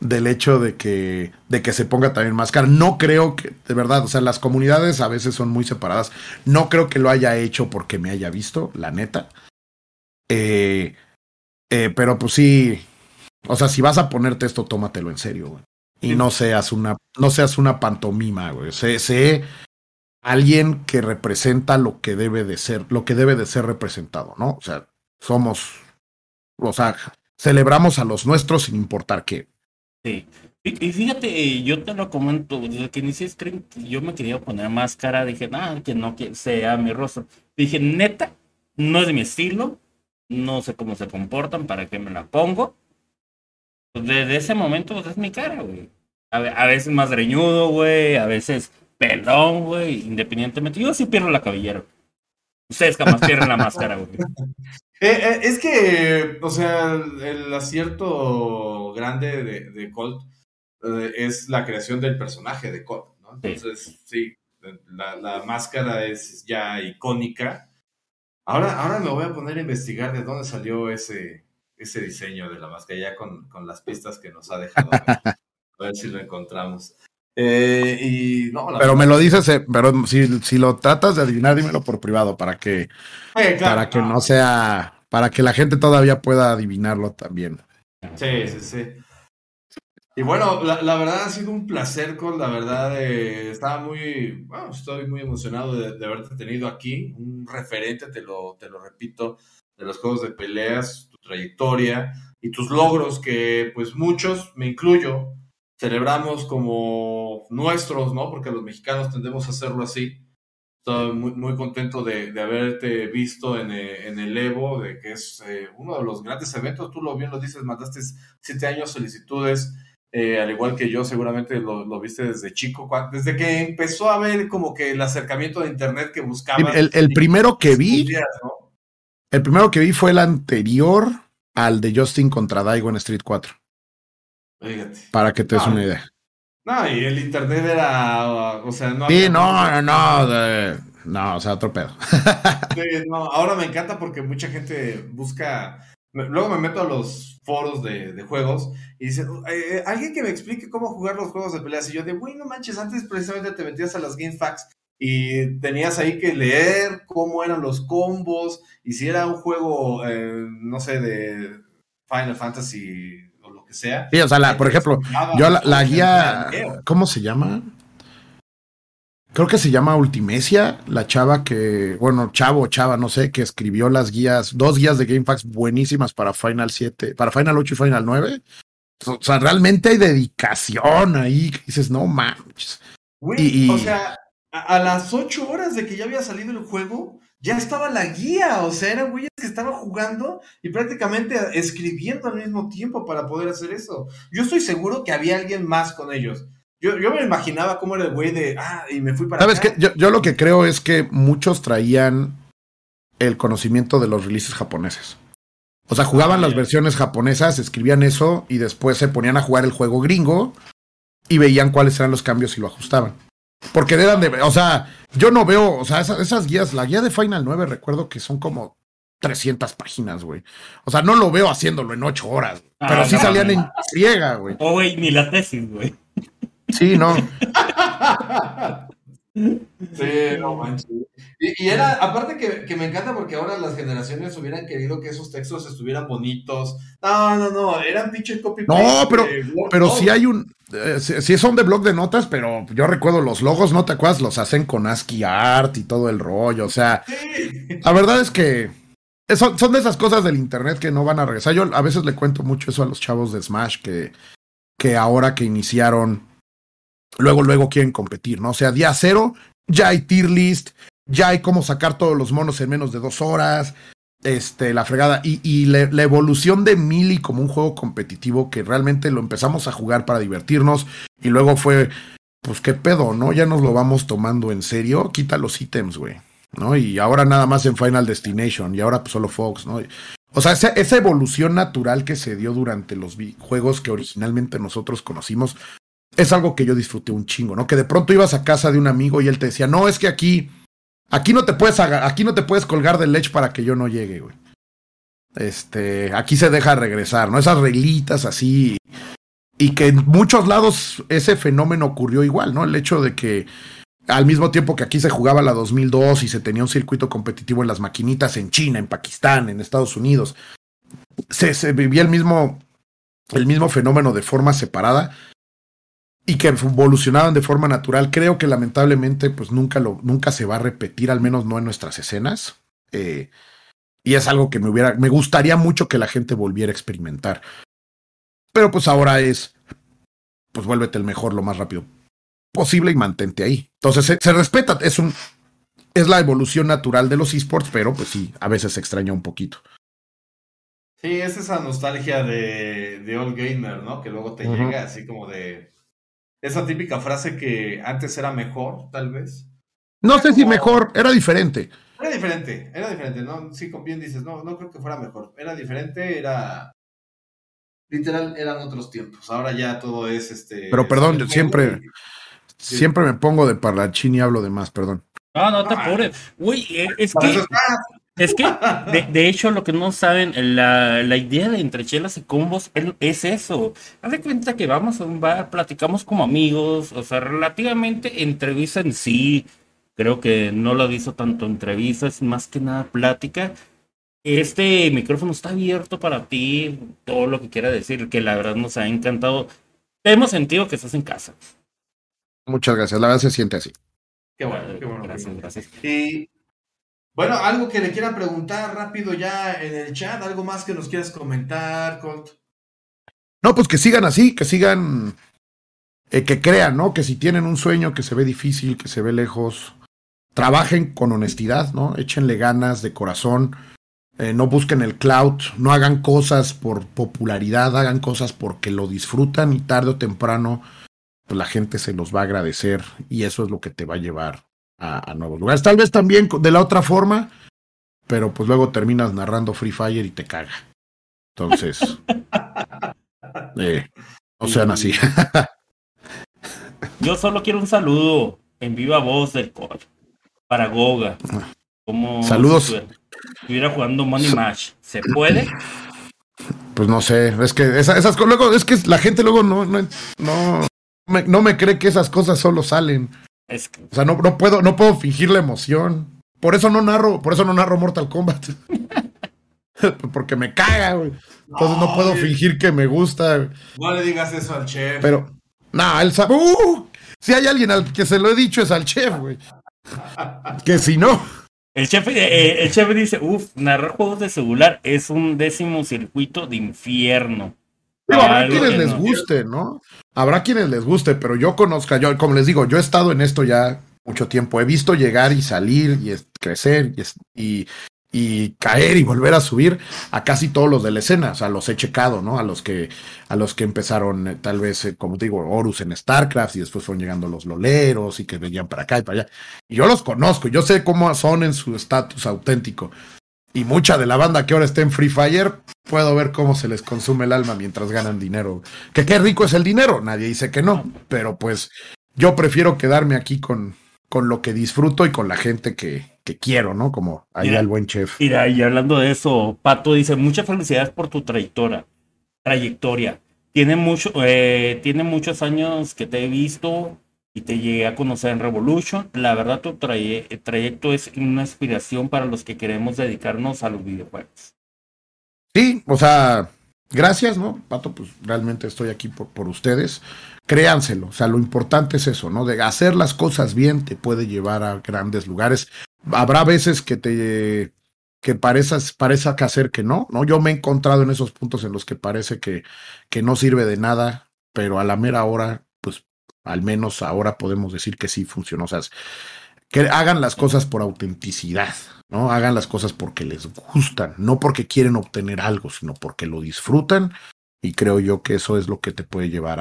del hecho de que se ponga también más cara. No creo que, de verdad, o sea, las comunidades a veces son muy separadas. No creo que lo haya hecho porque me haya visto, la neta. Pero pues sí, o sea, si vas a ponerte esto, tómatelo en serio, güey. Y no seas una pantomima, güey. Sé alguien que representa lo que debe de ser, representado, ¿no? O sea, celebramos a los nuestros sin importar qué. Sí, y fíjate, yo te lo comento, desde que inicié stream, yo me quería poner máscara, dije, que no que sea mi rostro. Dije, neta, no es mi estilo, no sé cómo se comportan, para qué me la pongo. Pues desde ese momento, pues, es mi cara, güey. A veces más greñudo, güey, a veces pelón, güey, independientemente. Yo sí pierdo la cabellera. Ustedes jamás pierden la máscara, güey. Es que, o sea, el acierto grande de Colt es la creación del personaje de Colt, ¿no? Entonces, sí, la máscara es ya icónica. Ahora me voy a poner a investigar de dónde salió ese diseño de la máscara, ya con las pistas que nos ha dejado. A ver si lo encontramos. Pero me lo dices, pero si lo tratas de adivinar, dímelo por privado para que no sea, para que la gente todavía pueda adivinarlo también. Sí. Y bueno, la verdad ha sido un placer, Col, la verdad estoy muy emocionado de haberte tenido aquí, un referente, te lo repito, de los juegos de peleas, tu trayectoria y tus logros que pues muchos, me incluyo, celebramos como nuestros, ¿no? Porque los mexicanos tendemos a hacerlo así. Estoy muy, muy contento de haberte visto en el Evo, de que es uno de los grandes eventos. Tú lo bien lo dices, mandaste 7 años solicitudes, al igual que yo, seguramente lo viste desde chico. Desde que empezó a ver como que el acercamiento de internet que buscaba. El primero que vi fue el anterior al de Justin contra Daigo en Street 4. Fíjate. Para que te des una idea. No, y el internet era... O sea, no... Sí, o sea, otro pedo. Sí, no, ahora me encanta porque mucha gente busca... Luego me meto a los foros de juegos y dicen, alguien que me explique cómo jugar los juegos de peleas. Y yo de, güey, no manches, antes precisamente te metías a las Games Facts y tenías ahí que leer cómo eran los combos y si era un juego, no sé, de Final Fantasy... sea. Sí, o sea, por ejemplo, yo la guía, ¿cómo se llama? Creo que se llama Ultimecia, la chava que, chava, no sé, que escribió las guías, 2 guías de GameFAQs buenísimas para Final 7, para Final 8 y Final 9. O sea, realmente hay dedicación ahí, que dices, no manches. Güey, o sea, a las 8 horas de que ya había salido el juego, ya estaba la guía, o sea, eran güeyes que estaban jugando y prácticamente escribiendo al mismo tiempo para poder hacer eso. Yo estoy seguro que había alguien más con ellos. Yo me imaginaba cómo era el güey de, y me fui para acá. ¿Sabes qué? Yo lo que creo es que muchos traían el conocimiento de los releases japoneses. O sea, jugaban las versiones japonesas, escribían eso y después se ponían a jugar el juego gringo y veían cuáles eran los cambios y lo ajustaban. Porque eran de... O sea, yo no veo... O sea, esas guías... La guía de Final 9 recuerdo que son como 300 páginas, güey. O sea, no lo veo haciéndolo en 8 horas. Pero sí salían en friega, güey. O, güey, ni la tesis, güey. Sí, no. Sí, no manches. Y era... Aparte que me encanta porque ahora las generaciones hubieran querido que esos textos estuvieran bonitos. No. Eran pinche copy-paste. No, pero sí hay un... Sí son de blog de notas, pero yo recuerdo los logos, ¿no te acuerdas? Los hacen con ASCII Art y todo el rollo, o sea, la verdad es que son de esas cosas del internet que no van a regresar. Yo a veces le cuento mucho eso a los chavos de Smash que ahora que iniciaron, luego quieren competir, ¿no? O sea, día 0, ya hay tier list, ya hay cómo sacar todos los monos en menos de 2 horas, la fregada, y la evolución de Mili como un juego competitivo que realmente lo empezamos a jugar para divertirnos y luego fue, pues qué pedo, ¿no? Ya nos lo vamos tomando en serio, quita los ítems, güey, ¿no? Y ahora nada más en Final Destination y ahora pues solo Fox, ¿no? O sea, esa evolución natural que se dio durante los juegos que originalmente nosotros conocimos es algo que yo disfruté un chingo, ¿no? Que de pronto ibas a casa de un amigo y él te decía, no, es que aquí no te puedes colgar del ledge para que yo no llegue, güey. Aquí se deja regresar, ¿no? Esas reglitas así. y que en muchos lados ese fenómeno ocurrió igual, ¿no? El hecho de que al mismo tiempo que aquí se jugaba la 2002 y se tenía un circuito competitivo en las maquinitas en China, en Pakistán, en Estados Unidos, se vivía el mismo fenómeno de forma separada y que evolucionaban de forma natural. Creo que lamentablemente pues nunca se va a repetir, al menos no en nuestras escenas. Y es algo que me gustaría mucho que la gente volviera a experimentar. Pero pues ahora es, pues vuélvete el mejor lo más rápido posible y mantente ahí. Entonces se respeta, es la evolución natural de los esports, pero pues sí, a veces se extraña un poquito. Sí, es esa nostalgia de old gamer, ¿no? Que luego te llega así como de... Esa típica frase que antes era mejor, tal vez. No sé si mejor, era diferente. Era diferente, ¿no? Sí, bien dices, no creo que fuera mejor. Era diferente, era... Literal, eran otros tiempos. Ahora ya todo es Pero perdón, yo siempre me pongo de parlanchín y hablo de más, perdón. No te apures. Uy, es que de hecho, lo que no saben, la idea de entre chelas y combos es eso. Haz de cuenta que vamos a un bar, platicamos como amigos, o sea, relativamente entrevista en sí. Creo que no lo hizo tanto entrevista, es más que nada plática. Este micrófono está abierto para ti, todo lo que quiera decir, que la verdad nos ha encantado. Hemos sentido que estás en casa. Muchas gracias, la verdad se siente así. Qué bueno. Gracias. Y... Bueno, algo que le quieran preguntar rápido ya en el chat, algo más que nos quieras comentar, Colt. No, pues que sigan así, que sigan, que crean, ¿no? Que si tienen un sueño que se ve difícil, que se ve lejos, trabajen con honestidad, ¿no? Échenle ganas de corazón, no busquen el clout, no hagan cosas por popularidad, hagan cosas porque lo disfrutan y tarde o temprano pues la gente se los va a agradecer y eso es lo que te va a llevar a nuevos lugares, tal vez también de la otra forma, pero pues luego terminas narrando Free Fire y te caga. Entonces, no sean así. Yo solo quiero un saludo en viva voz del Kof para Goga. Como saludos. Si estuviera jugando Money Match, ¿se puede? Pues no sé, es que esas cosas, luego es que la gente luego no me cree que esas cosas solo salen. O sea, no puedo fingir la emoción. Por eso no narro Mortal Kombat. Porque me caga, güey. Entonces no puedo fingir que me gusta, güey. No le digas eso al chef. Pero, él sabe. Si hay alguien al que se lo he dicho es al chef, güey. Que si no. El chef dice, narrar juegos de celular es un 10º circuito de infierno. Pero habrá quienes les guste, ¿no? Habrá quienes les guste, pero yo como les digo, yo he estado en esto ya mucho tiempo, he visto llegar y salir y crecer y caer y volver a subir a casi todos los de la escena, o sea, los he checado, ¿no? A los que empezaron tal vez, como te digo, Horus en StarCraft y después fueron llegando los loleros y que venían para acá y para allá. Y yo los conozco, yo sé cómo son en su estatus auténtico. Y mucha de la banda que ahora está en Free Fire, puedo ver cómo se les consume el alma mientras ganan dinero. Que qué rico es el dinero, nadie dice que no, pero pues yo prefiero quedarme aquí con lo que disfruto y con la gente que quiero, ¿no? Como allá el buen chef. Mira, y hablando de eso, Pato dice, muchas felicidades por tu trayectoria. Tiene muchos años que te he visto y te llegué a conocer en Revolution. La verdad, tu trayecto es una inspiración para los que queremos dedicarnos a los videojuegos. Sí, o sea, gracias, ¿no? Pato, pues realmente estoy aquí por ustedes. Créanselo, o sea, lo importante es eso, ¿no? De hacer las cosas bien te puede llevar a grandes lugares. Habrá veces que parezca que hacer que no. Yo me he encontrado en esos puntos en los que parece que no sirve de nada, pero a la mera hora, pues, al menos ahora podemos decir que sí funcionó. O sea, que hagan las cosas por autenticidad, ¿no? Hagan las cosas porque les gustan, no porque quieren obtener algo, sino porque lo disfrutan. Y creo yo que eso es lo que te puede llevar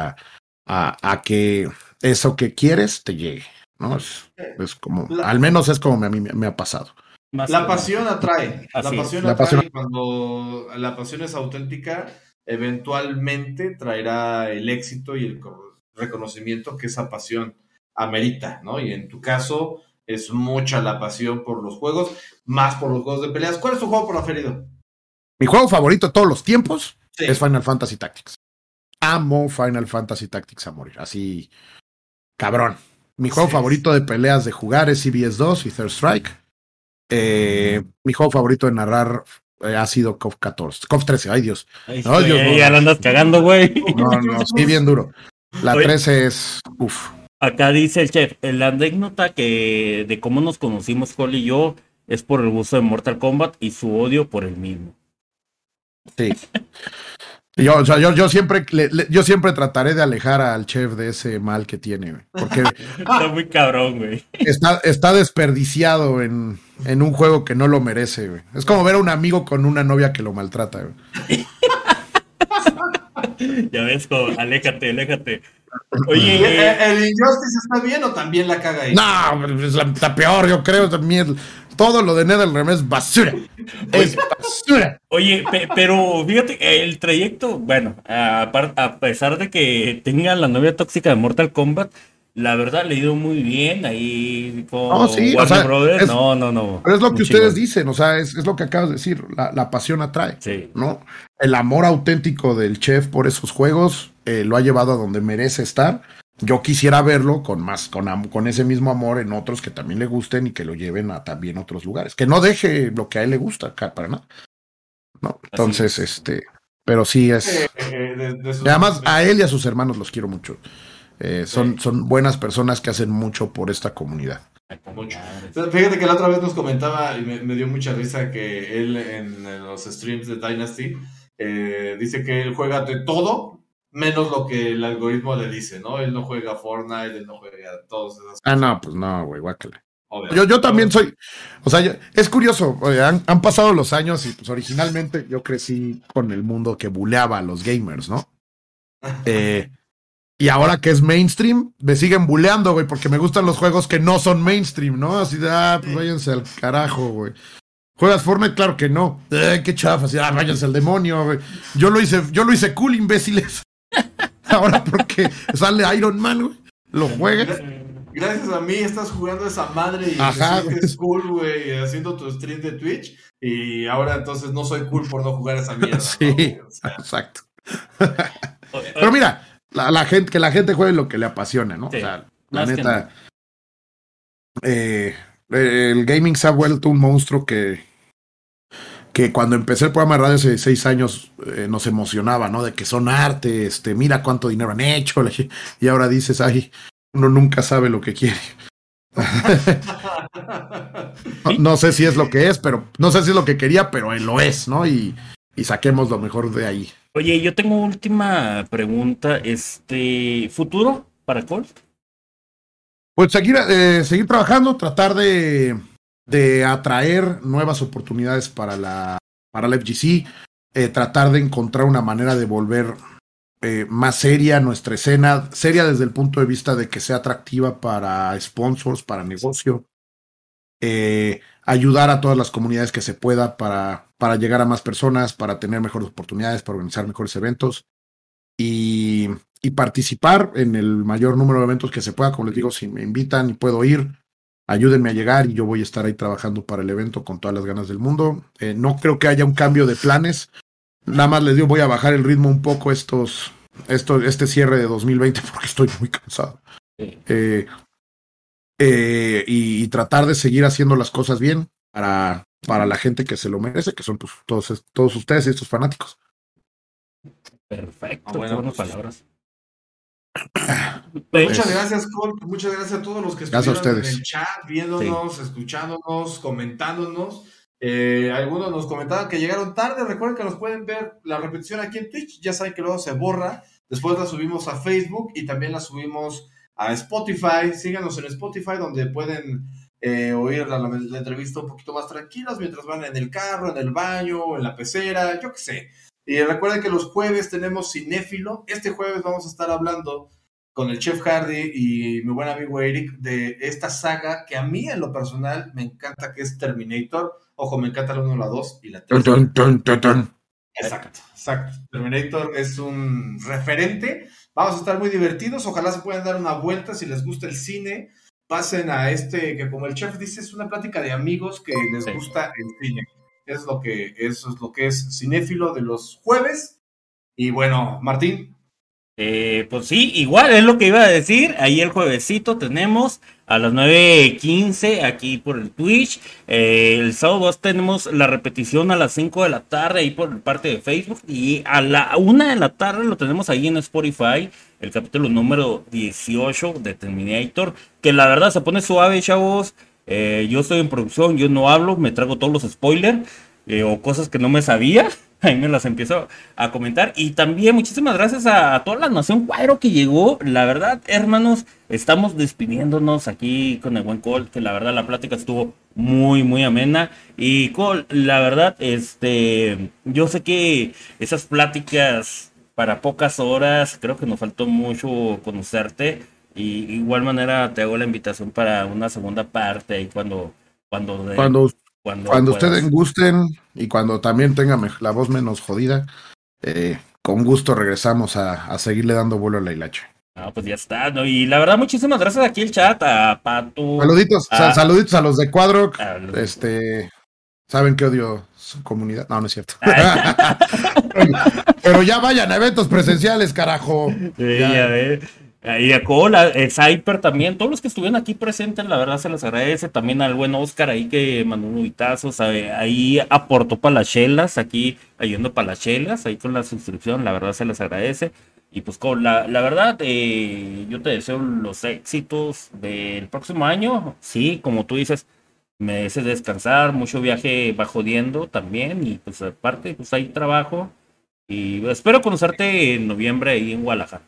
a que eso que quieres te llegue, ¿no? Es como, al menos es como a mí me ha pasado. La pasión atrae. La pasión atrae. Cuando la pasión es auténtica, eventualmente traerá el éxito y el reconocimiento que esa pasión amerita, ¿no? Y en tu caso es mucha la pasión por los juegos, más por los juegos de peleas. ¿Cuál es tu juego preferido? Mi juego favorito de todos los tiempos es Final Fantasy Tactics. amo Final Fantasy Tactics a morir. Así, cabrón. Mi juego favorito de peleas de jugar es CBS 2 y Third Strike. Mi juego favorito de narrar ha sido Kof 14. Kof 13, ay Dios. Ay, no, Dios, ya no, la andas cagando, güey. No, no, sí, bien duro. La 13 es... Uf. Acá dice el chef, la anécdota que de cómo nos conocimos, Cole y yo, es por el gusto de Mortal Kombat y su odio por el mismo. Sí. Yo, o sea, yo siempre trataré de alejar al chef de ese mal que tiene, güey, porque está muy cabrón, güey. Está desperdiciado en un juego que no lo merece, güey. Es como ver a un amigo con una novia que lo maltrata, güey. Ya ves, como, aléjate. Oye, ¿el Injustice está bien o también la caga ahí? No, está peor, yo creo también. Todo lo de NetherRealm es basura. Es basura. Oye, pero fíjate, el trayecto, bueno, a pesar de que tenga la novia tóxica de Mortal Kombat, la verdad le ha ido muy bien ahí con Warner Brothers. No. Pero es lo que ustedes dicen, o sea, es lo que acabas de decir, la pasión atrae, sí, ¿no? El amor auténtico del chef por esos juegos lo ha llevado a donde merece estar. Yo quisiera verlo con ese mismo amor en otros que también le gusten y que lo lleven a también otros lugares. Que no deje lo que a él le gusta acá para nada. No, entonces, pero sí es. Además, a él y a sus hermanos los quiero mucho. Son buenas personas que hacen mucho por esta comunidad. Mucho. Fíjate que la otra vez nos comentaba y me dio mucha risa que él en los streams de Dynasty dice que él juega de todo menos lo que el algoritmo le dice, ¿no? Él no juega Fortnite, él no juega todas esas cosas. Ah, no, pues no, güey, guácala. Yo también soy, o sea, es curioso, oye, han pasado los años y pues originalmente yo crecí con el mundo que buleaba a los gamers, ¿no? Y ahora que es mainstream, me siguen buleando, güey, porque me gustan los juegos que no son mainstream, ¿no? Así de, pues váyanse al carajo, güey. ¿Juegas Fortnite? Claro que no. Qué chafa, así, váyanse al demonio, güey. Yo lo hice cool, imbéciles. Ahora porque sale Iron Man, güey, lo juegas. Gracias a mí estás jugando esa madre y es cool, güey, haciendo tu stream de Twitch y ahora entonces no soy cool por no jugar esa mierda. Sí, ¿no? O sea, exacto. Pero mira, la gente juegue lo que le apasiona, ¿no? Sí, o sea, la neta, no. El gaming se ha vuelto un monstruo que cuando empecé el programa de radio hace 6 años nos emocionaba, ¿no? De que son arte, mira cuánto dinero han hecho, y ahora dices, ay, uno nunca sabe lo que quiere. No sé si es lo que es, pero no sé si es lo que quería, pero él lo es, ¿no? Y saquemos lo mejor de ahí. Oye, yo tengo última pregunta, ¿futuro para Colt? Pues seguir trabajando, tratar de atraer nuevas oportunidades para la FGC, tratar de encontrar una manera de volver más seria nuestra escena, seria desde el punto de vista de que sea atractiva para sponsors, para negocio, ayudar a todas las comunidades que se pueda para llegar a más personas, para tener mejores oportunidades, para organizar mejores eventos y participar en el mayor número de eventos que se pueda. Como les digo, si me invitan y puedo ir, ayúdenme a llegar y yo voy a estar ahí trabajando para el evento con todas las ganas del mundo. No creo que haya un cambio de planes. Nada más les digo, voy a bajar el ritmo un poco este cierre de 2020 porque estoy muy cansado. Y tratar de seguir haciendo las cosas bien para la gente que se lo merece, que son pues, todos ustedes y estos fanáticos. Perfecto. Buenas palabras. Muchas gracias, Colt. Muchas gracias a todos los que estuvieron en el chat, viéndonos, escuchándonos, comentándonos. Algunos nos comentaban que llegaron tarde. Recuerden que nos pueden ver la repetición aquí en Twitch. Ya saben que luego se borra. Después la subimos a Facebook y también la subimos a Spotify. Síganos en Spotify, donde pueden oír la entrevista un poquito más tranquilas mientras van en el carro, en el baño, en la pecera, yo qué sé. Y recuerden que los jueves tenemos Cinéfilo. Este jueves vamos a estar hablando con el Chef Hardy y mi buen amigo Eric de esta saga que a mí en lo personal me encanta, que es Terminator. Ojo, me encanta la 1, la 2 y la 3. Exacto. Terminator es un referente. Vamos a estar muy divertidos. Ojalá se puedan dar una vuelta si les gusta el cine. Pasen a que como el Chef dice, es una plática de amigos que les gusta el cine. Eso es lo que es Cinéfilo de los jueves. Y bueno, Martín, Pues sí, igual es lo que iba a decir. Ahí el juevesito tenemos a las 9:15 aquí por el Twitch. El sábado tenemos la repetición a las 5 de la tarde ahí por parte de Facebook. Y a la 1 de la tarde lo tenemos ahí en Spotify. El capítulo número 18 de Terminator. Que la verdad se pone suave, chavos. Yo estoy en producción, yo no hablo, me trago todos los spoilers. O cosas que no me sabía, ahí me las empiezo a comentar. Y también muchísimas gracias a toda la nación cuadro que llegó. La verdad, hermanos, estamos despidiéndonos aquí con el buen Col, que la verdad la plática estuvo muy, muy amena. Y Col, la verdad, yo sé que esas pláticas para pocas horas, creo que nos faltó mucho conocerte. Y de igual manera te hago la invitación para una segunda parte ahí Cuando ustedes gusten y cuando también tengan la voz menos jodida, con gusto regresamos a seguirle dando vuelo a la hilacha. Ah, pues ya está, ¿no? Y la verdad, muchísimas gracias aquí el chat, a Pato. Saluditos, saluditos a los de Cuadro. Saben que odio su comunidad. No, no es cierto. Pero ya vayan a eventos presenciales, carajo. Sí, ya ves. Y a Cola, Cyper también, todos los que estuvieron aquí presentes, la verdad se les agradece. También al buen Oscar ahí que mandó un huitazo, ahí aportó para las chelas, aquí ayudando para las chelas, ahí con la suscripción, la verdad se les agradece. Y pues Cola, la verdad, yo te deseo los éxitos del próximo año. Sí, como tú dices, mereces descansar, mucho viaje va jodiendo también, y pues aparte, pues hay trabajo. Y espero conocerte en noviembre ahí en Guadalajara.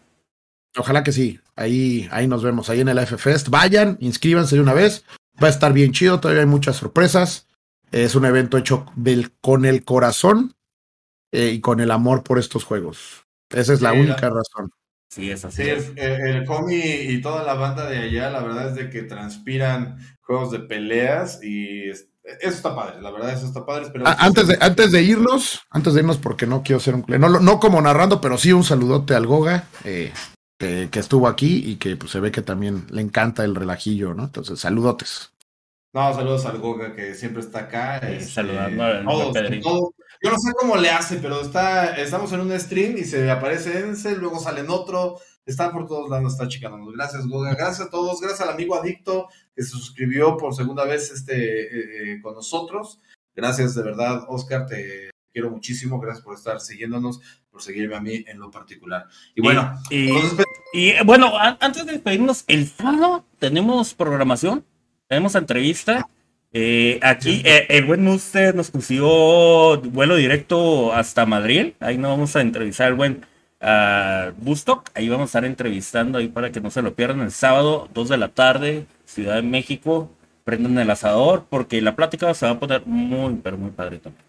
Ojalá que sí, ahí nos vemos, ahí en el AFFest. Vayan, inscríbanse de una vez, va a estar bien chido, todavía hay muchas sorpresas. Es un evento hecho con el corazón y con el amor por estos juegos. Esa es la única razón. Sí, es así. Sí, el Comi y toda la banda de allá, la verdad es de que transpiran juegos de peleas y eso está padre, la verdad eso está padre. Pero antes de irnos, porque no quiero ser un... No como narrando, pero sí un saludote al Goga, que estuvo aquí y que pues, se ve que también le encanta el relajillo, ¿no? Entonces, saludotes. No, saludos al Goga, que siempre está acá. Saludando al todos. Yo no sé cómo le hace, pero estamos en un stream y se aparece Ence, luego sale en otro, está por todos lados, está chicándonos. Gracias, Goga, gracias a todos, gracias al amigo Adicto, que se suscribió por segunda vez con nosotros. Gracias, de verdad, Oscar, te quiero muchísimo, gracias por estar siguiéndonos, por seguirme a mí en lo particular. Y bueno, antes de despedirnos, el sábado tenemos programación, tenemos entrevista. Aquí el buen Nuster nos consiguió vuelo directo hasta Madrid. Ahí nos vamos a entrevistar al buen Bustock. Ahí vamos a estar entrevistando ahí para que no se lo pierdan el sábado, 2 de la tarde, Ciudad de México. Prendan el asador porque la plática se va a poner muy, pero muy padre también.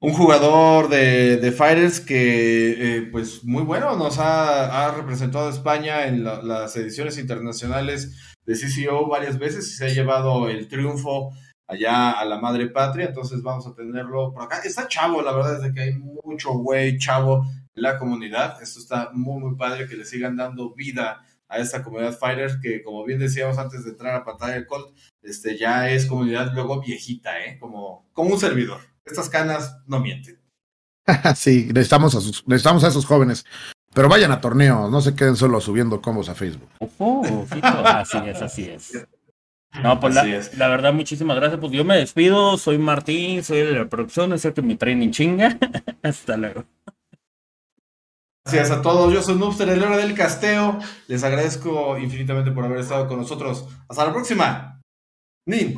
Un jugador de Fighters que, pues, muy bueno, nos ha representado a España en las ediciones internacionales de CCO varias veces y se ha llevado el triunfo allá a la madre patria, entonces vamos a tenerlo por acá. Está chavo, la verdad, desde que hay mucho güey chavo en la comunidad. Esto está muy, muy padre que le sigan dando vida a esta comunidad Fighters que, como bien decíamos antes de entrar a pantalla de Colt, ya es comunidad luego viejita, como un servidor. Estas canas no mienten. Sí, necesitamos a esos jóvenes. Pero vayan a torneos, no se queden solo subiendo combos a Facebook. Así es. No, pues la verdad, muchísimas gracias. Pues yo me despido, soy Martín, soy de la producción, es el que me traen en chinga. Hasta luego. Gracias a todos, yo soy Noobster, el héroe del casteo. Les agradezco infinitamente por haber estado con nosotros. Hasta la próxima. Nin.